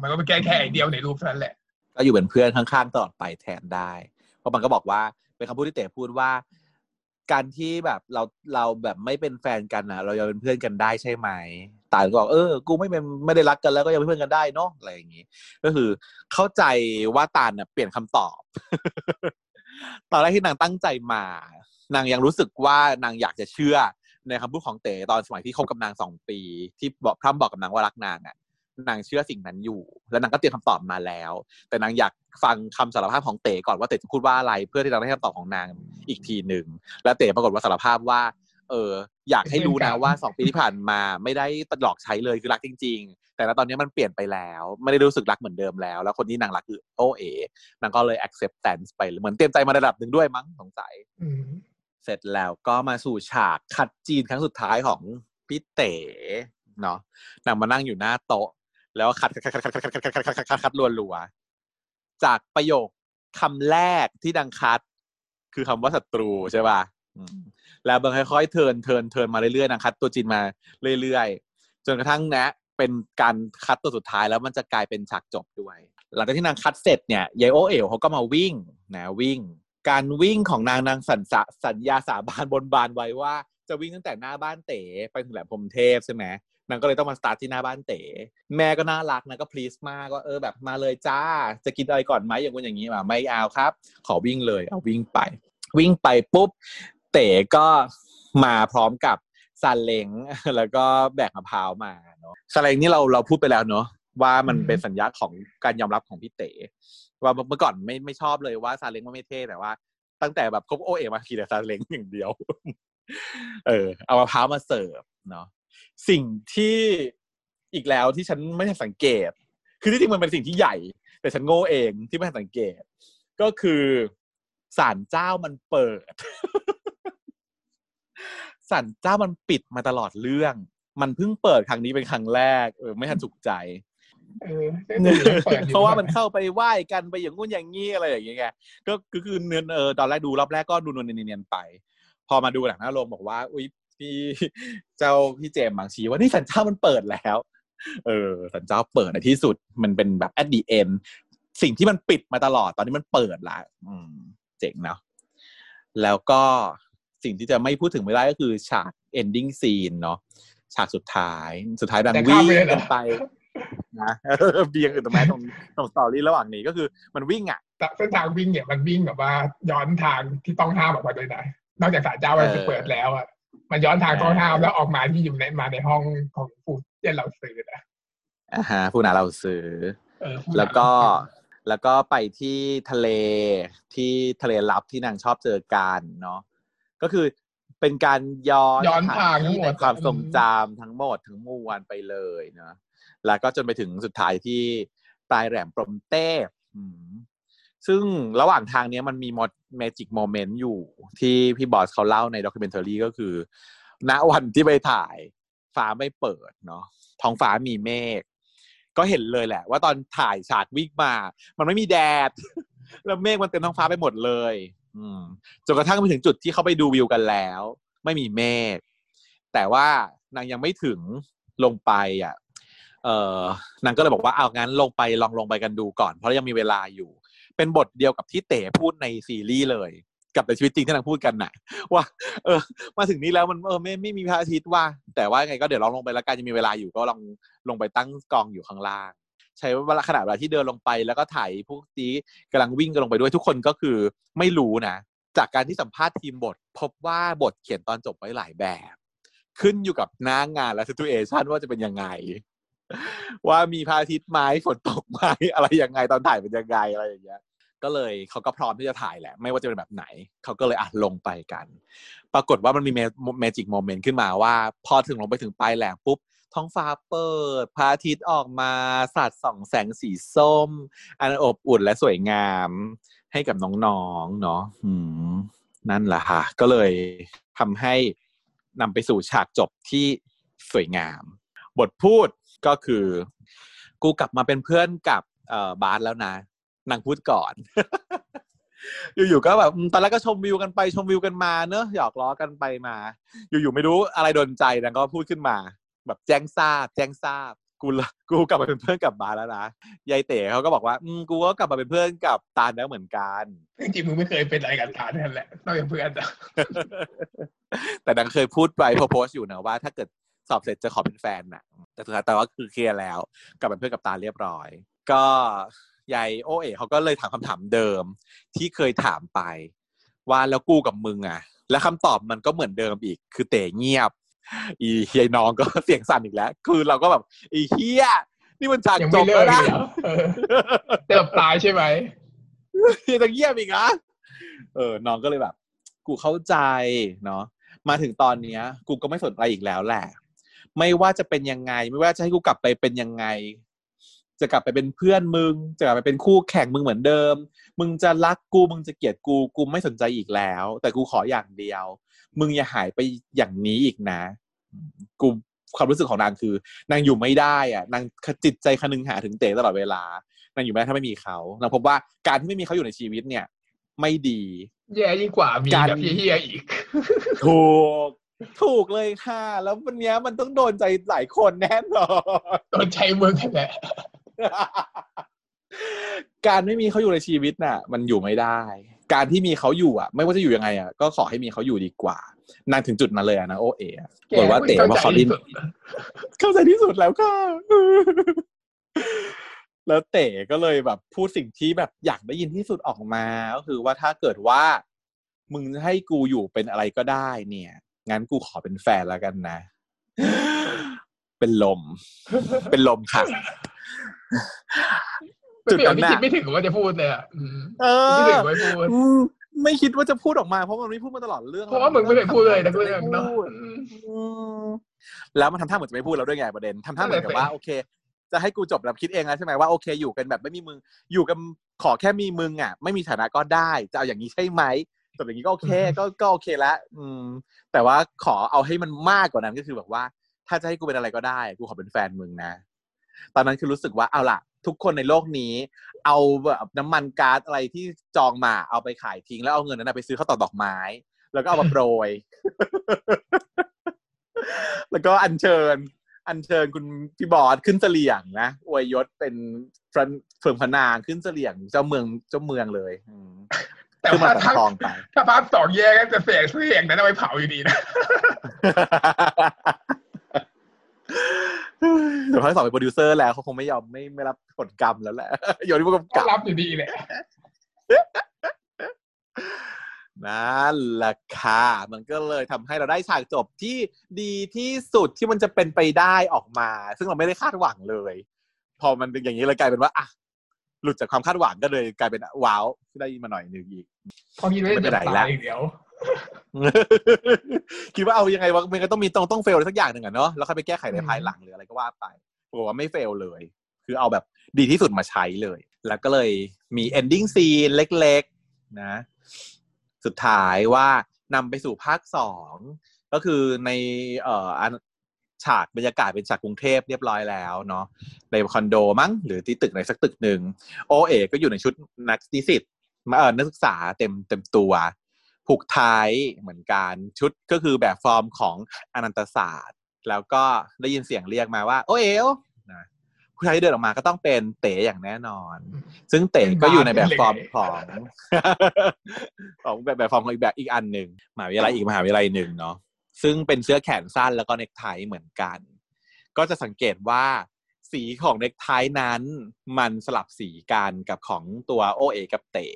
มันก็เป็นแค่แค่เดียวในรูปเท่านั้นแหละก็อยู่เป็นเพื่อนข้างๆตลอดไปแทนได้เพราะมันก็บอกว่าเป็นคำพูดที่เต๋พูดว่าการที่แบบเราเราแบบไม่เป็นแฟนกันนะเรายังเป็นเพื่อนกันได้ใช่ไหมตาลก็บอกเออกูไม่เป็นไม่ได้รักกันแล้วก็ยังเป็นเพื่อนกันได้เนาะอะไรอย่างงี้ก็คือเข้าใจว่าตาลน่ะเปลี่ยนคำตอบ ตอนแรกที่นางตั้งใจมานางยังรู้สึกว่านางอยากจะเชื่อในคำพูดของเต๋ตอนสมัยที่คบกับนางสองปีที่บอกพร่ำบอกกับนางว่ารักนางอ่ะนางเชื่อสิ่งนั้นอยู่แล้วนางก็เตรียมคำตอบมาแล้วแต่นางอยากฟังคำสารภาพของเต๋ก่อนว่าเต๋จะพูดว่าอะไรเพื่อที่จะได้คำตอบของนางอีกทีหนึ่งและเต๋ปรากฏว่าสารภาพว่าเอออยากให้รู้นะว่าสองปีที่ผ่านมาไม่ได้หลอกใช้เลยคือรักจริงๆแต่ณตอนนี้มันเปลี่ยนไปแล้วไม่ได้รู้สึกรักเหมือนเดิมแล้วแล้วคนที่นางรักคือโอเอนางก็เลย acceptance ไปเหมือนเตรียมใจมาระดับหนึ่งด้วยมั้งสงสัยเสร็จแล้วก็มาสู่ฉากคัดจีนครั้งสุดท้ายของพี่เต๋เนาะนางมานั่งอยู่หน้าโต๊ะแล้วคัดคัดคัดคัดคัดคัดคัดคัดคัดคัดรัวๆจากประโยคคำแรกที่ดังคัดคือคำว่าศัตรูใช่ป่ะแล้วมันค่อยๆเทิร์นเทิร์นเทิร์นมาเรื่อยๆนางคัดตัวจีนมาเรื่อยๆจนกระทั่งนะเป็นการคัดตัวสุดท้ายแล้วมันจะกลายเป็นฉากจบด้วยหลังจากที่นางคัดเสร็จเนี่ยยายโอเอ๋วเขาก็มาวิ่งนะวิ่งการวิ่งของนางนางสัญญาสัญญาสาบานบนบานไว้ว่าจะวิ่งตั้งแต่หน้าบ้านเต๋ไปถึงแหลมพรหมเทพใช่ไหมนางก็เลยต้องมาสตาร์ทที่หน้าบ้านเต๋แม่ก็น่ารักนะก็พลีสมากก็เออแบบมาเลยจ้าจะกินอะไรก่อนไหมอย่างคนอย่างนี้มาไม่เอาครับขอวิ่งเลยเอาวิ่งไปวิ่งไปปุ๊บเต๋ก็มาพร้อมกับซาเล้งแล้วก็แบกมะพร้าวมาเนาะซาเล้งนี่เราเราพูดไปแล้วเนาะว่ามันเป็นสัญญาของการยอมรับของพี่เต๋ว่าเมื่อก่อนไม่ไม่ชอบเลยว่าซาเล้งว่าไม่เท่แต่ว่าตั้งแต่แบบคบโอเอ๋มาขี่แต่ซาเล้งอย่างเดียวเออเอามะพร้าวมาเสิร์ฟเนาะสิ่งที่อีกแล้วที่ฉันไม่ทันสังเกตคือที่จริงมันเป็นสิ่งที่ใหญ่แต่ฉันโง่เองที่ไม่ทันสังเกตก็คือศาลเจ้ามันเปิด ศาลเจ้ามันปิดมาตลอดเรื่องมันเพิ่งเปิดครั้งนี้เป็นครั้งแรกเออไม่ทันสุขใจเออ เพราะว่ามันเข้าไปไหว้กันไปอย่างงู้นอย่างงี้อะไรอย่างเงี้ยก็คือเนื้อเออตอนแรกดูรอบแรกก็ดูนวลเนียนๆไปพอมาดูหลังหน้าโรงบอกว่าอุ๊ยพี่เจ้าพี่เจมบางชีว่านี่ศาลเจ้ามันเปิดแล้วเออศาลเจ้าเปิดในที่สุดมันเป็นแบบ at the end สิ่งที่มันปิดมาตลอดตอนนี้มันเปิดละอืมเจ๋งเนาะแล้วก็สิ่งที่จะไม่พูดถึงไม่ได้ก็คือฉาก ending scene เนาะฉากสุดท้ายสุดท้ายดังวิ่งกันไปนะเบียงอื่นตรงไหนตรงตรงสตอรี่ระหว่างนี้ก็คือมันวิ่งอ่ะเส้นทางวิ่งเนี่ยมันวิ่งแบบว่าย้อนทางที่ต้องห้ามออกมาโดยไหนนอกจากศาลเจ้ามันเปิดแล้วอ่ะมันย้อนทางต้องห้ามแล้วออกมาที่อยู่ในมาในห้องของฟูเจ้าเหล่าซื้อนะอ่าฮะฟูนาเหล่าซื้อแล้วก็แล้วก็ไปที่ทะเลที่ทะเลลับที่นางชอบเจอกันเนาะก็คือเป็นการย้อนย้อนทางทั้งหมดความทรงจำทั้งหมดทั้งมวลไปเลยเนาะแล้วก็จนไปถึงสุดท้ายที่ปลายแหลมพรหมเทพซึ่งระหว่างทางนี้มันมีมอดแมจิกโมเมนต์อยู่ที่พี่บอสเขาเล่าในด็อกคิวเมนทารีก็คือณวันที่ไปถ่ายฟ้าไม่เปิดเนาะท้องฟ้ามีเมฆก็เห็นเลยแหละว่าตอนถ่ายฉากวิ่งมามันไม่มีแดดแล้วเมฆมันเต็มท้องฟ้าไปหมดเลยจนกระทั่งไปถึงจุดที่เขาไปดูวิวกันแล้วไม่มีเมฆแต่ว่านางยังไม่ถึงลงไปอ่ะเออนางก็เลยบอกว่าเอางั้นลงไปลองลงไปกันดูก่อนเพราะยังมีเวลาอยู่ เป็นบทเดียวกับที่เต๋พูดในซีรีส์เลยกับในชีวิตจริงที่นางพูดกันน่ะว่าเออมาถึงนี้แล้วมันเออไม่ไม่มีพระอาทิตย์ว่าแต่ว่าไงก็เดี๋ยวลองลงไปแล้วกันจะมีเวลาอยู่ก็ลองลงไปตั้งกองอยู่ข้างล่างใช้เวลาขนาดเวลาที่เดินลงไปแล้วก็ถ่ายพวกนี้กำลังวิ่งกันลงไปด้วยทุกคนก็คือไม่รู้นะจากการที่สัมภาษณ์ทีมบทพบว่าบทเขียนตอนจบไว้หลายแบบขึ้นอยู่กับหน้างานและซิทูเอชั่นว่าจะเป็นยังไงว่ามีพระอาทิตย์ไหมฝนตกไหมอะไรยังไงตอนถ่ายเป็นยังไงอะไรอย่างเงี้ยก็เลยเขาก็พร้อมที่จะถ่ายแหละไม่ว่าจะเป็นแบบไหนเขาก็เลยอ่ะลงไปกันปรากฏว่ามันมีแมจิกโมเมนต์ขึ้นมาว่าพอถึงลงไปถึงปลายแหลมปุ๊บท้องฟ้าเปิดพระอาทิตย์ออกมาสาดส่องแสงสีส้มอันอบอุ่นและสวยงามให้กับน้องๆเนาะนั่นแหละค่ะก็เลยทำให้นำไปสู่ฉากจบที่สวยงามบทพูดก็คือกูกลับมาเป็นเพื่อนกับบาสแล้วนะนางพูดก่อน อยู่ๆก็แบบตอนแรกก็ชมวิวกันไปชมวิวกันมาเนอะหยอกล้อกันไปมาอยู่ๆไม่รู้อะไรโดนใจนางก็พูดขึ้นมาแบบแจ้งทราบแจ้งทราบกูกูกลับมาเป็นเพื่อนกับบาสแล้วนะยายเต๋เขาก็บอกว่าอืมกูก็กลับมาเป็นเพื่อนกับตาลแล้วเหมือนกันจริงๆมึงไม่เคยเป็นอะไรกับตาลนั่นแหละนอกจากเพื่อนแต่ แต่นางเคยพูดไปโพสต์อยู่นะว่าถ้าเกิดสอบเสร็จจะขอเป็นแฟนน่ะแต่สุดท้ายแต่ว่าคือเคลียร์แล้วกลับเป็นเพื่อนกับตาลเรียบร้อยก็ยายโอเอ๋เขาก็เลยถามคำถามเดิมที่เคยถามไปว่าแล้วกูกับมึงอ่ะและคำตอบมันก็เหมือนเดิมอีกคือเต๋เงียบอียายน้องก็เสียงสั่นอีกแล้วคือเราก็แบบอีเฮียนี่มันฉากจบแล้วนะแต่แบบตายใช่ไหมยังจะเงียบอีกนะเออน้องก็เลยแบบกูเข้าใจเนาะมาถึงตอนเนี้ยกูก็ไม่สนใจอีกแล้วแหละไม่ว่าจะเป็นยังไงไม่ว่าจะให้กูกลับไปเป็นยังไงจะกลับไปเป็นเพื่อนมึงจะกลับไปเป็นคู่แข่งมึงเหมือนเดิมมึงจะรักกูมึงจะเกลียดกูกูไม่สนใจอีกแล้วแต่กูขออย่างเดียวมึงอย่าหายไปอย่างนี้อีกนะกูความรู้สึกของนางคือนางอยู่ไม่ได้อ่ะนางจิตใจคนึงหาถึงเต๋ตลอดเวลานางอยู่ไม่ได้ถ้าไม่มีเขานางพบว่าการที่ไม่มีเขาอยู่ในชีวิตเนี่ยไม่ดีแย่ยิ่งกว่ามีแบบเหี้ยอีกถูกถูกเลยค่ะแล้ววันนี้มันต้องโดนใจหลายคนแน่นอนโดนใจเมืองแหละการไม่มีเขาอยู่ในชีวิตน่ะมันอยู่ไม่ได้การที่มีเขาอยู่อ่ะไม่ว่าจะอยู่ยังไงอ่ะก็ขอให้มีเขาอยู่ดีกว่านางถึงจุดนั้นเลยอ่ะนะโอเอ๋บอกว่าเต๋ว่าเขาดิ้นเข้าใจที่สุดแล้วค่ะแล้วเต๋ก็เลยแบบพูดสิ่งที่แบบอยากได้ยินที่สุดออกมาก็คือว่าถ้าเกิดว่ามึงให้กูอยู่เป็นอะไรก็ได้เนี่ยงั้นกูขอเป็นแฟนแล้วกันนะเป็นลมเป็นลมค่ะจุดนั้นไม่ถึงว่าจะพูดเลยอ่ะไม่ถึงว่าพูดไม่คิดว่าจะพูดออกมาเพราะมันไม่พูดมาตลอดเรื่องเพราะว่ามึงไม่เคยพูดเลยนะเรื่องเนาะแล้วมันทำท่าเหมือนจะไม่พูดแล้วด้วยไงประเด็นทำท่าเหมือนกับว่าโอเคจะให้กูจบแบบคิดเองนะใช่ไหมว่าโอเคอยู่กันแบบไม่มีมึงอยู่กันขอแค่มีมึงอ่ะไม่มีฐานะก็ได้จะเอาอย่างนี้ใช่ไหมจบอย่างนี้ก็โอเคก็ก็โอเคแล้วแต่ว่าขอเอาให้มันมากกว่านั้นก็คือแบบว่าถ้าจะให้กูเป็นอะไรก็ได้กูขอเป็นแฟนมึงนะตอนนั้นคือรู้สึกว่าเอาล่ะทุกคนในโลกนี้เอาแบบน้ำมันก๊าซอะไรที่จองมาเอาไปขายทิ้งแล้วเอาเงินนั้นไปซื้อข้าวตอกดอกไม้แล้วก็เอามาโปรย แล้วก็อัญเชิญอัญเชิญคุณพี่บอสขึ้นเสลี่ยงนะอวยยศเป็นเฟื่องพนางขึ้นเสลี่ยงเจ้าเมืองเจ้าเมืองเลย แต่ว่าถ้าถ้าภาพสองแยกกันจะเสียงเสียงนั้นเอาไปเผาอยู่ดีนะ เดี๋ยวเขาสอบเป็นโปรดิวเซอร์แล้วเขาคงไม่ยอมไม่ไม่รับผลกรรมแล้วแหละโยนที่พวกกรรมกรรมรับอยู่ดีแหละนั่นแหละค่ะมันก็เลยทำให้เราได้ฉากจบที่ดีที่สุดที่มันจะเป็นไปได้ออกมาซึ่งเราไม่ได้คาดหวังเลยพอมันเป็นอย่างนี้เลยกลายเป็นว่าอ่ะหลุดจากความคาดหวังก็เลยกลายเป็นว้าวได้มาหน่อยนึงอีกพอมีไม่เป็นไรแล้วเดี๋ยวคิดว่าเอายังไงวะมันก็ต้องมีต้องต้องเฟลอะไรสักอย่างหนึ่งอ่ะเนาะแล้วค่อยไปแก้ไขในภายหลังหรืออะไรก็ว่าไปบอกว่าไม่เฟลเลยคือเอาแบบดีที่สุดมาใช้เลยแล้วก็เลยมี ending scene เล็กๆนะสุดท้ายว่านำไปสู่ภาคสองก็คือในเอ่อฉากบรรยากาศเป็นฉากกรุงเทพเรียบร้อยแล้วเนาะในคอนโดมั้งหรือที่ตึกไหนสักตึกหนึ่งโอเอก็อยู่ในชุดนักนิสิตมาเอ่อนักศึกษาเต็มเต็มตัวผูกไทยเหมือนกันชุดก็คือแบบฟอร์มของอนันตศาสตร์แล้วก็ได้ยินเสียงเรียกมาว่าโอเอ๋นะพ ผู้ชายที่เดินออกมาก็ต้องเป็นเต๋อย่างแน่นอนซึ่งเต๋ก็อยู่ในแบบฟอร์มของของแบบแบบฟอร์มของอีกแบบอีกอันหนึ่งมหาวิทยาลัยอีกมหาวิทยาลัยหนึ่งเนาะซึ่งเป็นเสื้อแขนสั้นแล้วก็เนคไทเหมือนกันก็จะสังเกตว่าสีของเนคไทนั้นมันสลับสีกันกับของตัวโอเอกับเต๋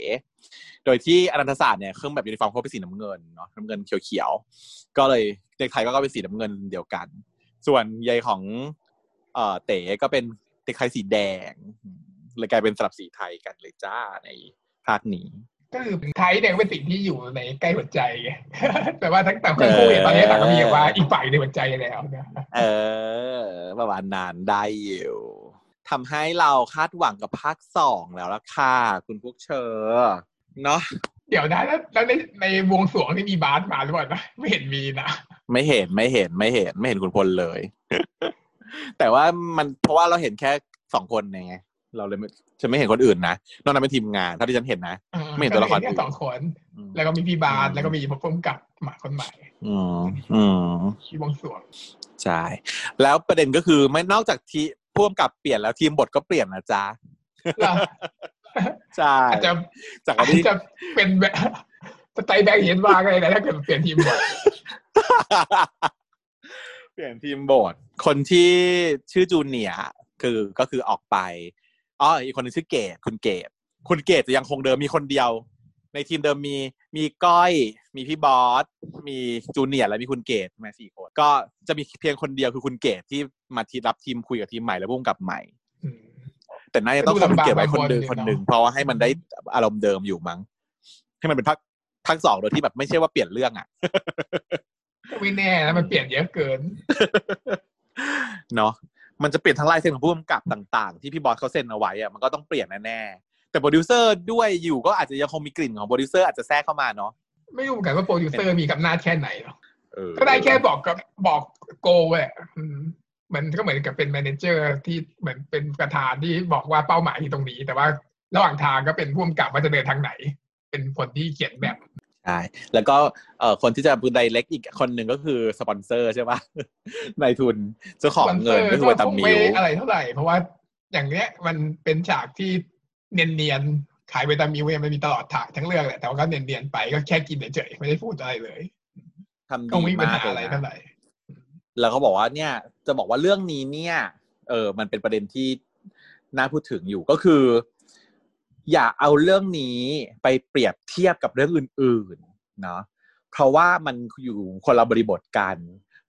โดยที่อนันตศาสตร์เนี่ยเครื่องแบบยูนิฟอร์มเขาเป็นสีน้ำเงินเนาะน้ำเงินเขียวๆก็เลยเนคไทก็เป็นสีน้ำเงินเดียวกันส่วนใยของเอ่อเต๋ก็เป็นเนคไทสีแดงเลยกลายเป็นสลับสีไทยกันเลยจ้าในภาคนี้ก็คือไทยเนี่ยเป็นสิ่งที่อยู่ในใกล้หัวใจไงแต่ว่าทั้งแต่เคยพูดตอนนี้ต่างก็มีว่าอีกฝ่ายในหัวใจแล้วนะเออประมาณนั้นได้อยู่ทำให้เราคาดหวังกับภาคสองแล้วล่ะค่ะคุณพวกเชอเนาะเดี๋ยวนะแล้วในในวงสวงที่มีบาสมาหรือเปล่านะไม่เห็นมีนะไม่เห็นไม่เห็นไม่เห็นไม่เห็นคุณพลเลย แต่ว่ามันเพราะว่าเราเห็นแค่สองคนไงเราเลยฉันไม่เห็นคนอื่นนะนอกนั้นเป็นทีมงานเท่าที่ฉันเห็นนะไม่เห็นตัวละครอื่นสองคนแล้วก็มีพี่บาสแล้วก็มีพ่อพุ่มกับหมาคนใหม่อืมอืมที่วงสวงใช่แล้วประเด็นก็คือไม่นอกจากที่พ่วงกับเปลี่ยนแล้วทีมบทก็เปลี่ยนนะจ๊ะใช่อาจจะจากอันนี้จะเป็นแบบสไตล์แบงค์เห็นว่าอะไรนะถ้าเกิดเปลี่ยนทีมบทเปลี่ยนทีมบทคนที่ชื่อจูเนียคือก็คือออกไปอ๋ออีกคนนึงชื่อเกศคุณเกศคุณเกศจะยังคงเดิมมีคนเดียวในทีมเดิมมีมีก้อยมีพี่บอสมีจูเนียร์และมีคุณเกศมาสี่คนก็จะมีเพียงคนเดียวคือคุณเกศที่มาทีรับทีมคุยกับทีมใหม่แล้วพุ่งกลับใหม่แต่น่าจะต้องคุณเกศไว้คนเดิมคนหนึ่งเพราะว่าให้มันได้อารมณ์เดิมอยู่มั้งให้มันเป็นพักพักสองโดยที่แบบไม่ใช่ว่าเปลี่ยนเรื่องอ่ะไม่แน่นะมันเปลี่ยนเยอะเกินเนาะมันจะเปลี่ยนทั้งลายเซ็นของผู้กำกับต่างๆที่พี่บอสเขาเซ็นเอาไว้อะมันก็ต้องเปลี่ยนแน่ๆแต่โปรดิวเซอร์ด้วยอยู่ก็อาจจะยังคงมีกลิ่นของโปรดิวเซอร์อาจจะแทรกเข้ามาเนาะไม่รู้เหมือนกันว่าโปรดิวเซอร์มีอำนาจแค่ไหนหรอกก็ได้แค่บอกกับบอกโกแหละมันก็เหมือนกับเป็นแมเนเจอร์ที่เหมือนเป็นประธานที่บอกว่าเป้าหมายที่ตรงนี้แต่ว่าระหว่างทางก็เป็นผู้กำกับว่าจะเดินทางไหนเป็นคนที่เขียนแบบใช่แล้วก็คนที่จะไดเรกอีกคนหนึ่งก็คือสปอนเซอร์ใช่ป่ะนายทุนเจ้าของเงินก็คือว่าตามิวอะไรเท่าไหร่เพราะว่าอย่างเนี้ยมันเป็นฉากที่เนียนๆขายไปตามิวมันมีตลอดฉากทั้งเรื่องแหละแต่ว่าก็เนียนๆไปก็แค่กินเฉยๆไม่ได้พูดอะไรเลยทำดีมากอะไรเท่าไหร่แล้วเขาบอกว่าเนี่ยจะบอกว่าเรื่องนี้เนี่ยเออมันเป็นประเด็นที่น่าพูดถึงอยู่ก็คืออย่าเอาเรื่องนี้ไปเปรียบเทียบกับเรื่องอื่นๆเนาะเพราะว่ามันอยู่คนละบริบทกัน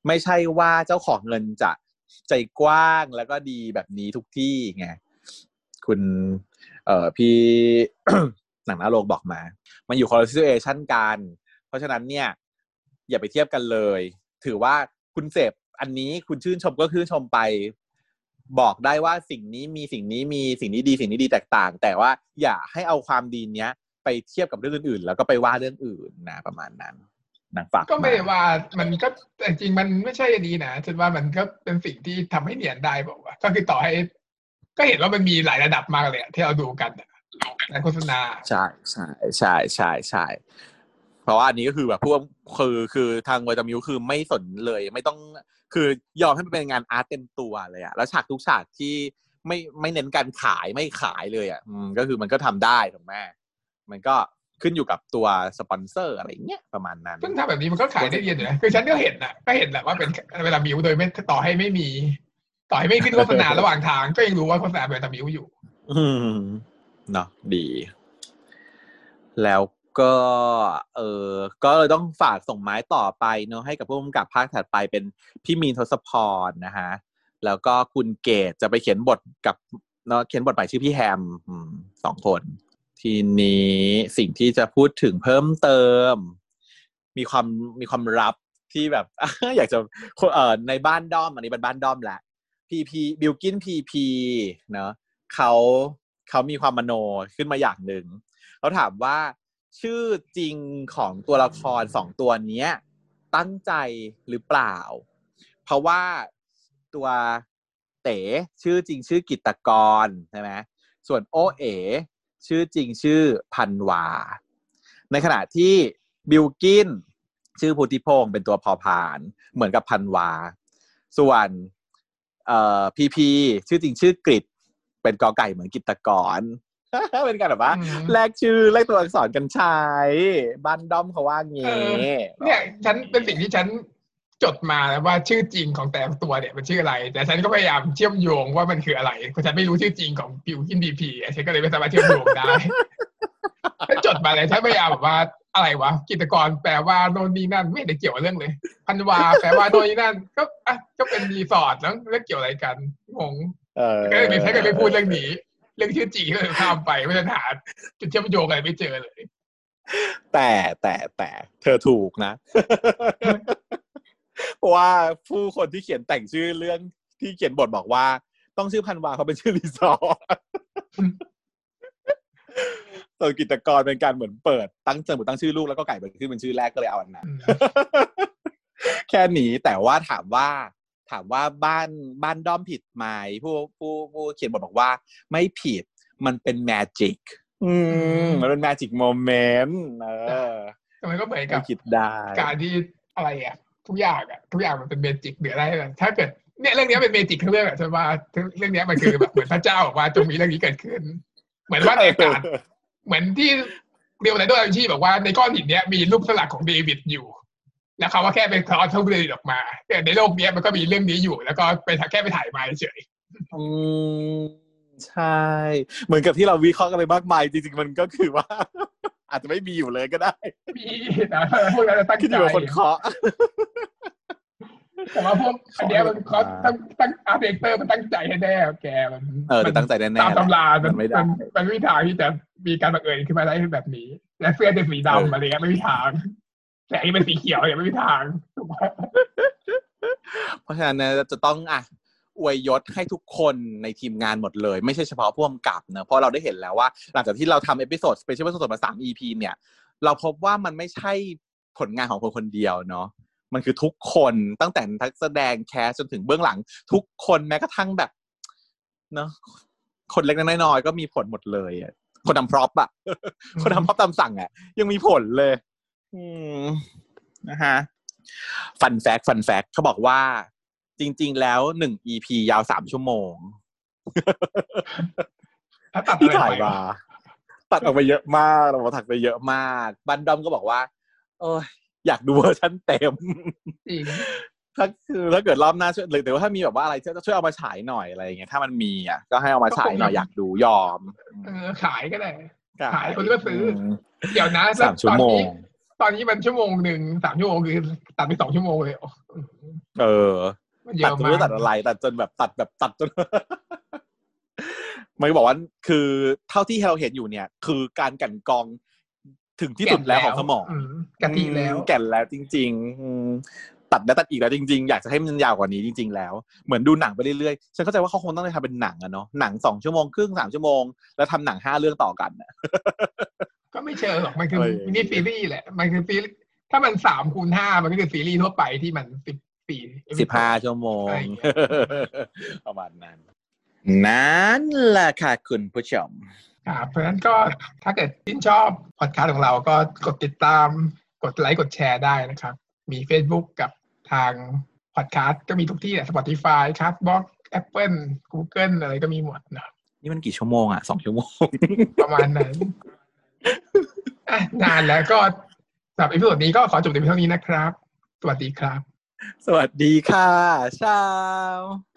ไม่ใช่ว่าเจ้าของเงินจะใจกว้างแล้วก็ดีแบบนี้ทุกที่ไงคุณเอ่อพี่ หนังหน้าโลกบอกมามันอยู่คนละ situation กันเพราะฉะนั้นเนี่ยอย่าไปเทียบกันเลยถือว่าคุณเสพอันนี้คุณชื่นชมก็ชื่นชมไปบอกได้ว่าสิ่งนี้มีสิ่งนี้มีสิ่งนี้ดีสิ่งนี้ดีแตกต่างแต่ว่าอย่าให้เอาความดีเนี้ยไปเทียบกับเรื่องอื่นๆแล้วก็ไปว่าเรื่องอื่นนะประมาณนั้นนางฝากก็ไม่ได้ว่ามันก็จริงๆมันไม่ใช่ดีนะฉันว่ามันก็เป็นสิ่งที่ทำให้เนียนได้บอกว่าก็คือต่อให้ก็เห็นว่ามันมีหลายระดับมากเลยที่เราดูกันในโฆษณาใช่ใช่ใช่ใช่ใช่เพราะว่าอันนี้ก็คือแบบพวกคือคือทางวาจามิวคือไม่สนเลยไม่ต้องคือยอมให้มันเป็นงานอาร์ตเต็มตัวเลยอะแล้วฉากทุกฉากที่ไม่ไม่เน้นการขายไม่ขายเลยอะอืมก็คือมันก็ทำได้ถูกไหมมันก็ขึ้นอยู่กับตัวสปอนเซอร์อะไรเงี้ยประมาณนั้นซึ่งทำแบบนี้มันก็ขายได้เยอะนะคือฉันก็เห็นนะก็เห็นแหละว่าเป็นเวลามิวโดยไม่ต่อให้ไม่มีต่อให้ไม่ขึ้นโฆษณาระหว่างทางก็ยังรู้ว่าโฆษณาเป็นวาจามิวอยู่อืมเนาะดีแล้วก็เออก็เลยต้องฝากส่งไม้ต่อไปเนาะให้กับผู้กำกับภาคถัดไปเป็นพี่มีนทศพรนะฮะแล้วก็คุณเกศจะไปเขียนบทกับเนาะเขียนบทใหม่ชื่อพี่แฮมสองคนทีนี้สิ่งที่จะพูดถึงเพิ่มเติมมีความมีความรับที่แบบ อยากจะเออในบ้านด้อมอันนี้เป็นบ้านด้อมแหละพีพีบิลกินพีพีเนาะเขาเขามีความมโนขึ้นมาอย่างหนึ่งเขาถามว่าชื่อจริงของตัวละครสองตัวนี้ตั้งใจหรือเปล่าเพราะว่าตัวเต๋ชื่อจริงชื่อกิตตกรใช่ไหมส่วนโอเอ๋ชื่อจริงชื่อพันวาในขณะที่บิลกินชื่อพุทธิพงศ์เป็นตัวพอพานเหมือนกับพันวาส่วน เอ่อพีพีชื่อจริงชื่อกฤษเป็นกอไก่เหมือนกิตกร เป็นกันหรอวะแลกชื่อแลกตัวอักษรกันใช้บันดอมเขาว่างี้เนี่ยฉันเป็นสิ่งที่ฉันจดมาแล้วว่าชื่อจริงของแต่ละตัวเนี่ยมันชื่ออะไรแต่ฉันก็พยายามเชื่อมโยงว่ามันคืออะไรเพราะฉันไม่รู้ชื่อจริงของบิวกินบีพีฉันก็เลยไม่สามารถเชื่อมโยงได้ฉันจดมาเลยฉันพยายามแบบว่าอะไรวะกิตกรแปลว่าโน่นนี่นั่นไม่ได้เกี่ยวกับเรื่องเลยพันวาแปลว่าโน่นนี่นั่นก็อ่ะก็เป็นรีสอร์ทแล้วแล้วเกี่ยวอะไรกันงงเออก็เลยฉันก็ไม่พูดเรื่องนี้เรื่องชื่อจริงก็เลยข้ามไปไม่ได้หาจุดเชื่อมโยงอะไรไม่เจอเลยแต่แต่แต่เธอถูกนะเพราะว่าผู้คนที่เขียนแต่งชื่อเรื่องที่เขียนบทบอกว่าต้องชื่อพันวาเขาเป็นชื่อรีสอร์ทตัวกิจกรเป็นการเหมือนเปิดตั้งสมมติตั้งชื่อลูกแล้วก็ไก่เป็นชื่อเป็นชื่อแรกก็เลยเอาอันนั้น แค่นี้แต่ว่าถามว่าถามว่าบ้านบ้านด้อมผิดไหมผู้ผู้ผู้เขียนบทบอกว่าไม่ผิดมันเป็นแมจิกอืมมันเป็นแมจิกโมเมนต์เออทำไมก็เหมือนกับการที่อะไรอ่ะทุกอย่างอ่ะทุกอย่างมันเป็นเมจิกเหนืออะไรกันถ้าเกิดเนี่ยเรื่องนี้เป็นเมจิกทั้งเรื่องอ่ะฉันว่าเรื่องนี้มันคือแบบเหมือนพระเจ้าบอกว่าจงมีเรื่องนี้เกิดขึ้นเหมือนว่าในอากาศเหมือนที่เรียกอะไรด้วยอาชีพบอกว่าในก้อนหินเนี้ยมีรูปสลักของเดวิดอยู่แล้วเขาว่าแค่เป็นคลอสเท่าเดวิดออกมาแต่ในโลกนี้มันก็มีเรื่องนี้อยู่แล้วก็ไปแค่ไปถ่ายมาเฉยอืมใช่เหมือนกับที่เราวิเคราะห์กันไปมากมายจริงๆมันก็คือว่าอาจจะไม่มีอยู่เลยก็ได้มีนะพวกเราจะตั้งขึ้นอยู่กับคนเคาะแต่ว่าพวกอันเนี้ยมันเคาะตั้งตั้งอาร์เทคเตอร์มันตั้งใจให้แน่แกมันเออตั้งใจแน่ตามตำรามันไม่ได้มันไม่มีทางที่จะมีการบังเอิญขึ้นมาได้แบบนี้และเสื้อเป็นสีดำอะไรเงี้ยไม่มีทางแต่อันนี้เป็นสีเขียวเนี่ยไม่มีทางเพราะฉะนั้นจะต้องอ่ะอวยยศให้ทุกคนในทีมงานหมดเลยไม่ใช่เฉพาะผู้กำกับนะเพราะเราได้เห็นแล้วว่าหลังจากที่เราทำเอพิโซดสเปเชียลสดๆมาสาม อี พี เนี่ยเราพบว่ามันไม่ใช่ผลงานของคนคนเดียวเนาะมันคือทุกคนตั้งแต่นักแสดงแคสจนถึงเบื้องหลังทุกคนแม้กระทั่งแบบเนาะคนเล็กน้อยๆก็มีผลหมดเลยคนทำพร็อพอ่ะคนทำพร็อพตามสั่งอ่ะยังมีผลเลยนะฮะฟันแฟกฟันแฟกเขาบอกว่าจริงๆแล้วหนึ่ง อี พี ยาวสามชั่วโมงที่ถ่ายมาตัดออกไปเยอะมากเราถักไปเยอะมากบันดอมก็บอกว่าโอ้ยอยากดูเวอร์ชันเต็มถ้าคือถ้าเกิดรอบหน้าช่วยหรือแต่ว่าถ้ามีแบบว่าอะไรช่วยเอามาฉายหน่อยอะไรอย่างเงี้ยถ้ามันมีอ่ะก็ให้เอามาฉายหน่อยอยากดูยอมขายก็ได้ขายคนก็ซื้อเดี๋ยวนะสามชั่วโมงตอนนี้มันชั่วโมงหนึ่งสามชั่วโมงคือตัดไปสองชั่วโมงเลยเออตัดจนไม่ตัดอะไรตัดจนแบบตัดแบบตัดจนมันก็บอกว่าคือเท่าที่เราเห็นอยู่เนี่ยคือการกั่นกรองถึงที่สุดแล้วของสมองกะทิแล้วแก่นแล้วจริงๆตัดแล้วตัดอีกแล้วจริงๆอยากจะให้มันยาวกว่านี้จริงๆแล้วเหมือนดูหนังไปเรื่อยๆฉันเข้าใจว่าเขาคงต้องทำเป็นหนังอะเนาะหนังสองชั่วโมงครึ่งสามชั่วโมงแล้วทำหนังห้าเรื่องต่อกันก็ไม่เชิงหรอกมันคือมินิซีรีส์แหละมันคือซีรีส์ถ้ามันสามคูณห้ามันก็คือซีรีส์ทั่วไปที่มันสิบสี่สิบห้าชั่วโมงประมาณนั้นนั่นแหละค่ะคุณผู้ชมครับเพราะฉะนั้นก็ถ้าเกิดชื่นชอบพอดคาสต์ของเราก็กดติดตามกดไลค์กดแชร์ได้นะครับมี Facebook กับทางพอดคาสต์ก็มีทุกที่แหละ Spotify Castbox Apple Google อะไรก็มีหมดนะนี่มันกี่ชั่วโมงอ่ะสองชั่วโมงประมาณนั้นนานแล้วก็สำหรับอีพิโซดนี้ก็ขอจบเพียงเท่านี้นะครับสวัสดีครับสวัสดีค่ะชาว